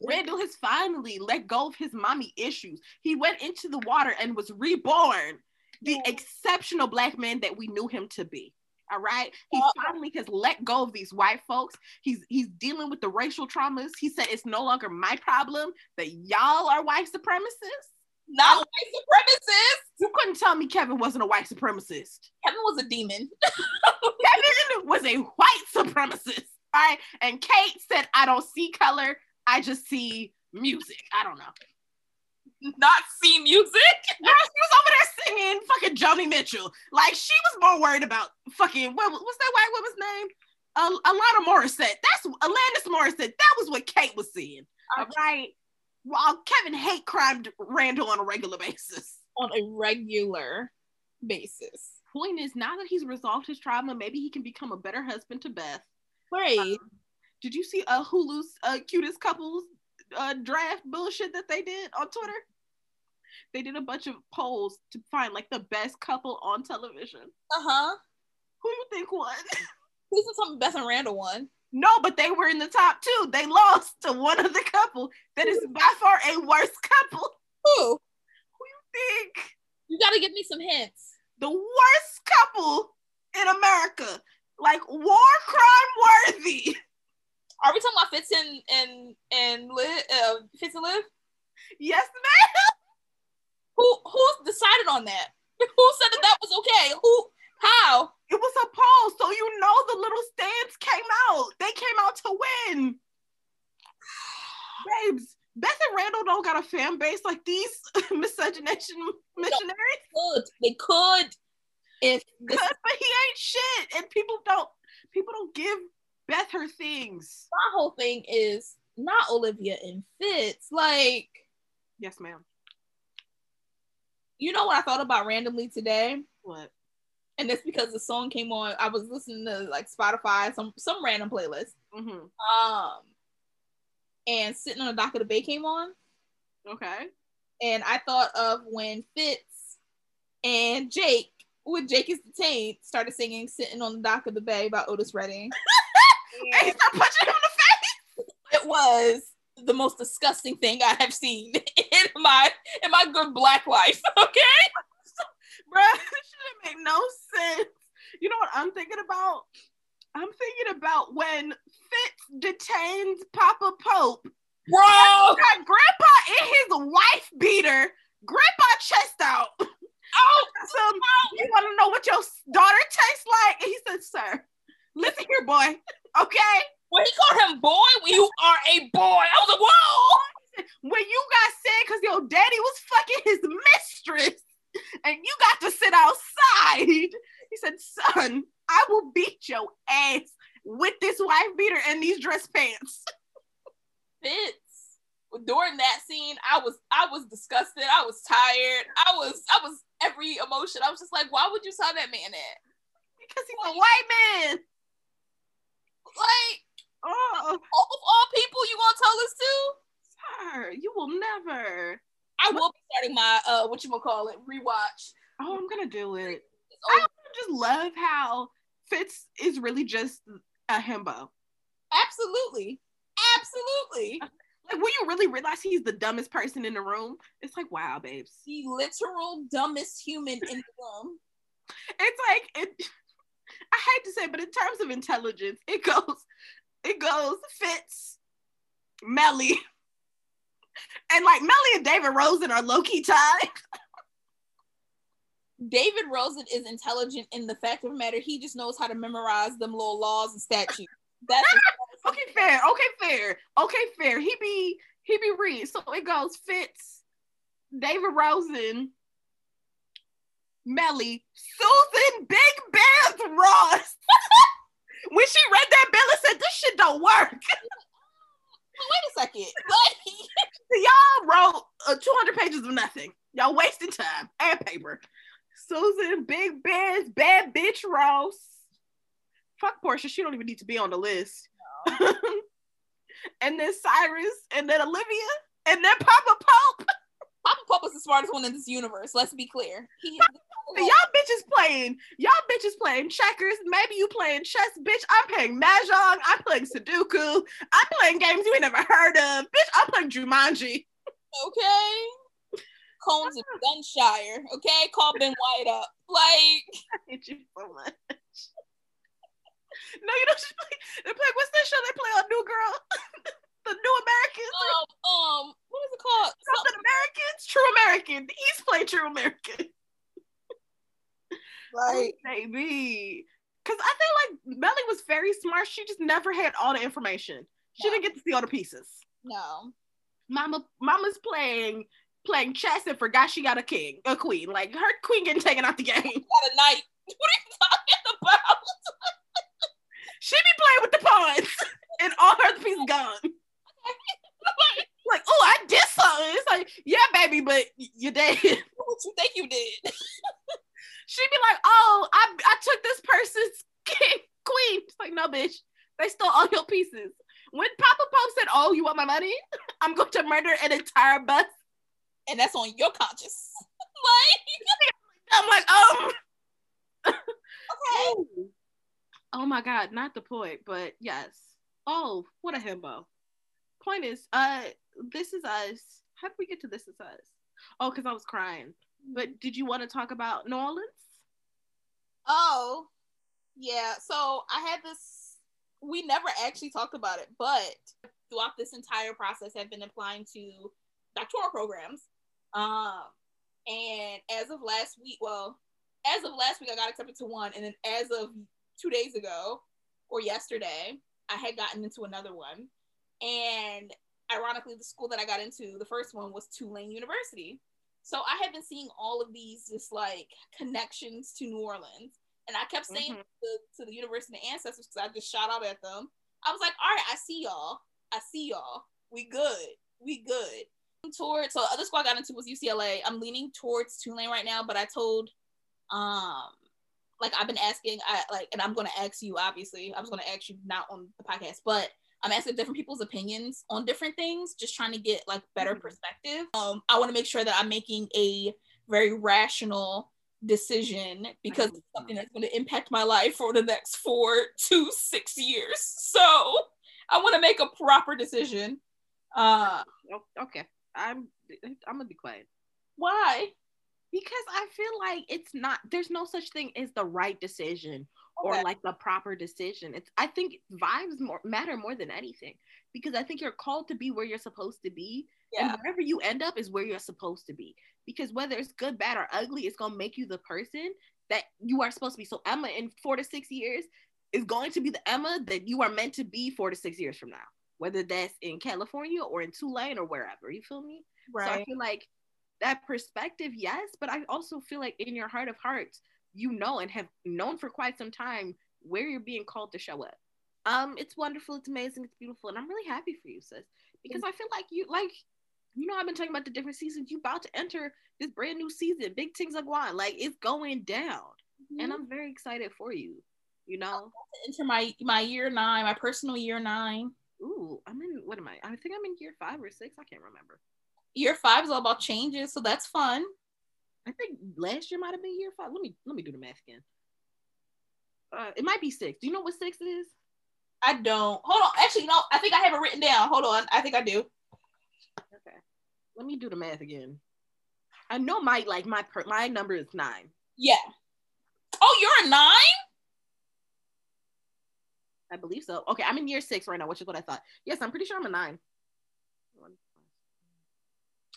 Randall has finally let go of his mommy issues. He went into the water and was reborn the yeah. exceptional Black man that we knew him to be. All right, he uh, finally has let go of these white folks. He's he's dealing with the racial traumas. He said it's no longer my problem that y'all are white supremacists. Not white supremacists. You couldn't tell me Kevin wasn't a white supremacist. Kevin was a demon. Kevin was a white supremacist. All right, and Kate said, "I don't see color." I just see music. I don't know. Not see music? No, she was over there singing fucking Joni Mitchell. Like, she was more worried about fucking, what was that white woman's name? Uh, Alanis Morissette. That's, Alanis Morissette. That was what Kate was seeing. All right? While Kevin hate crimed Randall on a regular basis. On a regular basis. Point is, now that he's resolved his trauma, maybe he can become a better husband to Beth. Right. Um, Did you see uh, Hulu's uh, cutest couples uh, draft bullshit that they did on Twitter? They did a bunch of polls to find like the best couple on television. Uh-huh. Who do you think won? Who's something Beth and Randall won? No, but they were in the top two. They lost to one of the couple that is by far a worse couple. Who? Who you think? You gotta give me some hints. The worst couple in America. Like war crime worthy. Are we talking about Fitz and and and Liv, uh, Fitz and Liv? Yes, ma'am. Who who decided on that? Who said that that was okay? Who? How? It was a poll, so you know the little stands came out. They came out to win. Babes, Beth and Randall don't got a fan base like these miscegenation missionaries. Could they could if this- could, but he ain't shit, and people don't people don't give Beth her things. My whole thing is not Olivia and Fitz. Like, yes, ma'am. You know what I thought about randomly today? What? And that's because the song came on. I was listening to like Spotify, some some random playlist. Mm-hmm. Um, and Sitting on the Dock of the Bay came on. Okay. And I thought of when Fitz and Jake, when Jake Is Detained, started singing "Sitting on the Dock of the Bay" by Otis Redding. And he started punching him in the face. It was the most disgusting thing I have seen in my in my good Black life. Okay, bruh, this shit make no sense. You know what I'm thinking about? I'm thinking about when Fitz detains Papa Pope. Bro, got Grandpa in his wife beater, Grandpa chest out. Oh, so you want to know what your daughter tastes like? And he said, "Sir, listen here, boy. Okay, When he called him boy, when you are a boy, I was like, whoa. When you got sick because your daddy was fucking his mistress and you got to sit outside, he said, son, I will beat your ass with this wife beater and these dress pants. Fits. During that scene, I was I was disgusted. I was tired. I was I was every emotion. I was just like, why would you tell that man that? Because he's like, a white man. Like, oh, of all people, you gonna tell us to? Sir, you will never. I what? will be starting my uh, what you gonna call it, rewatch. Oh, I'm gonna do it. I just love how Fitz is really just a himbo. Absolutely, absolutely. Like, when you really realize he's the dumbest person in the room, it's like, wow, babes. The literal dumbest human in the room. It's like, it, I hate to say, but in terms of intelligence, it goes, it goes Fitz, Melly, and like Melly and David Rosen are low-key tied. David Rosen is intelligent in the fact of the matter, he just knows how to memorize them little laws and statutes. That's okay, fair. Okay, fair. Okay, fair. He be he be reading. So it goes Fitz, David Rosen, Melly, Susan Big Bands Ross. When she read that bill and said, this shit don't work. Wait a second. Y'all wrote uh, two hundred pages of nothing. Y'all wasting time and paper. Susan Big Bands, Bad Bitch Ross. Fuck Portia, she don't even need to be on the list. No. And then Cyrus, and then Olivia, and then Papa Pope. Papa Pope is the smartest one in this universe, let's be clear. He y'all bitches playing, y'all bitches playing checkers, maybe you playing chess, bitch, I'm playing Mahjong, I'm playing Sudoku, I'm playing games you ain't never heard of, bitch, I'm playing Jumanji. Okay? Combs of Dunshire, okay? Call Ben White up. Like, I hate you so much. No, you know, she play, they play, what's that show they play on New Girl? The New Americans? Um, um, what is it called? Something Americans? True American. The East play True American. Like, maybe. Because I feel like Melly was very smart. She just never had all the information. She no. didn't get to see all the pieces. No. Mama, Mama's playing playing chess and forgot she got a king, a queen. Like, her queen getting taken out the game. She got a knight. What are you talking about? She be playing with the pawns and all her piece gone. Like, oh, I did something. It's like, yeah, baby, but you did. What you think you did? She be like, oh, I I took this person's king, queen. It's like, no, bitch, they stole all your pieces. When Papa Pope said, oh, you want my money? I'm going to murder an entire bus. And that's on your conscience. Like, I'm like, um. Okay. Ooh. Oh my God, not the point, but yes. Oh, what a himbo. Point is, uh, This Is Us. How did we get to This Is Us? Oh, because I was crying. But did you want to talk about New Orleans? Oh, yeah. So I had this, we never actually talked about it, but throughout this entire process, I've been applying to doctoral programs. Um, and as of last week, well, as of last week, I got accepted to one. And then as of two days ago or yesterday, I had gotten into another one. And ironically, the school that I got into, the first one, was Tulane University. So I had been seeing all of these just like connections to New Orleans. And I kept saying mm-hmm. to, to the University of Ancestors, because I just shot out at them. I was like, all right, I see y'all. I see y'all. We good. We good. Toward, so the other school I got into was U C L A. I'm leaning towards Tulane right now, but I told, um, like I've been asking, I like, and I'm going to ask you, obviously, I was going to ask you not on the podcast, but I'm asking different people's opinions on different things, just trying to get like better mm-hmm. perspective. Um, I want to make sure that I'm making a very rational decision because mm-hmm. it's something that's going to impact my life for the next four to six years. So I want to make a proper decision. Uh, okay. I'm, I'm gonna be quiet. Why? Because I feel like it's not, there's no such thing as the right decision okay. or like the proper decision. It's, I think vibes more, matter more than anything, because I think you're called to be where you're supposed to be. Yeah. And wherever you end up is where you're supposed to be. Because whether it's good, bad, or ugly, it's going to make you the person that you are supposed to be. So I'm in four to six years, is going to be the Emma that you are meant to be four to six years from now, whether that's in California or in Tulane or wherever, you feel me? Right. So I feel like that perspective, yes, but I also feel like in your heart of hearts, you know, and have known for quite some time where you're being called to show up. Um, it's wonderful, it's amazing, it's beautiful, and I'm really happy for you, sis, because I feel like you, like, you know, I've been talking about the different seasons. You about to enter this brand new season, big things are going, like it's going down, mm-hmm. and I'm very excited for you. You know, I'm about to enter my my year nine, my personal year nine. Ooh, I'm in. What am I? I think I'm in year five or six. I can't remember. Year five is all about changes, so that's fun. I think last year might have been year five. Let me let me do the math again. Uh, it might be six. Do you know what six is? I don't. Hold on. Actually, no. I think I have it written down. Hold on. I think I do. Okay. Let me do the math again. I know my like my per- my number is nine. Yeah. Oh, you're a nine? I believe so. Okay, I'm in year six right now, which is what I thought. Yes, I'm pretty sure I'm a nine.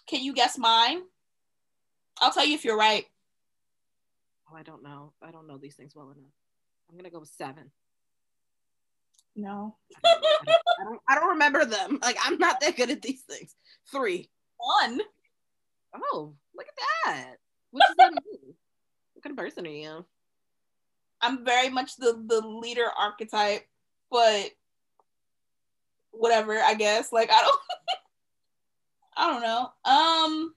Can you guess mine? I'll tell you if you're right. Oh, I don't know. I don't know these things well enough. I'm gonna go with seven. No. I don't, I don't, I don't, I don't remember them. Like, I'm not that good at these things. Three. One. Oh, look at that. What does that mean? What kind of person are you? I'm very much the, the leader archetype, but whatever, I guess. Like, I don't, I don't know. Um,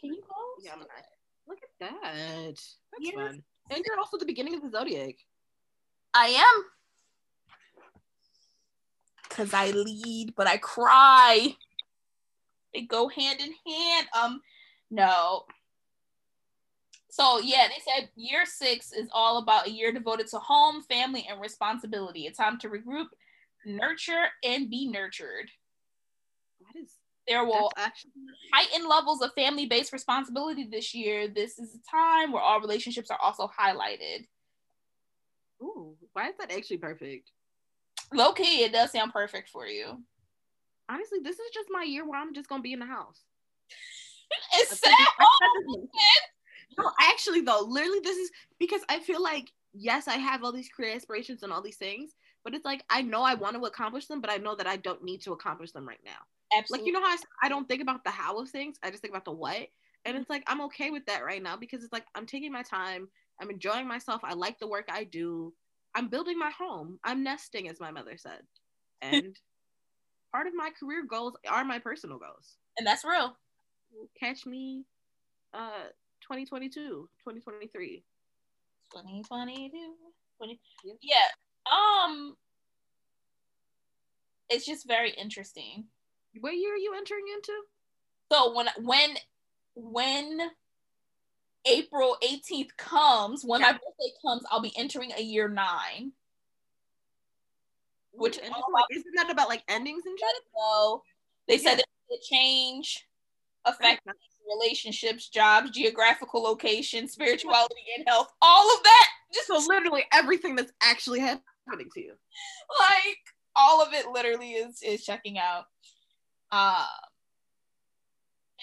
can you close? Yeah, I'm not. Look at that. That's yes. fun. And you're also the beginning of the zodiac. I am. Because I lead, but I cry. They go hand in hand. Um, no. So yeah, they said year six is all about a year devoted to home, family, and responsibility. A time to regroup, nurture, and be nurtured. That is, there will actually heightened levels of family-based responsibility this year. This is a time where all relationships are also highlighted. Ooh, why is that actually perfect? Low key, it does sound perfect for you. Honestly, this is just my year where I'm just gonna be in the house. It's sad. No, actually though, literally this is because I feel like, yes, I have all these career aspirations and all these things, but it's like, I know I want to accomplish them, but I know that I don't need to accomplish them right now. Absolutely. Like, you know how I, I don't think about the how of things, I just think about the what. And it's like, I'm okay with that right now because it's like, I'm taking my time, I'm enjoying myself, I like the work I do, I'm building my home, I'm nesting, as my mother said. And part of my career goals are my personal goals. And that's real. Catch me, uh, twenty twenty-two, twenty twenty-three, twenty twenty-two, twenty yeah. Um, it's just very interesting. What year are you entering into? So when when when April eighteenth comes, when yeah. my birthday comes, I'll be entering a year nine. Which is all like, isn't that about like endings and shit? No, they yeah. said the change affects relationships, jobs, geographical location, spirituality, and health, all of that. Just so literally everything that's actually happening to you. Like, all of it literally is is checking out. Uh,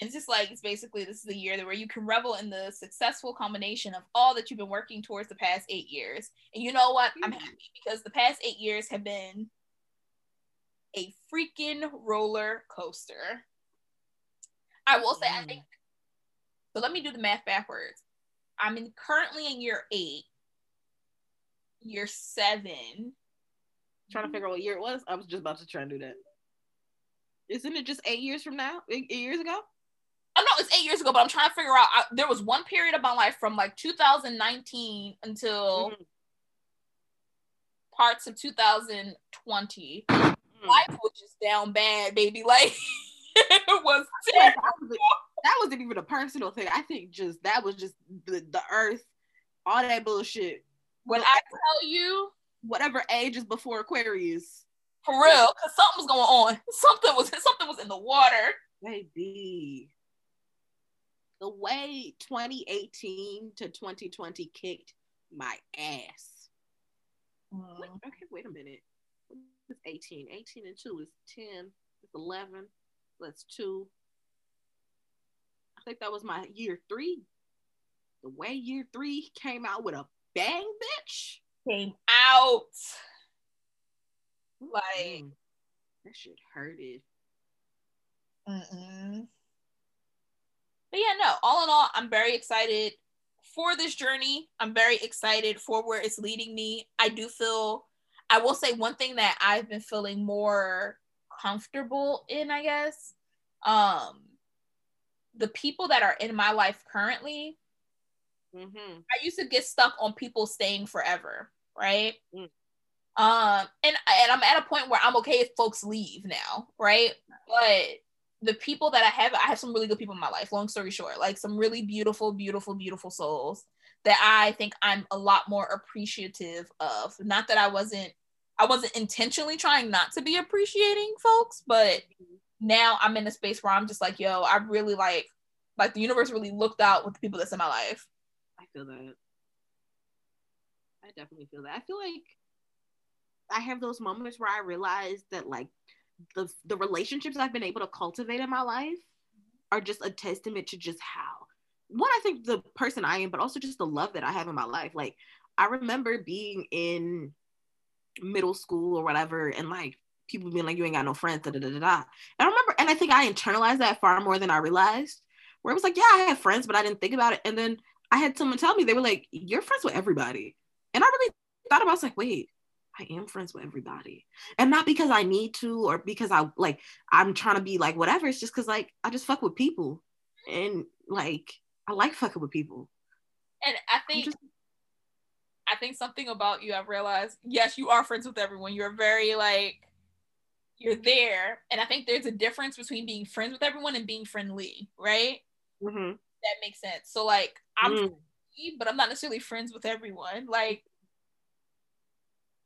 it's just like, it's basically, this is the year that where you can revel in the successful combination of all that you've been working towards the past eight years. And you know what? I'm happy because the past eight years have been a freaking roller coaster. I will say, I think, so let me do the math backwards. I'm in, currently in year eight, year seven. Trying to figure out what year it was? I was just about to try and do that. Isn't it just eight years from now? Eight, eight years ago? Oh, no, it's eight years ago, but I'm trying to figure out, I, there was one period of my life from like two thousand nineteen until mm-hmm. parts of two thousand twenty. Mm-hmm. Life was just down bad, baby. Like... It was terrible. That wasn't even a personal thing. I think just that was just the, the earth, all that bullshit. When whatever, I tell you, whatever age is before Aquarius, for real, because something was going on. Something was something was in the water. Baby, the way twenty eighteen to twenty twenty kicked my ass. Mm. Wait, okay, wait a minute. What is eighteen? eighteen and two is ten. It's eleven. That's two. I think that was my year three. The way year three came out with a bang, bitch. Okay. Out. Like, mm. that shit hurted. Mm-mm. But yeah, no, all in all, I'm very excited for this journey. I'm very excited for where it's leading me. I do feel, I will say one thing that I've been feeling more comfortable in, I guess. Um, the people that are in my life currently, mm-hmm. I used to get stuck on people staying forever, right? Mm. Um, and, and I'm at a point where I'm okay if folks leave now, right? But the people that I have, I have some really good people in my life, long story short, like some really beautiful, beautiful, beautiful souls that I think I'm a lot more appreciative of. Not that I wasn't, I wasn't intentionally trying not to be appreciating folks, but now I'm in a space where I'm just like, yo, I really like, like the universe really looked out with the people that's in my life. I feel that. I definitely feel that. I feel like I have those moments where I realize that like the the relationships I've been able to cultivate in my life are just a testament to just how, one, I think the person I am, but also just the love that I have in my life. Like I remember being in middle school or whatever, and like people being like, you ain't got no friends, da da da da da. And I remember, and I think I internalized that far more than I realized, where it was like, yeah, I had friends, but I didn't think about it. And then I had someone tell me, they were like, you're friends with everybody. And I really thought about it. I was like, wait, I am friends with everybody. And not because I need to, or because I like, I'm trying to be like, whatever. It's just cause like, I just fuck with people. And like, I like fucking with people. And I think, just... I think something about you, I've realized, yes, you are friends with everyone. You're very like, you're there. And I think there's a difference between being friends with everyone and being friendly, right? Mm-hmm. That makes sense. So like, I'm mm. friendly, but I'm not necessarily friends with everyone. Like,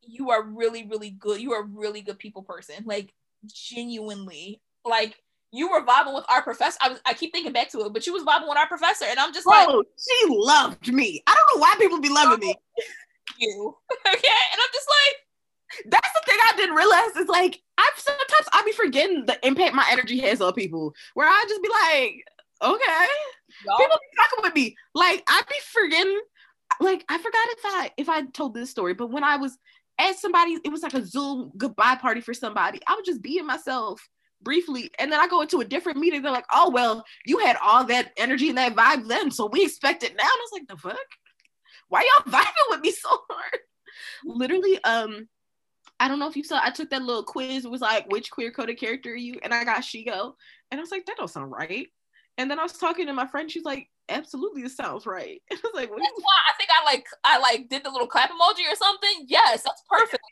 you are really, really good. You are a really good people person. Like, genuinely. Like, you were vibing with our professor. I was, I keep thinking back to it, but you was vibing with our professor. And I'm just Bro, like... Oh, she loved me. I don't know why people be loving me. You. Okay? And I'm just like... That's the thing I didn't realize. Is like, I sometimes I'll be forgetting the impact my energy has on people. Where I just be like, okay. Y'all. People be talking with me. Like, I be forgetting... Like, I forgot if I, if I told this story, but when I was... As somebody, it was like a Zoom goodbye party for somebody. I was just being myself briefly. And then I go into a different meeting. They're like, oh, well, you had all that energy and that vibe then, so we expect it now. And I was like, the fuck? Why y'all vibing with me so hard? Literally, um, I don't know if you saw, I took that little quiz. It was like, which queer-coded character are you? And I got Shigo. And I was like, that don't sound right. And then I was talking to my friend. She's like, absolutely, this sounds right. I was like, what? That's why I think I like I like did the little clap emoji or something. Yes, that's perfect.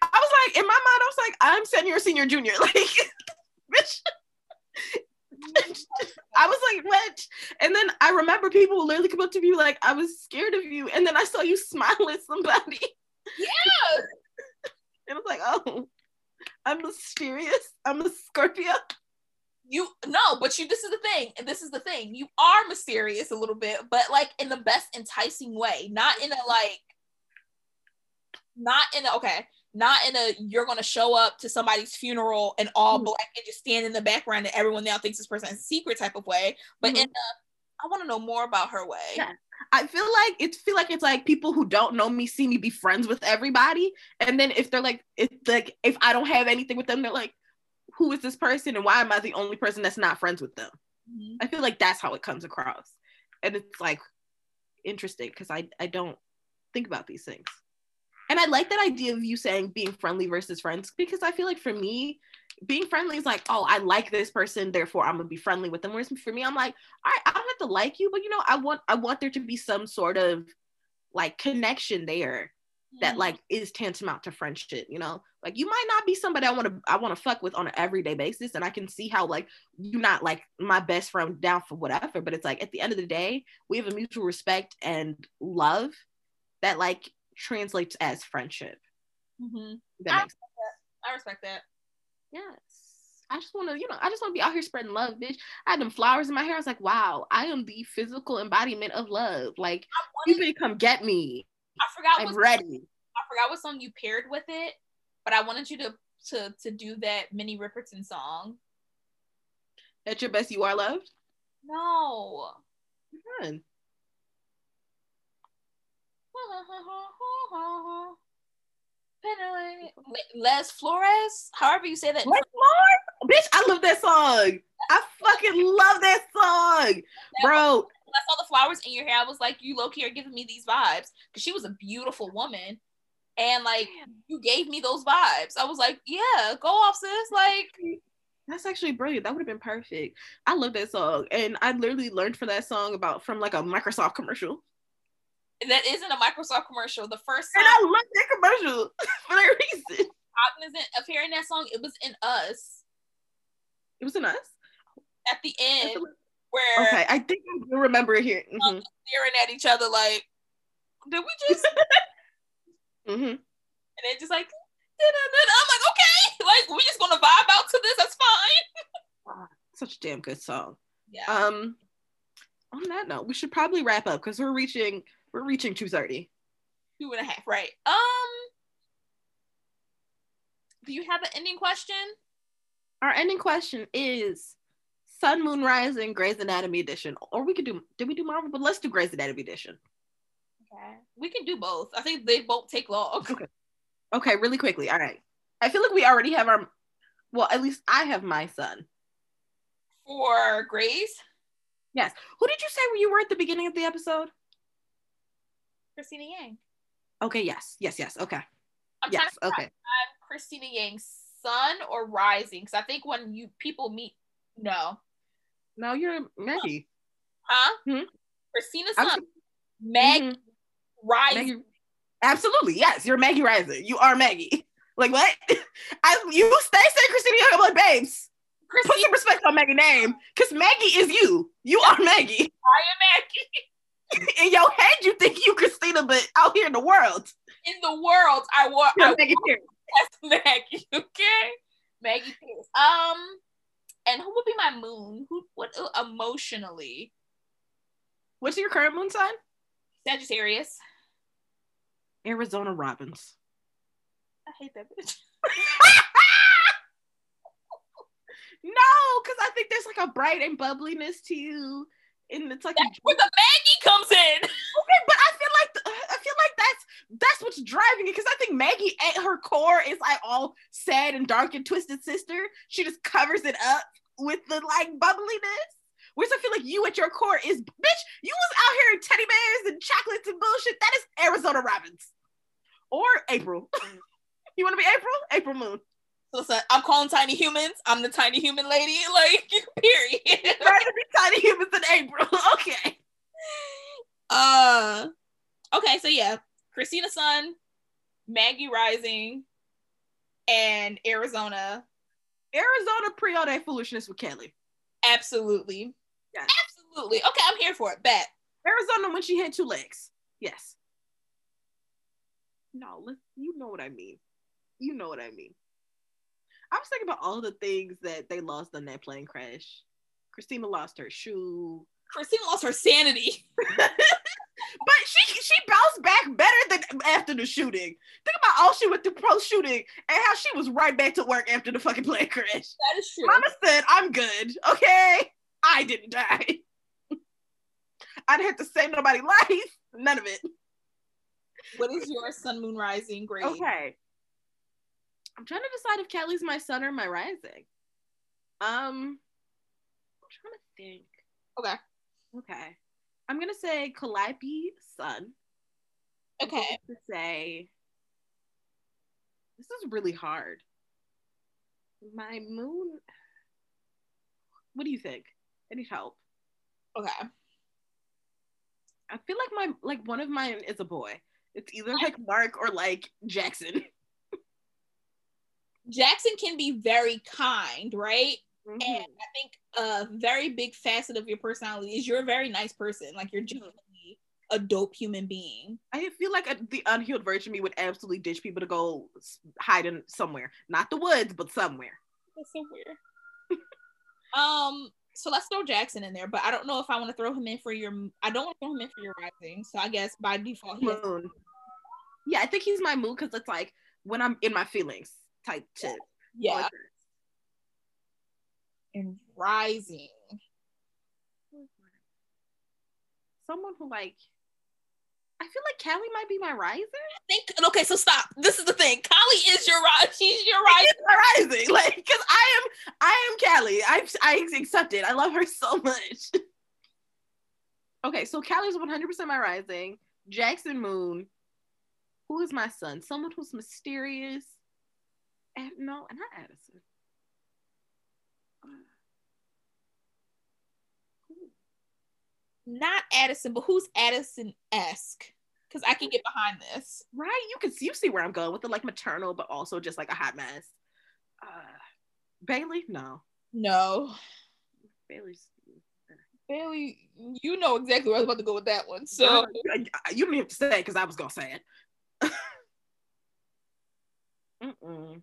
I was like, in my mind, I was like, I'm senior, senior, junior. Like, bitch. I was like, what? And then I remember people will literally come up to me like, I was scared of you. And then I saw you smile at somebody. Yeah. And I was like, oh, I'm mysterious. I'm a Scorpio. You no, but you. This is the thing, and this is the thing. You are mysterious a little bit, but like in the best enticing way, not in a like, not in a okay, not in a you're gonna show up to somebody's funeral and all mm-hmm. black and just stand in the background and everyone now thinks this person has a secret type of way, but mm-hmm. in a I want to know more about her way. Yeah. I feel like it's feel like it's like people who don't know me see me be friends with everybody, and then if they're like, it's like if I don't have anything with them, they're like, who is this person and why am I the only person that's not friends with them? Mm-hmm. I feel like that's how it comes across. And it's like interesting because I, I don't think about these things. And I like that idea of you saying being friendly versus friends, because I feel like for me, being friendly is like, oh, I like this person, therefore I'm gonna be friendly with them. Whereas for me, I'm like, all right, I don't have to like you, but you know, I want I want there to be some sort of like connection there. That like is tantamount to friendship, you know, like you might not be somebody I want to I want to fuck with on an everyday basis, and I can see how like you're not like my best friend down for whatever, but it's like at the end of the day we have a mutual respect and love that like translates as friendship. Mm-hmm. That I, makes respect sense. That. I respect that. Yes, I just want to, you know, I just want to be out here spreading love, bitch. I had them flowers in my hair. I was like, wow, I am the physical embodiment of love. Like you better come get me. I forgot. I'm ready. I forgot what song you paired with it, but I wanted you to to to do that Minnie Riperton song. At your best, you are loved. No. Come on. Uh-huh. Les Flores, however you say that. Les Flores? Bitch, I love that song. I fucking love that song, bro. When I saw the flowers in your hair, I was like, you low-key are giving me these vibes, because she was a beautiful woman, and like, you gave me those vibes. I was like, yeah, go off, sis. Like, that's actually brilliant. That would have been perfect. I love that song, and I literally learned for that song about from like a Microsoft commercial. That isn't a Microsoft commercial. The first time, and I love that commercial for that reason. Cognizant of hearing that song, it was in Us. It was in Us. At the end, a, where okay, I think I do remember it here. Mm-hmm. Staring at each other like, did we just? Mm-hmm. And they're just like, da-da-da-da. I'm like, okay, like we're just gonna vibe out to this. That's fine. Such a damn good song. Yeah. Um. On that note, we should probably wrap up because we're reaching. We're reaching two thirty. Two and a half, right. Um, do you have an ending question? Our ending question is Sun, Moon, Rising, Grey's Anatomy edition. Or we could do, did we do Marvel? But let's do Grey's Anatomy edition. Okay. We can do both. I think they both take long. Okay. Okay, really quickly. All right. I feel like we already have our, well, at least I have my son. For Grey's? Yes. Who did you say you were at the beginning of the episode? Christina Yang. Okay, yes, yes, yes, okay. I'm yes, trying to okay. I'm Christina Yang's son or rising, because I think when you people meet, no. No, you're Maggie. Huh? Hmm? Christina's son, I'm, Maggie mm-hmm. Rising. Maggie. Absolutely, yes, you're Maggie Rising. You are Maggie. Like, what? I, you stay saying Christina Yang, I'm like, babes, Christina, put some respect on Maggie's name, because Maggie is you. You are Maggie. I am Maggie. In your head, you think you Christina, but out here in the world, in the world, I want wa- Maggie. That's Maggie, okay, Maggie. Pierce. Um, and who would be my moon? Who? What? Uh, emotionally, what's your current moon sign? Sagittarius. Arizona Robbins. I hate that bitch. No, because I think there's like a bright and bubbliness to you. And it's like that's a, where the Maggie comes in. Okay, but I feel like the, I feel like that's that's what's driving it, because I think Maggie at her core is like all sad and dark and twisted sister. She just covers it up with the like bubbliness. Whereas I feel like you at your core is bitch. You was out here in teddy bears and chocolates and bullshit. That is Arizona Robbins or April. You want to be April? April Moon. Listen, I'm calling tiny humans. I'm the tiny human lady. Like, period. You'd rather be tiny humans than April. Okay. Uh, okay, so yeah. Christina Sun, Maggie Rising, and Arizona. Arizona pre all that foolishness with Kelly. Absolutely. Yes. Absolutely. Okay, I'm here for it. Bet. Arizona when she had two legs. Yes. No, let's, you know what I mean. You know what I mean. I was thinking about all the things that they lost in that plane crash. Christina lost her shoe. Christina lost her sanity. But she she bounced back better than after the shooting. Think about all she went through post-shooting and how she was right back to work after the fucking plane crash. That is true. Mama said, I'm good, okay? I didn't die. I didn't have to save nobody's life. None of it. What is your sun, moon, rising grade? Okay. I'm trying to decide if Kelly's my sun or my rising. Um, I'm trying to think. Okay. Okay. I'm going to say Calliope sun. Okay. I'm going to say, this is really hard. My moon, what do you think? I need help. Okay. I feel like my, like one of mine is a boy. It's either like Mark or like Jackson. Jackson can be very kind, right? Mm-hmm. And I think a very big facet of your personality is you're a very nice person. Like, you're genuinely a dope human being. I feel like a, the unhealed version of me would absolutely ditch people to go hide in somewhere. Not the woods, but somewhere. That's so weird. um, so let's throw Jackson in there, but I don't know if I want to throw him in for your, I don't want to throw him in for your rising, so I guess by default, moon. Has- yeah, I think he's my moon, because it's like, when I'm in my feelings. Type tip. Yeah. And rising. Someone who like, I feel like Callie might be my rising. I think, okay, so stop. This is the thing. Callie is your rising. She's your rising. rising. Like, because I am, I am Callie. I I accept it. I love her so much. Okay, so Callie's one hundred percent my rising. Jackson Moon. Who is my son? Someone who's mysterious. And no, not Addison. Not Addison, but who's Addison-esque? Because I can get behind this. Right? You can see, you see where I'm going with the like maternal, but also just like a hot mess. Uh, Bailey? No. No. Bailey's... Bailey, you know exactly where I was about to go with that one. So you didn't have to say it because I was gonna say it. Mm-mm.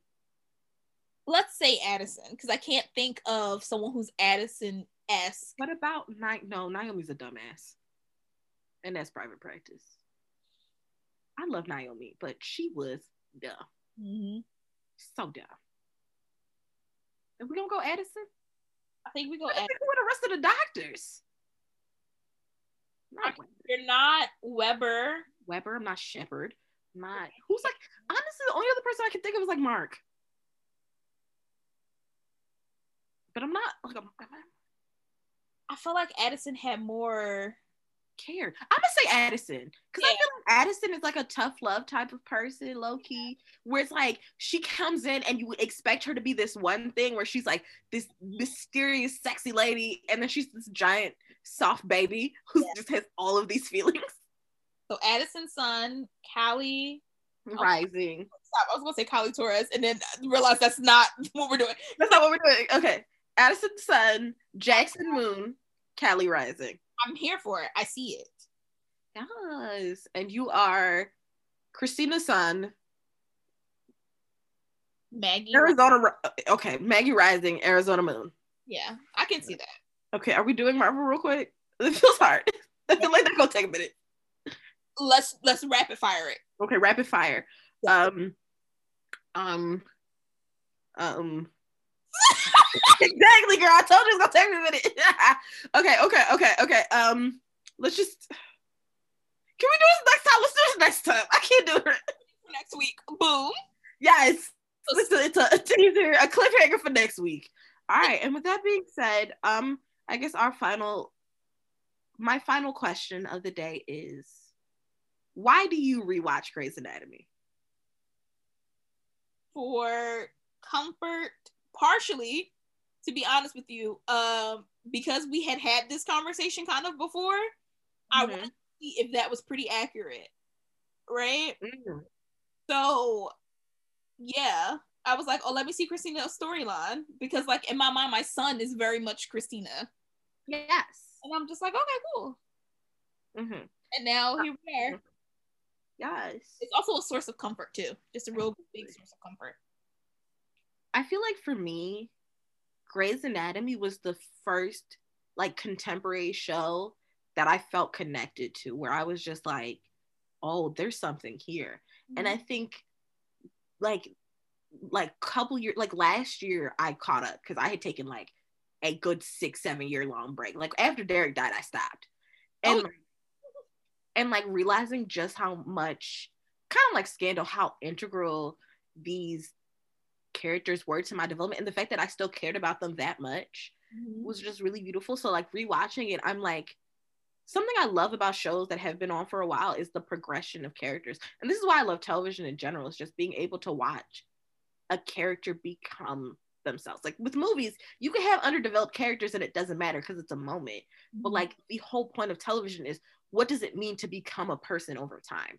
Let's say Addison, because I can't think of someone who's Addison-esque. What about Ni- no, Naomi's a dumbass. And that's private practice. I love Naomi, but she was dumb. Mm-hmm. So dumb. If we don't go Addison, I think we go. I think we're the rest of the doctors. Not You're not Weber. Weber. I'm not Shepherd. I'm not. Who's like? Honestly, the only other person I can think of is like Mark. But I'm not like. I'm, I'm, I feel like Addison had more care. I'm gonna say Addison because yeah. I feel like Addison is like a tough love type of person, low key, where it's like she comes in and you would expect her to be this one thing where she's like this mysterious sexy lady, and then she's this giant soft baby who yeah. just has all of these feelings. So Addison's son, Callie rising. Oh, stop! I was gonna say Callie Torres, and then realize that's not what we're doing. That's not what we're doing. Okay, Addison's son, Jackson Moon, Callie rising. I'm here for it. I see it. Yes. And you are Christina's son. Maggie. Arizona. Okay. Maggie rising, Arizona Moon. Yeah. I can see that. Okay. Are we doing Marvel real quick? It feels hard. I feel like that's going to take a minute. Let's, let's rapid fire it. Okay. Rapid fire. Um, um, um. Exactly, girl. I told you it's gonna take me a minute. okay, okay, okay, okay. Um, let's just. Can we do this next time? Let's do this next time. I can't do it next week. Boom. Yes. It's a, it's a, a teaser, a cliffhanger for next week. All right. And with that being said, um, I guess our final, my final question of the day is, why do you rewatch Grey's Anatomy? For comfort. Partially, to be honest with you, um, because we had had this conversation kind of before, mm-hmm. I wanted to see if that was pretty accurate, right? Mm-hmm. So, yeah, I was like, oh, let me see Christina's storyline, because like in my mind, my son is very much Christina. Yes. And I'm just like, okay, cool. Mm-hmm. And now here we are. Yes. It's also a source of comfort too, just a real big source of comfort. I feel like for me, Grey's Anatomy was the first like contemporary show that I felt connected to, where I was just like, oh, there's something here. Mm-hmm. And I think like like couple years, like last year I caught up because I had taken like a good six, seven year long break. Like after Derek died, I stopped. And, oh. like, and like realizing just how much, kind of like Scandal, how integral these characters were to my development, and the fact that I still cared about them that much mm-hmm. was just really beautiful. So like rewatching it, I'm like, something I love about shows that have been on for a while is the progression of characters, and this is why I love television in general, is just being able to watch a character become themselves. Like with movies, you can have underdeveloped characters and it doesn't matter because it's a moment, mm-hmm. but like the whole point of television is, what does it mean to become a person over time?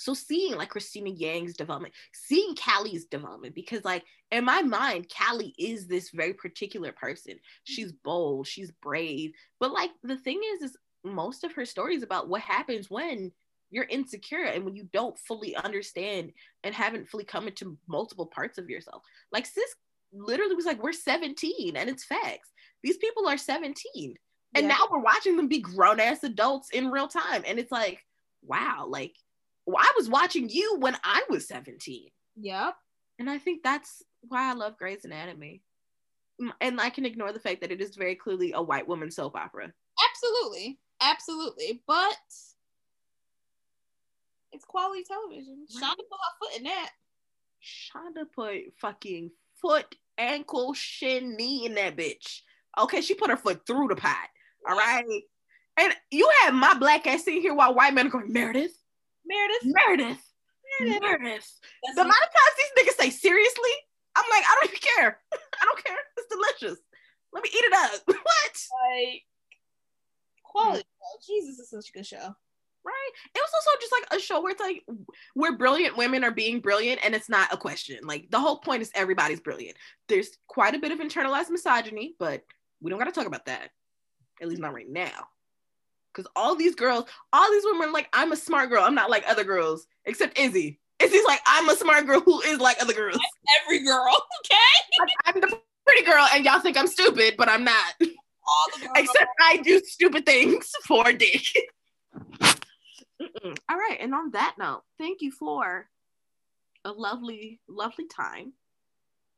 So seeing like Christina Yang's development, seeing Callie's development, because like in my mind, Callie is this very particular person. She's bold, she's brave. But like the thing is, is most of her story is about what happens when you're insecure and when you don't fully understand and haven't fully come into multiple parts of yourself. Like sis literally was like, we're seventeen, and it's facts. These people are seventeen. And yeah. now we're watching them be grown ass adults in real time. And it's like, wow, like, well, I was watching you when I was seventeen. Yep. And I think that's why I love Grey's Anatomy. And I can ignore the fact that it is very clearly a white woman soap opera. Absolutely. Absolutely. But It's quality television. Shonda put her foot in that. Shonda put fucking foot, ankle, shin, knee in that bitch. Okay, she put her foot through the pot. All right. And you had my black ass sitting here while white men are going, Meredith, Meredith, Meredith, Meredith. Meredith. The amount of times these niggas say, seriously? I'm like, I don't even care. I don't care. It's delicious. Let me eat it up. What? Like, quality. Mm. Jesus, is such a good show. Right? It was also just like a show where it's like, where brilliant women are being brilliant and it's not a question. Like, the whole point is everybody's brilliant. There's quite a bit of internalized misogyny, but we don't got to talk about that. At least not right now. Because all these girls, all these women are like, I'm a smart girl. I'm not like other girls, except Izzy. Izzy's like, I'm a smart girl who is like other girls. That's every girl, okay? Like, I'm the pretty girl and y'all think I'm stupid, but I'm not. All the girls. Except I do stupid things for dick. Mm-mm. All right, and on that note, thank you for a lovely, lovely time.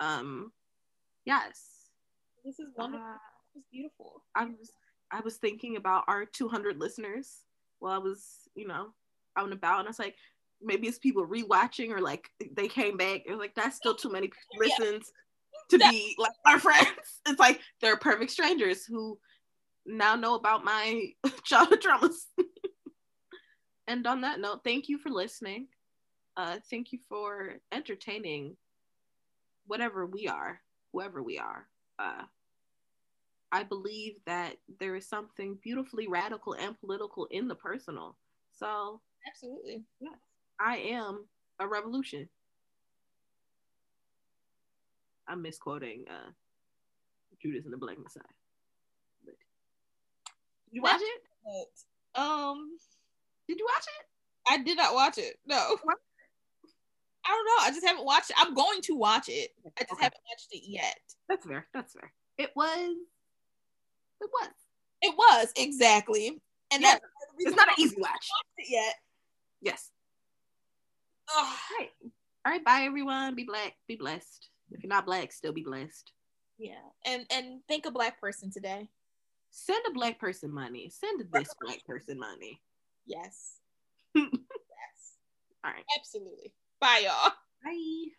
Um, yes, this is wonderful. Uh, this is beautiful. I was, I was thinking about our two hundred listeners while I was, you know, out and about, and I was like, maybe it's people rewatching or like they came back. It was like that's still too many listens yeah. to that- be like our friends. It's like they're perfect strangers who now know about my childhood traumas. And on that note, thank you for listening. Uh, thank you for entertaining whatever we are, whoever we are. Uh, I believe that there is something beautifully radical and political in the personal. So, absolutely. Yes, I am a revolution. I'm misquoting uh, Judas and the Black Messiah. But did you watch it? Um... Did you watch it? I did not watch it. No. What? I don't know. I just haven't watched it. I'm going to watch it. I just okay. haven't watched it yet. That's fair. That's fair. It was. It was. It was, exactly. And yeah. that's it's not an easy watch. I haven't watched it yet. Yes. Ugh. All right. All right. Bye, everyone. Be black. Be blessed. If you're not black, still be blessed. Yeah. And and thank a black person today. Send a black person money. Send this black person money. Yes. Yes. All right. Absolutely. Bye, y'all. Bye.